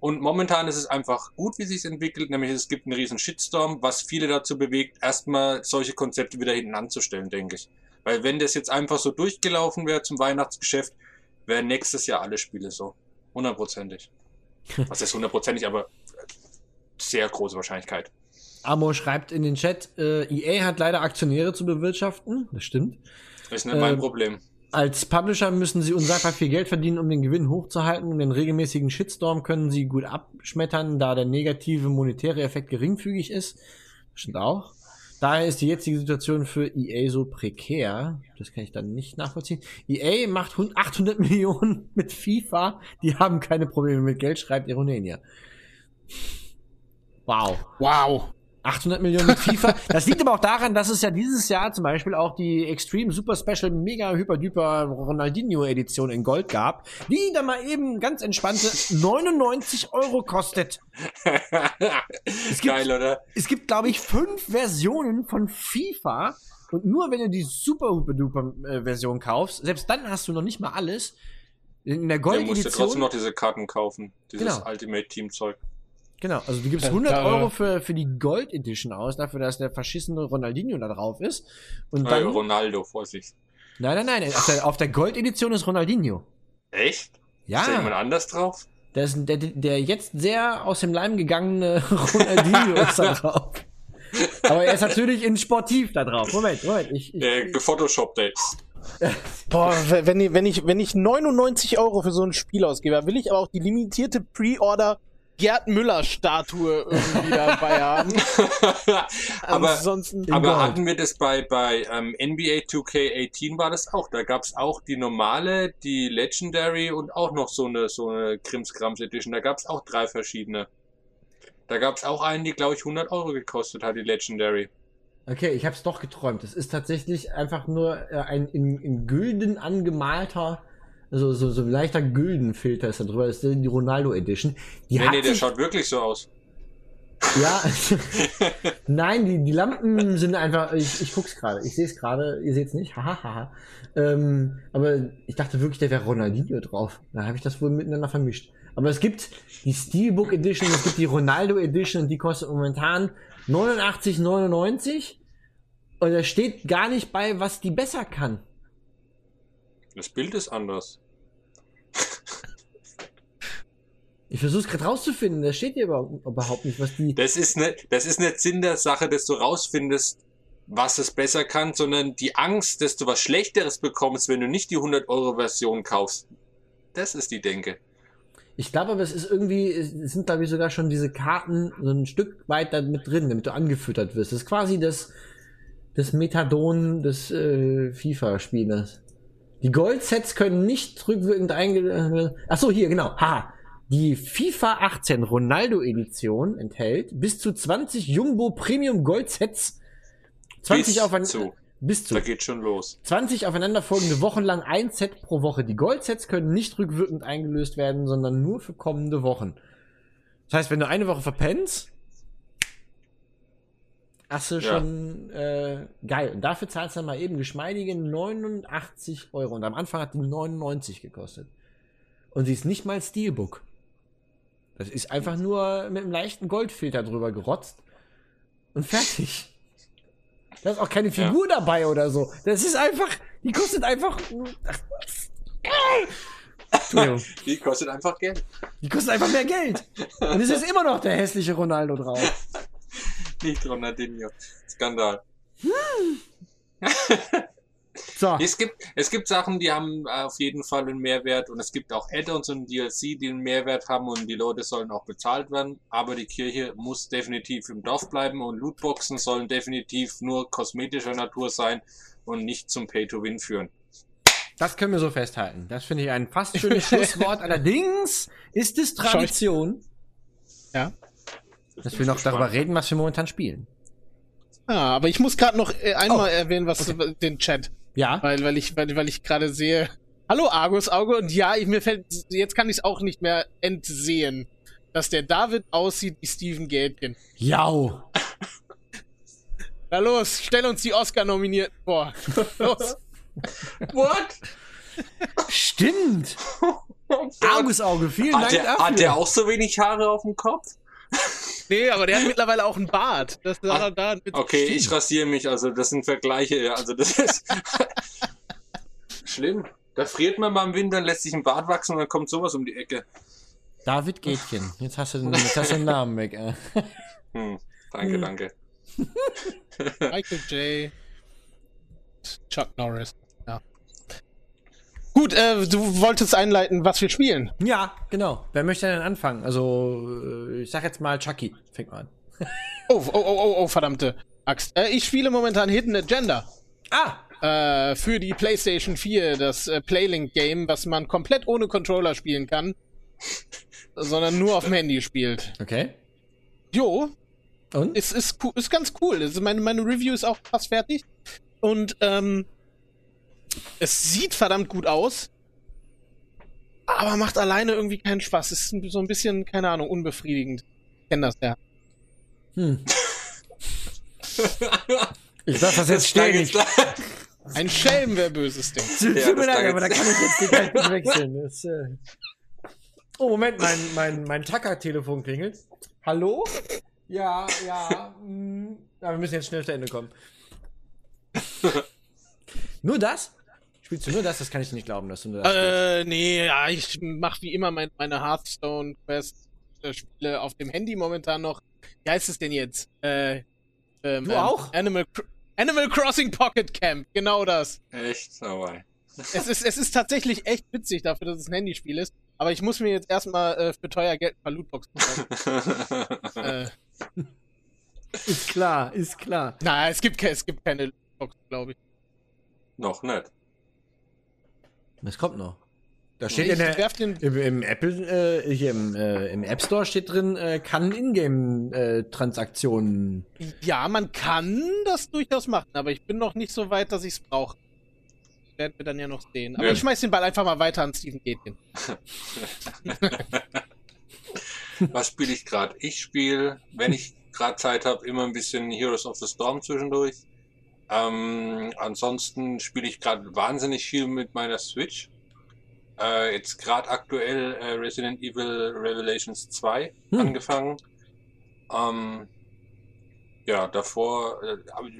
Und momentan ist es einfach gut, wie es sich entwickelt, nämlich es gibt einen riesen Shitstorm, was viele dazu bewegt, erstmal solche Konzepte wieder hinten anzustellen, denke ich. Weil wenn das jetzt einfach so durchgelaufen wäre zum Weihnachtsgeschäft, wären nächstes Jahr alle Spiele so. 100%ig. Was heißt 100%ig, aber sehr große Wahrscheinlichkeit. Amor schreibt in den Chat, EA hat leider Aktionäre zu bewirtschaften. Das stimmt. Das ist nicht mein Problem. Als Publisher müssen sie unsagbar viel Geld verdienen, um den Gewinn hochzuhalten. Und den regelmäßigen Shitstorm können sie gut abschmettern, da der negative monetäre Effekt geringfügig ist. Stimmt auch. Daher ist die jetzige Situation für EA so prekär. Das kann ich dann nicht nachvollziehen. EA macht 800 Millionen mit FIFA. Die haben keine Probleme mit Geld, schreibt Ironenia. Wow. Wow. 800 Millionen mit FIFA. Das liegt aber auch daran, dass es ja dieses Jahr zum Beispiel auch die Extreme Super Special Mega Hyper Duper Ronaldinho Edition in Gold gab, die dann mal eben ganz entspannte 99 € kostet. Geil, oder? Es gibt, glaube ich, 5 Versionen von FIFA und nur wenn du die Super Hyper Duper Version kaufst, selbst dann hast du noch nicht mal alles. In der Gold Edition musst du trotzdem noch diese Karten kaufen, dieses genau. Ultimate Team Zeug. Genau, also du gibst 100 € für die Gold Edition aus, dafür, dass der verschissene Ronaldinho da drauf ist. Und dann, Ronaldo, Vorsicht. Nein, auf der Gold Edition ist Ronaldinho. Echt? Ja. Ist da jemand anders drauf? Da ist der jetzt sehr aus dem Leim gegangene Ronaldinho ist da drauf. Aber er ist natürlich in Sportiv da drauf. Moment. Photoshop, ey. Boah, wenn ich 99 € für so ein Spiel ausgebe, will ich aber auch die limitierte Pre-Order Gerd Müller-Statue irgendwie dabei haben. aber hatten wir das bei NBA 2K18 war das auch. Da gab es auch die normale, die Legendary und auch noch so eine Krimskrams Edition. Da gab es auch 3 verschiedene. Da gab es auch einen, die glaube ich 100 € gekostet hat, die Legendary. Okay, ich habe es doch geträumt. Das ist tatsächlich einfach nur ein in Gülden angemalter, so ein leichter Güldenfilter ist da drüber, das ist die Ronaldo Edition. Der schaut wirklich so aus. Ja, nein, die Lampen sind einfach, ich guck's gerade, ich sehe es gerade, ihr seht's nicht, hahaha. Aber ich dachte wirklich, da wäre Ronaldinho drauf. Da habe ich das wohl miteinander vermischt. Aber es gibt die Steelbook Edition, es gibt die Ronaldo Edition und die kostet momentan 89,99 € und da steht gar nicht bei, was die besser kann. Das Bild ist anders. Ich versuche es gerade rauszufinden. Da steht hier überhaupt nicht, was die... Das ist nicht Sinn der Sache, dass du rausfindest, was es besser kann, sondern die Angst, dass du was Schlechteres bekommst, wenn du nicht die 100 € Version kaufst. Das ist die Denke. Ich glaube, aber es sind glaube ich sogar schon diese Karten so ein Stück weiter mit drin, damit du angefüttert wirst. Das ist quasi das Methadon des FIFA-Spielers. Die Goldsets können nicht rückwirkend Achso, hier, genau. Ha! Die FIFA 18 Ronaldo-Edition enthält bis zu 20 Jumbo Premium Goldsets. 20 aufeinander. Bis zu. Da geht schon los. 20 aufeinanderfolgende Wochen lang ein Set pro Woche. Die Goldsets können nicht rückwirkend eingelöst werden, sondern nur für kommende Wochen. Das heißt, wenn du eine Woche verpennst, hast du schon geil. Und dafür zahlst du dann mal eben geschmeidige 89 Euro. Und am Anfang hat die 99 gekostet. Und sie ist nicht mal Steelbook. Das ist einfach nur mit einem leichten Goldfilter drüber gerotzt. Und fertig. Da ist auch keine Figur dabei oder so. Das ist einfach, die kostet einfach... Entschuldigung. Die kostet einfach Geld. Die kostet einfach mehr Geld. Und es ist immer noch der hässliche Ronaldo drauf. Nicht Ronaldinho. Skandal. So. Es gibt Sachen, die haben auf jeden Fall einen Mehrwert, und es gibt auch Add-ons und DLC, die einen Mehrwert haben, und die Leute sollen auch bezahlt werden, aber die Kirche muss definitiv im Dorf bleiben, und Lootboxen sollen definitiv nur kosmetischer Natur sein und nicht zum Pay-to-Win führen. Das können wir so festhalten. Das finde ich ein fast schönes Schlusswort. Allerdings ist es Tradition, ja, dass wir noch darüber reden, was wir momentan spielen. Ah, aber ich muss gerade noch einmal erwähnen, was den Chat. Ja. Weil ich gerade sehe. Hallo Argusauge, und ja, mir fällt, jetzt kann ich es auch nicht mehr entsehen, dass der David aussieht wie Steven Gätgen. Jau. Na los, stell uns die Oscar-Nominierten vor. Los. What? Stimmt. Argusauge, vielen Dank dafür. Hat der auch so wenig Haare auf dem Kopf? Nee, aber der hat mittlerweile auch einen Bart. Das ist da okay, stimmt. Ich rasiere mich, also das sind Vergleiche, also das ist schlimm. Da friert man mal im Winter, lässt sich ein Bart wachsen, und dann kommt sowas um die Ecke. David Gätgen, jetzt hast du den Namen weg. Danke. Michael J. Chuck Norris. Ja. Gut, du wolltest einleiten, was wir spielen. Ja, genau. Wer möchte denn anfangen? Also, ich sag jetzt mal Chucky. Fängt mal an. Oh, verdammte Axt. Ich spiele momentan Hidden Agenda. Für die PlayStation 4, das Playlink-Game, was man komplett ohne Controller spielen kann, sondern nur auf dem Handy spielt. Okay. Jo. Und? Es ist ganz cool. Also meine Review ist auch fast fertig. Und, es sieht verdammt gut aus, aber macht alleine irgendwie keinen Spaß. Ist so ein bisschen, keine Ahnung, unbefriedigend. Ich kenne das ja. Ich sag das jetzt ständig. Ein Schelm, wer Böses denkt. Tut mir leid, aber da kann ich jetzt die Gedanken wechseln. Das, Oh, Moment, mein Tacker-Telefon klingelt. Hallo? Ja. Aber wir müssen jetzt schnell zu Ende kommen. Nur das? Spielst du nur das? Das kann ich nicht glauben, dass du nur das spielst. Nee, ja, ich mache wie immer meine Hearthstone-Quest, spiele auf dem Handy momentan noch. Wie heißt es denn jetzt? Du auch? Animal Crossing Pocket Camp, genau das. Echt? So, es ist tatsächlich echt witzig dafür, dass es ein Handyspiel ist, aber ich muss mir jetzt erstmal für teuer Geld ein paar Lootboxen kaufen. Ist klar. Nein, es gibt keine Lootboxen, glaube ich. Noch nicht. Was kommt noch? Da steht im App Store steht drin, kann Ingame-Transaktionen. Ja, man kann das durchaus machen, aber ich bin noch nicht so weit, dass ich es brauche. Werden wir dann ja noch sehen. Aber ich schmeiß den Ball einfach mal weiter an Steven Gätgen. Was spiele ich gerade? Ich spiele, wenn ich gerade Zeit habe, immer ein bisschen Heroes of the Storm zwischendurch. Ansonsten spiele ich gerade wahnsinnig viel mit meiner Switch. Jetzt gerade aktuell Resident Evil Revelations 2 angefangen. Davor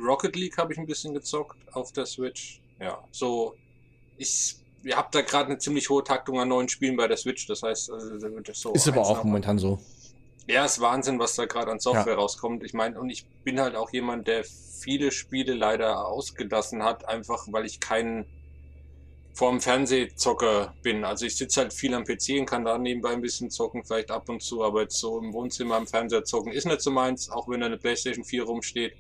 Rocket League habe ich ein bisschen gezockt auf der Switch. Ja, so ich habe da gerade eine ziemlich hohe Taktung an neuen Spielen bei der Switch. Das heißt, also, so ist aber auch momentan so. Ja, ist Wahnsinn, was da gerade an Software rauskommt. Ich meine, und ich bin halt auch jemand, der viele Spiele leider ausgelassen hat, einfach weil ich kein vorm Fernsehzocker bin. Also ich sitze halt viel am PC und kann da nebenbei ein bisschen zocken, vielleicht ab und zu, aber jetzt so im Wohnzimmer am Fernseher zocken ist nicht so meins, auch wenn da eine PlayStation 4 rumsteht.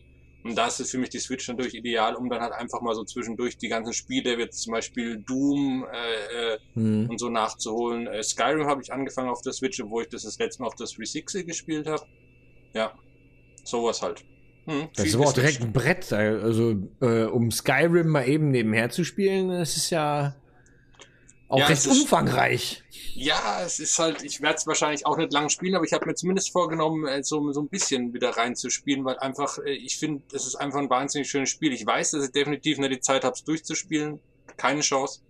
Und da ist es für mich die Switch natürlich ideal, um dann halt einfach mal so zwischendurch die ganzen Spiele, jetzt zum Beispiel Doom und so nachzuholen. Skyrim habe ich angefangen auf der Switch, obwohl ich das letzte Mal auf der 360 gespielt habe. Ja, sowas halt. Das ist aber auch direkt ein Brett, also um Skyrim mal eben nebenher zu spielen, das ist ja auch recht umfangreich. Ja, es ist halt, ich werde es wahrscheinlich auch nicht lang spielen, aber ich habe mir zumindest vorgenommen, so ein bisschen wieder reinzuspielen, weil einfach, ich finde, es ist einfach ein wahnsinnig schönes Spiel. Ich weiß, dass ich definitiv nicht die Zeit habe, es durchzuspielen, keine Chance.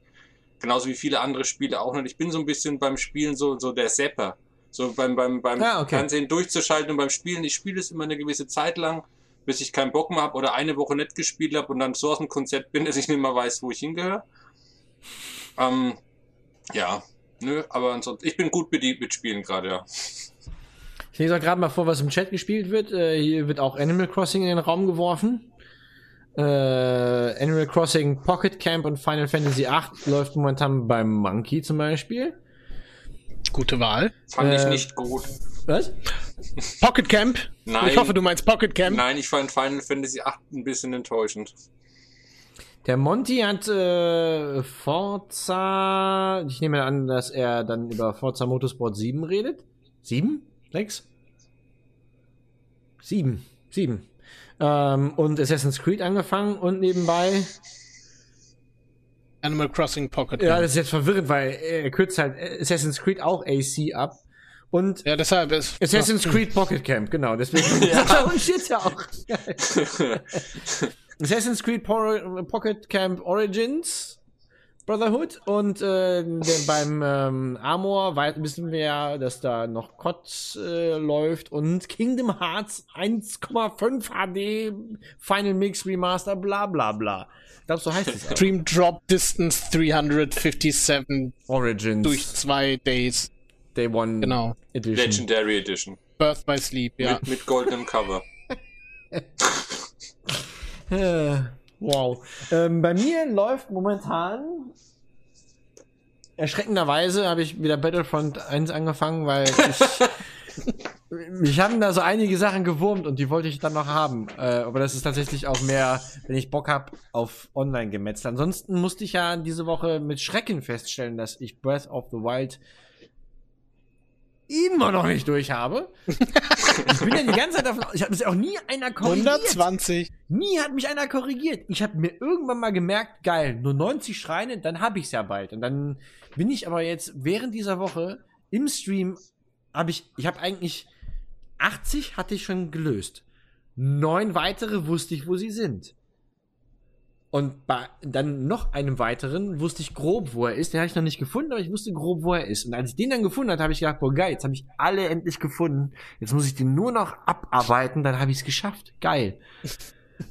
Genauso wie viele andere Spiele auch nicht. Ich bin so ein bisschen beim Spielen so der Zapper. So beim Fernsehen durchzuschalten und beim Spielen. Ich spiele es immer eine gewisse Zeit lang, bis ich keinen Bock mehr habe oder eine Woche nicht gespielt habe und dann so aus dem Konzept bin, dass ich nicht mehr weiß, wo ich hingehöre. Ja, nö, aber ansonsten, ich bin gut bedient mit Spielen gerade, ja. Ich lese auch gerade mal vor, was im Chat gespielt wird. Hier wird auch Animal Crossing in den Raum geworfen. Animal Crossing Pocket Camp und Final Fantasy VIII läuft momentan beim Monkey zum Beispiel. Gute Wahl. Fand ich nicht gut. Was? Pocket Camp? Nein. Ich hoffe, du meinst Pocket Camp. Nein, ich fand Final Fantasy VIII ein bisschen enttäuschend. Der Monty hat Forza... Ich nehme an, dass er dann über Forza Motorsport 7 redet. 7? 6? 7. 7. Und Assassin's Creed angefangen und nebenbei... Animal Crossing Pocket. Ja, das ist jetzt verwirrend, weil er kürzt halt Assassin's Creed auch AC ab. Und ja, deshalb ist Assassin's Creed Pocket Camp, genau. Deswegen steht ja auch. Assassin's Creed Pocket Camp Origins Brotherhood und beim Amor wissen wir ja, dass da noch COD läuft und Kingdom Hearts 1,5 HD Final Mix Remaster, bla bla bla. Glaubst du, heißt es? Stream Drop Distance 357 Origins durch 2 Days. Day One. Genau. Edition. Legendary Edition. Birth by Sleep, ja. Mit goldenem Cover. Wow. Bei mir läuft momentan. Erschreckenderweise habe ich wieder Battlefront 1 angefangen, weil mich haben da so einige Sachen gewurmt und die wollte ich dann noch haben. Aber das ist tatsächlich auch mehr, wenn ich Bock habe, auf online gemetzt. Ansonsten musste ich ja diese Woche mit Schrecken feststellen, dass ich Breath of the Wild immer noch nicht durch habe. Ich bin ja die ganze Zeit davon aus. Ich habe es auch nie einer korrigiert. 120. Nie hat mich einer korrigiert. Ich habe mir irgendwann mal gemerkt, geil, nur 90 Schreine, dann habe ich es ja bald. Und dann bin ich aber jetzt während dieser Woche im Stream habe eigentlich 80 hatte ich schon gelöst. 9 weitere wusste ich, wo sie sind. Und dann noch einem weiteren wusste ich grob, wo er ist. Den habe ich noch nicht gefunden, aber ich wusste grob, wo er ist. Und als ich den dann gefunden habe, habe ich gedacht, boah, geil, jetzt habe ich alle endlich gefunden. Jetzt muss ich den nur noch abarbeiten, dann habe ich es geschafft. Geil.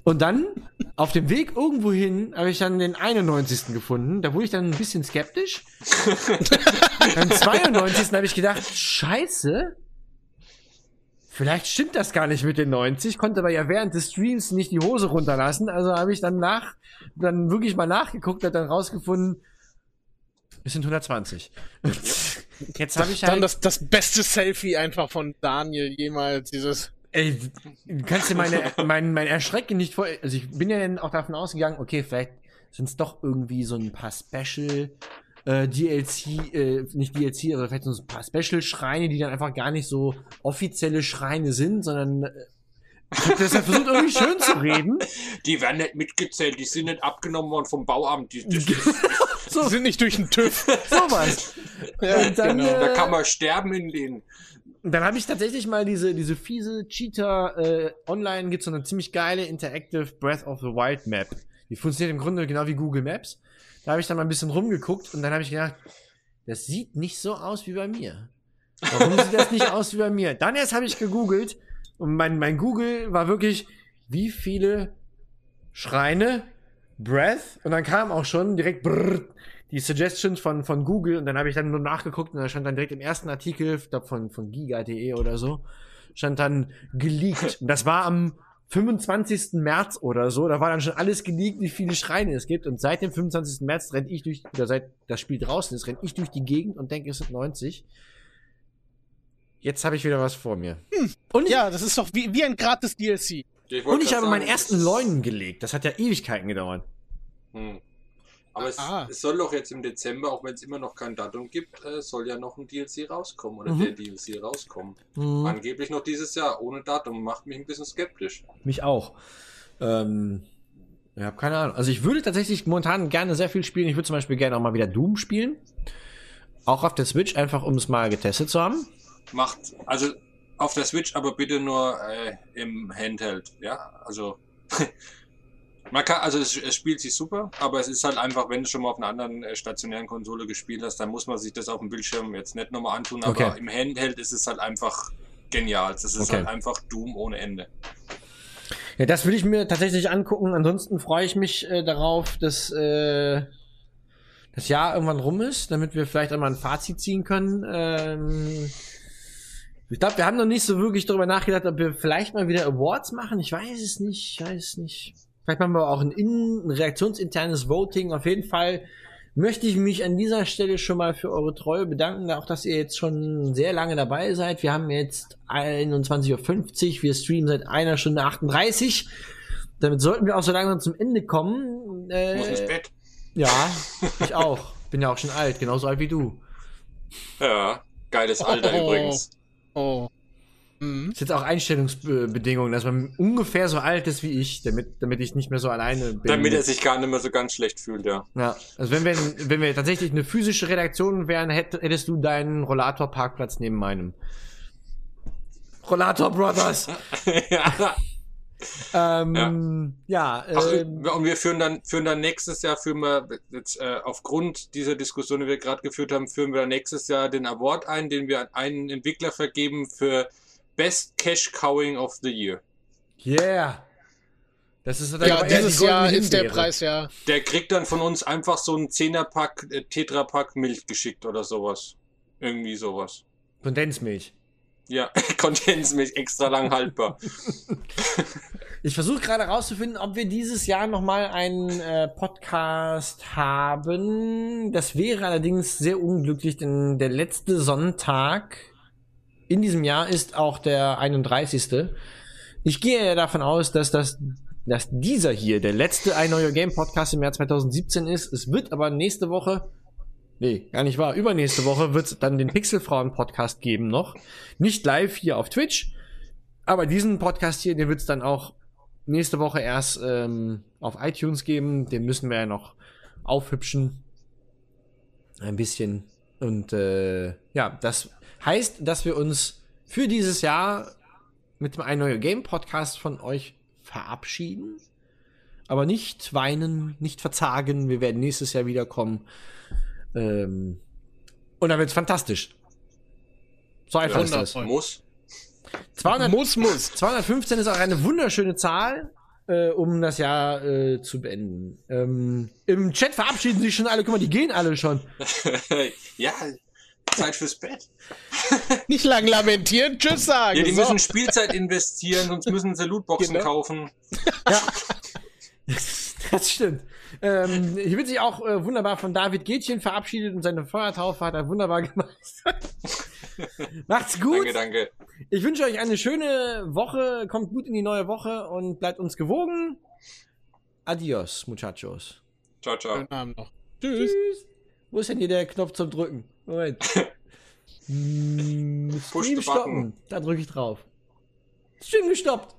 Und dann, auf dem Weg irgendwo hin, habe ich dann den 91. gefunden. Da wurde ich dann ein bisschen skeptisch. Am 92. habe ich gedacht, scheiße, vielleicht stimmt das gar nicht mit den 90, konnte aber ja während des Streams nicht die Hose runterlassen, also habe ich dann wirklich mal nachgeguckt, hat dann rausgefunden, es sind 120. Jetzt habe ich halt dann das beste Selfie einfach von Daniel jemals, dieses... Ey, du kannst dir mein Erschrecken nicht vor... Also ich bin ja dann auch davon ausgegangen, okay, vielleicht sind es doch irgendwie so ein paar Special... aber vielleicht so ein paar Special-Schreine, die dann einfach gar nicht so offizielle Schreine sind, sondern ich hab das ja versucht, irgendwie schön zu reden. Die werden nicht mitgezählt, die sind nicht abgenommen worden vom Bauamt. Die sind nicht durch den TÜV. Sowas. Ja, genau. Da kann man sterben in denen. Und dann habe ich tatsächlich mal diese fiese Cheater online, gibt es so eine ziemlich geile Interactive Breath of the Wild Map. Die funktioniert im Grunde genau wie Google Maps. Da habe ich dann mal ein bisschen rumgeguckt und dann habe ich gedacht, das sieht nicht so aus wie bei mir. Warum sieht das nicht aus wie bei mir? Dann erst habe ich gegoogelt und mein Google war wirklich, wie viele Schreine, Breath, und dann kam auch schon direkt die Suggestions von Google und dann habe ich dann nur nachgeguckt und dann stand dann direkt im ersten Artikel von giga.de oder so, stand dann geleakt. Und das war am 25. März oder so, da war dann schon alles geleakt, wie viele Schreine es gibt. Und seit dem 25. März seit das Spiel draußen ist, renne ich durch die Gegend und denke, es sind 90. Jetzt habe ich wieder was vor mir. Und ja, das ist doch wie ein gratis DLC. Und ich habe meinen ersten Leuen gelegt. Das hat ja Ewigkeiten gedauert. Hm. Aber es soll doch jetzt im Dezember, auch wenn es immer noch kein Datum gibt, soll ja noch ein DLC rauskommen oder der DLC rauskommen. Mhm. Angeblich noch dieses Jahr, ohne Datum. Macht mich ein bisschen skeptisch. Mich auch. Ich habe keine Ahnung. Also ich würde tatsächlich momentan gerne sehr viel spielen. Ich würde zum Beispiel gerne auch mal wieder Doom spielen. Auch auf der Switch, einfach um es mal getestet zu haben. Macht, also auf der Switch, aber bitte nur im Handheld. Ja, also... Man kann, also es spielt sich super, aber es ist halt einfach, wenn du schon mal auf einer anderen stationären Konsole gespielt hast, dann muss man sich das auf dem Bildschirm jetzt nicht nochmal antun, aber okay, im Handheld ist es halt einfach genial. Es ist okay, halt einfach Doom ohne Ende. Ja, das will ich mir tatsächlich angucken. Ansonsten freue ich mich darauf, dass das Jahr irgendwann rum ist, damit wir vielleicht einmal ein Fazit ziehen können. Ich glaube, wir haben noch nicht so wirklich darüber nachgedacht, ob wir vielleicht mal wieder Awards machen. Ich weiß es nicht, Vielleicht machen wir auch ein reaktionsinternes Voting. Auf jeden Fall möchte ich mich an dieser Stelle schon mal für eure Treue bedanken, auch dass ihr jetzt schon sehr lange dabei seid. Wir haben jetzt 21:50 Uhr, wir streamen seit 1:38 Uhr. Damit sollten wir auch so langsam zum Ende kommen. Ich muss ins Bett. Ja, ich auch. Bin ja auch schon alt, genauso alt wie du. Ja, geiles Alter übrigens. Oh. Das ist jetzt auch Einstellungsbedingungen, dass man ungefähr so alt ist wie ich, damit ich nicht mehr so alleine bin. Damit er sich gar nicht mehr so ganz schlecht fühlt, ja. Ja, also wenn wir tatsächlich eine physische Redaktion wären, hättest du deinen Rollator-Parkplatz neben meinem. Rollator Brothers! Ja. Und wir führen dann nächstes Jahr, aufgrund dieser Diskussion, die wir gerade geführt haben, führen wir nächstes Jahr den Award ein, den wir an einen Entwickler vergeben für Best Cash Cowing of the Year. Yeah. Das ist ja, dieses Jahr ist der Preis, ja. Der kriegt dann von uns einfach so einen 10er-Pack, Tetra-Pack Milch geschickt oder sowas. Irgendwie sowas. Kondensmilch. Ja, Kondensmilch, extra lang haltbar. Ich versuche gerade rauszufinden, ob wir dieses Jahr nochmal einen Podcast haben. Das wäre allerdings sehr unglücklich, denn der letzte Sonntag in diesem Jahr ist auch der 31. Ich gehe ja davon aus, dass dieser hier der letzte I Know Your Game Podcast im Jahr 2017 ist. Es wird aber nächste Woche, nee, gar nicht wahr, übernächste Woche wird es dann den Pixelfrauen Podcast geben noch. Nicht live hier auf Twitch, aber diesen Podcast hier, den wird es dann auch nächste Woche erst auf iTunes geben. Den müssen wir ja noch aufhübschen. Ein bisschen. Und das heißt, dass wir uns für dieses Jahr mit dem I Know Your Game Podcast von euch verabschieden. Aber nicht weinen, nicht verzagen. Wir werden nächstes Jahr wiederkommen. Und dann wird's fantastisch. So einfach ist das. Muss. 215 ist auch eine wunderschöne Zahl, um das Jahr zu beenden. Im Chat verabschieden sich schon alle. Guck mal, die gehen alle schon. Ja, Zeit fürs Bett. Nicht lang lamentieren, tschüss sagen. Ja, die müssen Spielzeit investieren, sonst müssen sie Lootboxen kaufen. Ja. Das stimmt. Hier wird sich auch wunderbar von David Gätchen verabschiedet und seine Feuertaufe hat er wunderbar gemeistert. Macht's gut. Danke, danke. Ich wünsche euch eine schöne Woche. Kommt gut in die neue Woche und bleibt uns gewogen. Adios, Muchachos. Ciao, ciao. Schönen Abend noch. Tschüss. Tschüss. Wo ist denn hier der Knopf zum Drücken? Moment. Stream stoppen. Da drücke ich drauf. Stream gestoppt.